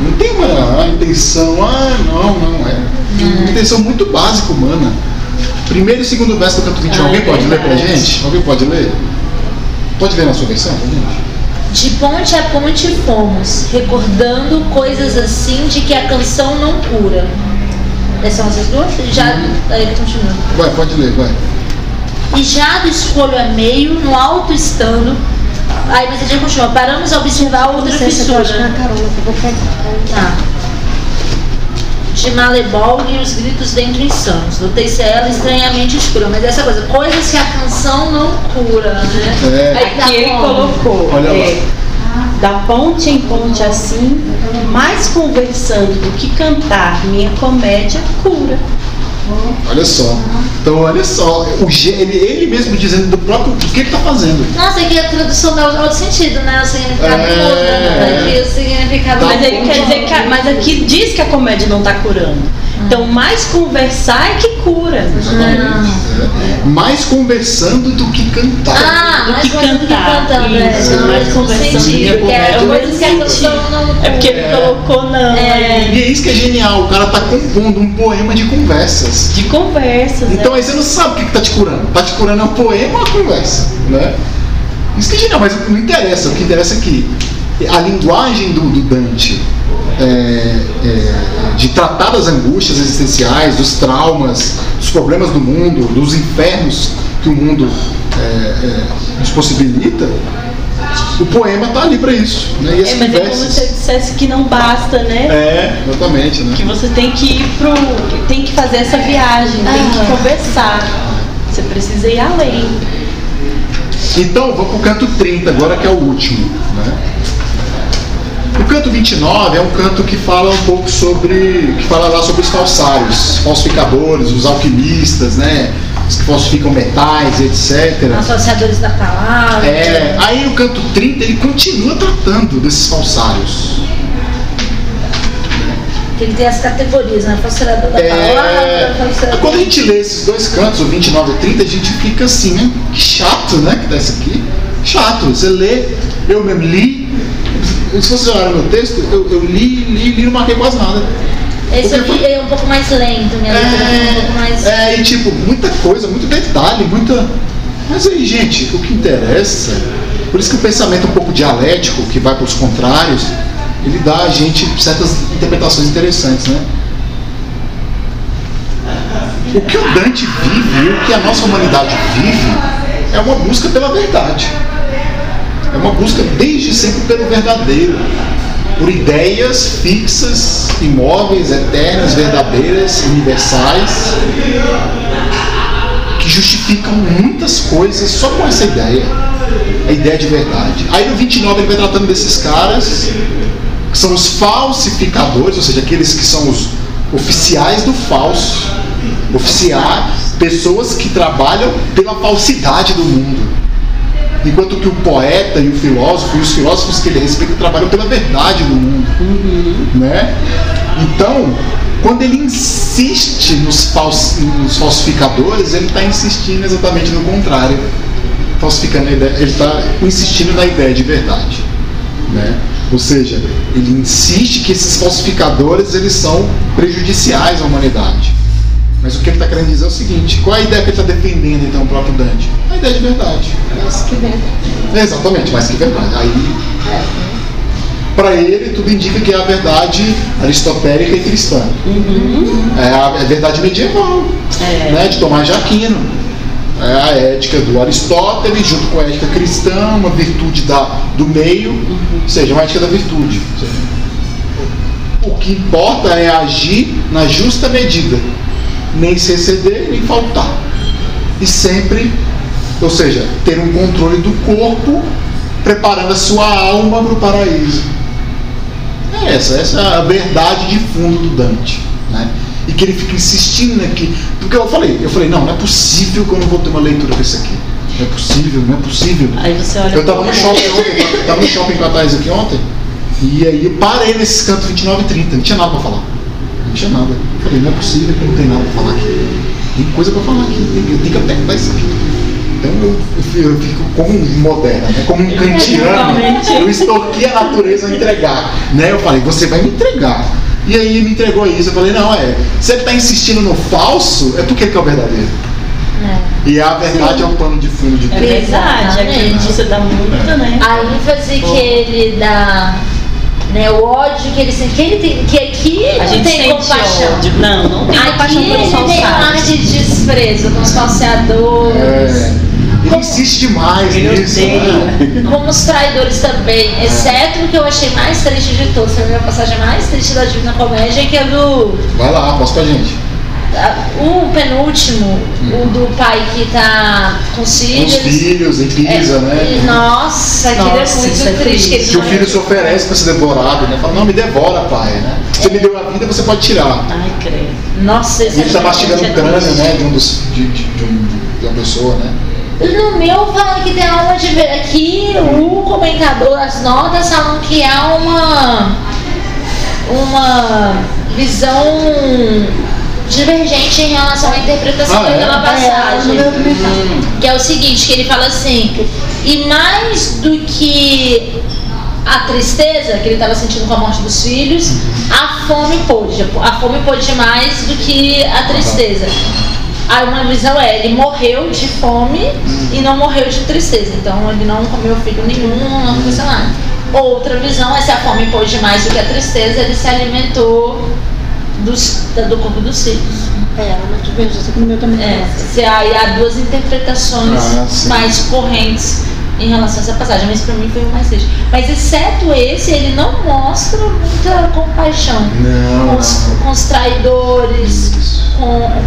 Não tem uma intenção, é uma intenção muito básica humana. Primeiro e segundo verso do Canto 21, alguém pode ler pra gente? Alguém pode ler? Pode ler na sua versão? De ponte a ponte fomos, recordando coisas assim de que a canção não cura. Essas são essas duas? Já continuando. Vai, pode ler, vai. E já do escolho a meio, no alto estando. Aí você já continua. Paramos a observar outra fissura. Tá. De Malebol e os gritos dentro insanos. Notei-se ela estranhamente escura. Mas essa coisa, coisas que a canção não cura, né? É. Aí que ele colocou. Olha lá. Da ponte em ponte assim, mais conversando do que cantar minha comédia cura. Olha só. Então, olha só. Ele mesmo dizendo do próprio do que ele está fazendo. Nossa, aqui a tradução dá outro sentido, né? O significado muda, o significado... Mas ele quer dizer que... Mas aqui diz que a comédia não está curando. Então, mais conversar é que cura. Mais conversando do que cantar. Mais conversando do que cantar. É porque ele colocou não. E é isso que é genial. O cara tá compondo um poema de conversas. Então aí você não sabe o que tá te curando. Tá te curando é um poema ou a conversa, né? Isso que é genial, mas não interessa. O que interessa é que a linguagem do Dante... de tratar das angústias existenciais, dos traumas, dos problemas do mundo, dos infernos que o mundo nos possibilita, o poema está ali para isso. Né? E as mas conversas... é como se você dissesse que não basta, né? É, exatamente. Né? Que você tem que ir tem que fazer essa viagem, tem que conversar. Você precisa ir além. Então, vamos para o canto 30, agora que é o último. Né? O canto 29 é um canto que fala um pouco sobre... que fala lá sobre os falsários, falsificadores, os alquimistas, né? Os que falsificam metais, etc. Associadores da palavra. Aí o canto 30, ele continua tratando desses falsários. Ele tem as categorias, né? Falsificador da palavra, falsificador... Quando a gente lê esses dois cantos, o 29 e o 30, a gente fica assim, né? Que chato, né? Que dá isso aqui. Chato. Você lê, eu mesmo li... Se vocês olharem meu texto, eu li e não marquei quase nada. Esse aqui é um pouco mais lento, minha leitura é um pouco mais... e tipo, muita coisa, muito detalhe, muita... Mas aí, gente, o que interessa... Por isso que o pensamento um pouco dialético, que vai para os contrários, ele dá a gente certas interpretações interessantes, né? O que o Dante vive e o que a nossa humanidade vive é uma busca pela verdade. É uma busca desde sempre pelo verdadeiro, por ideias fixas, imóveis, eternas, verdadeiras, universais, que justificam muitas coisas só com essa ideia, a ideia de verdade. Aí no 29 ele vai tratando desses caras, que são os falsificadores, ou seja, aqueles que são os oficiais do falso, oficiar, pessoas que trabalham pela falsidade do mundo. Enquanto que o poeta e o filósofo, e os filósofos que ele respeita, trabalham pela verdade do mundo. Né? Então, quando ele insiste nos falsificadores, ele está insistindo exatamente no contrário. Falsificando a ideia, ele está insistindo na ideia de verdade. né? Ou seja, ele insiste que esses falsificadores eles são prejudiciais à humanidade. Mas o que ele está querendo dizer é o seguinte: qual é a ideia que ele está defendendo, então, o próprio Dante? A ideia de verdade. Mais que verdade. É, exatamente, mais que verdade. Aí, para ele, tudo indica que é a verdade aristotélica e cristã. Uhum. É a verdade medieval, né, de Tomás de Aquino. É a ética do Aristóteles, junto com a ética cristã, uma virtude do meio, ou seja, uma ética da virtude. O que importa é agir na justa medida. Nem se exceder, nem faltar. E sempre, ou seja, ter um controle do corpo, preparando a sua alma para o paraíso. É essa é a verdade de fundo do Dante, né? E que ele fica insistindo aqui. Porque eu falei, não é possível que eu não vou ter uma leitura desse aqui. Não é possível. Aí você olha, eu estava no shopping ontem, estava no shopping com a Thaís aqui ontem, e aí eu parei nesse canto 29 e 30, não tinha nada para falar. Eu falei, não é possível que não tem nada pra falar aqui. Tem coisa pra falar aqui, eu tenho que apertar isso aqui. Então eu fico como um moderno, né? Como um kantiano. Eu extorquei a natureza a entregar, né? Eu falei, você vai me entregar. E aí me entregou isso. Eu falei, não, se ele tá insistindo no falso, é porque ele é o verdadeiro. E a verdade é o pano de fundo de tudo. É verdade, aquele disso dá muito, né? A ênfase que ele dá... Né, o ódio que ele sente, que aqui a gente tem compaixão. Ódio. Não tem aqui compaixão pelos falseadores. Aqui ele tem de desprezo com os falseadores. Ele insiste demais nisso. Como os traidores também. Exceto o que eu achei mais triste de todos. Foi a minha passagem mais triste da Divina Comédia, que é do... Vai lá, mostra pra gente. O penúltimo, o do pai que tá com os filhos. Os filhos, em Pisa, né? Nossa, que deve ser muito triste. Que o filho se oferece para ser devorado, né? Fala, não, me devora, pai, né? Você me deu a vida, você pode tirar. Ai, creio. Nossa, esse ele tá mastigando o crânio, né? De uma pessoa, né? No meu fala que tem alma de ver. Aqui o comentador, as notas falam que há uma visão divergente em relação à interpretação daquela passagem, que é o seguinte, que ele fala assim: e mais do que a tristeza que ele estava sentindo com a morte dos filhos, a fome pôde mais do que a tristeza. Aí uma visão ele morreu de fome e não morreu de tristeza, então ele não comeu filho nenhum, não fez nada. Outra visão é: se a fome pôde mais do que a tristeza, ele se alimentou do corpo dos filhos. Há duas interpretações mais correntes em relação a essa passagem, mas para mim foi o mais triste. Mas exceto esse, ele não mostra muita compaixão com os traidores,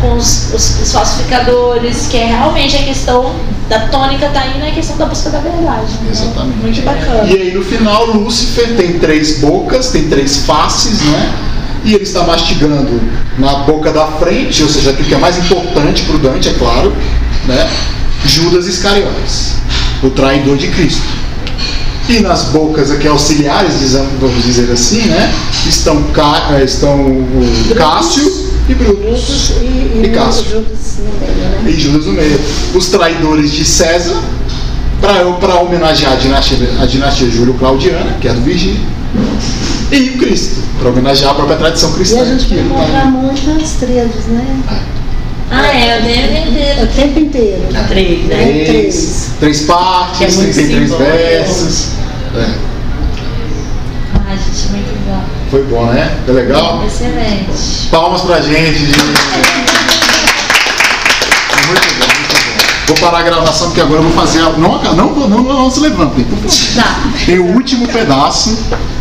com os falsificadores, que é realmente a questão da tônica, tá aí na questão da busca da verdade. Exatamente. Né? Muito bacana. E aí no final, Lúcifer tem três bocas, tem três faces, né? E ele está mastigando na boca da frente, ou seja, aquilo que é mais importante para o Dante, é claro, né? Judas Iscariotes, o traidor de Cristo. E nas bocas aqui auxiliares, vamos dizer assim, né? Estão o Cássio e Brutus. E Cássio. E Judas no meio. Os traidores de César, para homenagear a dinastia Júlio-Claudiana, que é do Virgílio. E o Cristo, para homenagear a própria tradição cristã. E a gente pode encontrar muitas três, né? O tempo inteiro. Três partes, tem três versos. Ai, gente, muito bom. Foi bom, né? Foi legal? Excelente. Palmas pra gente, gente. Muito bom. Vou parar a gravação, porque agora eu vou fazer... Não se levante. Tem o último pedaço...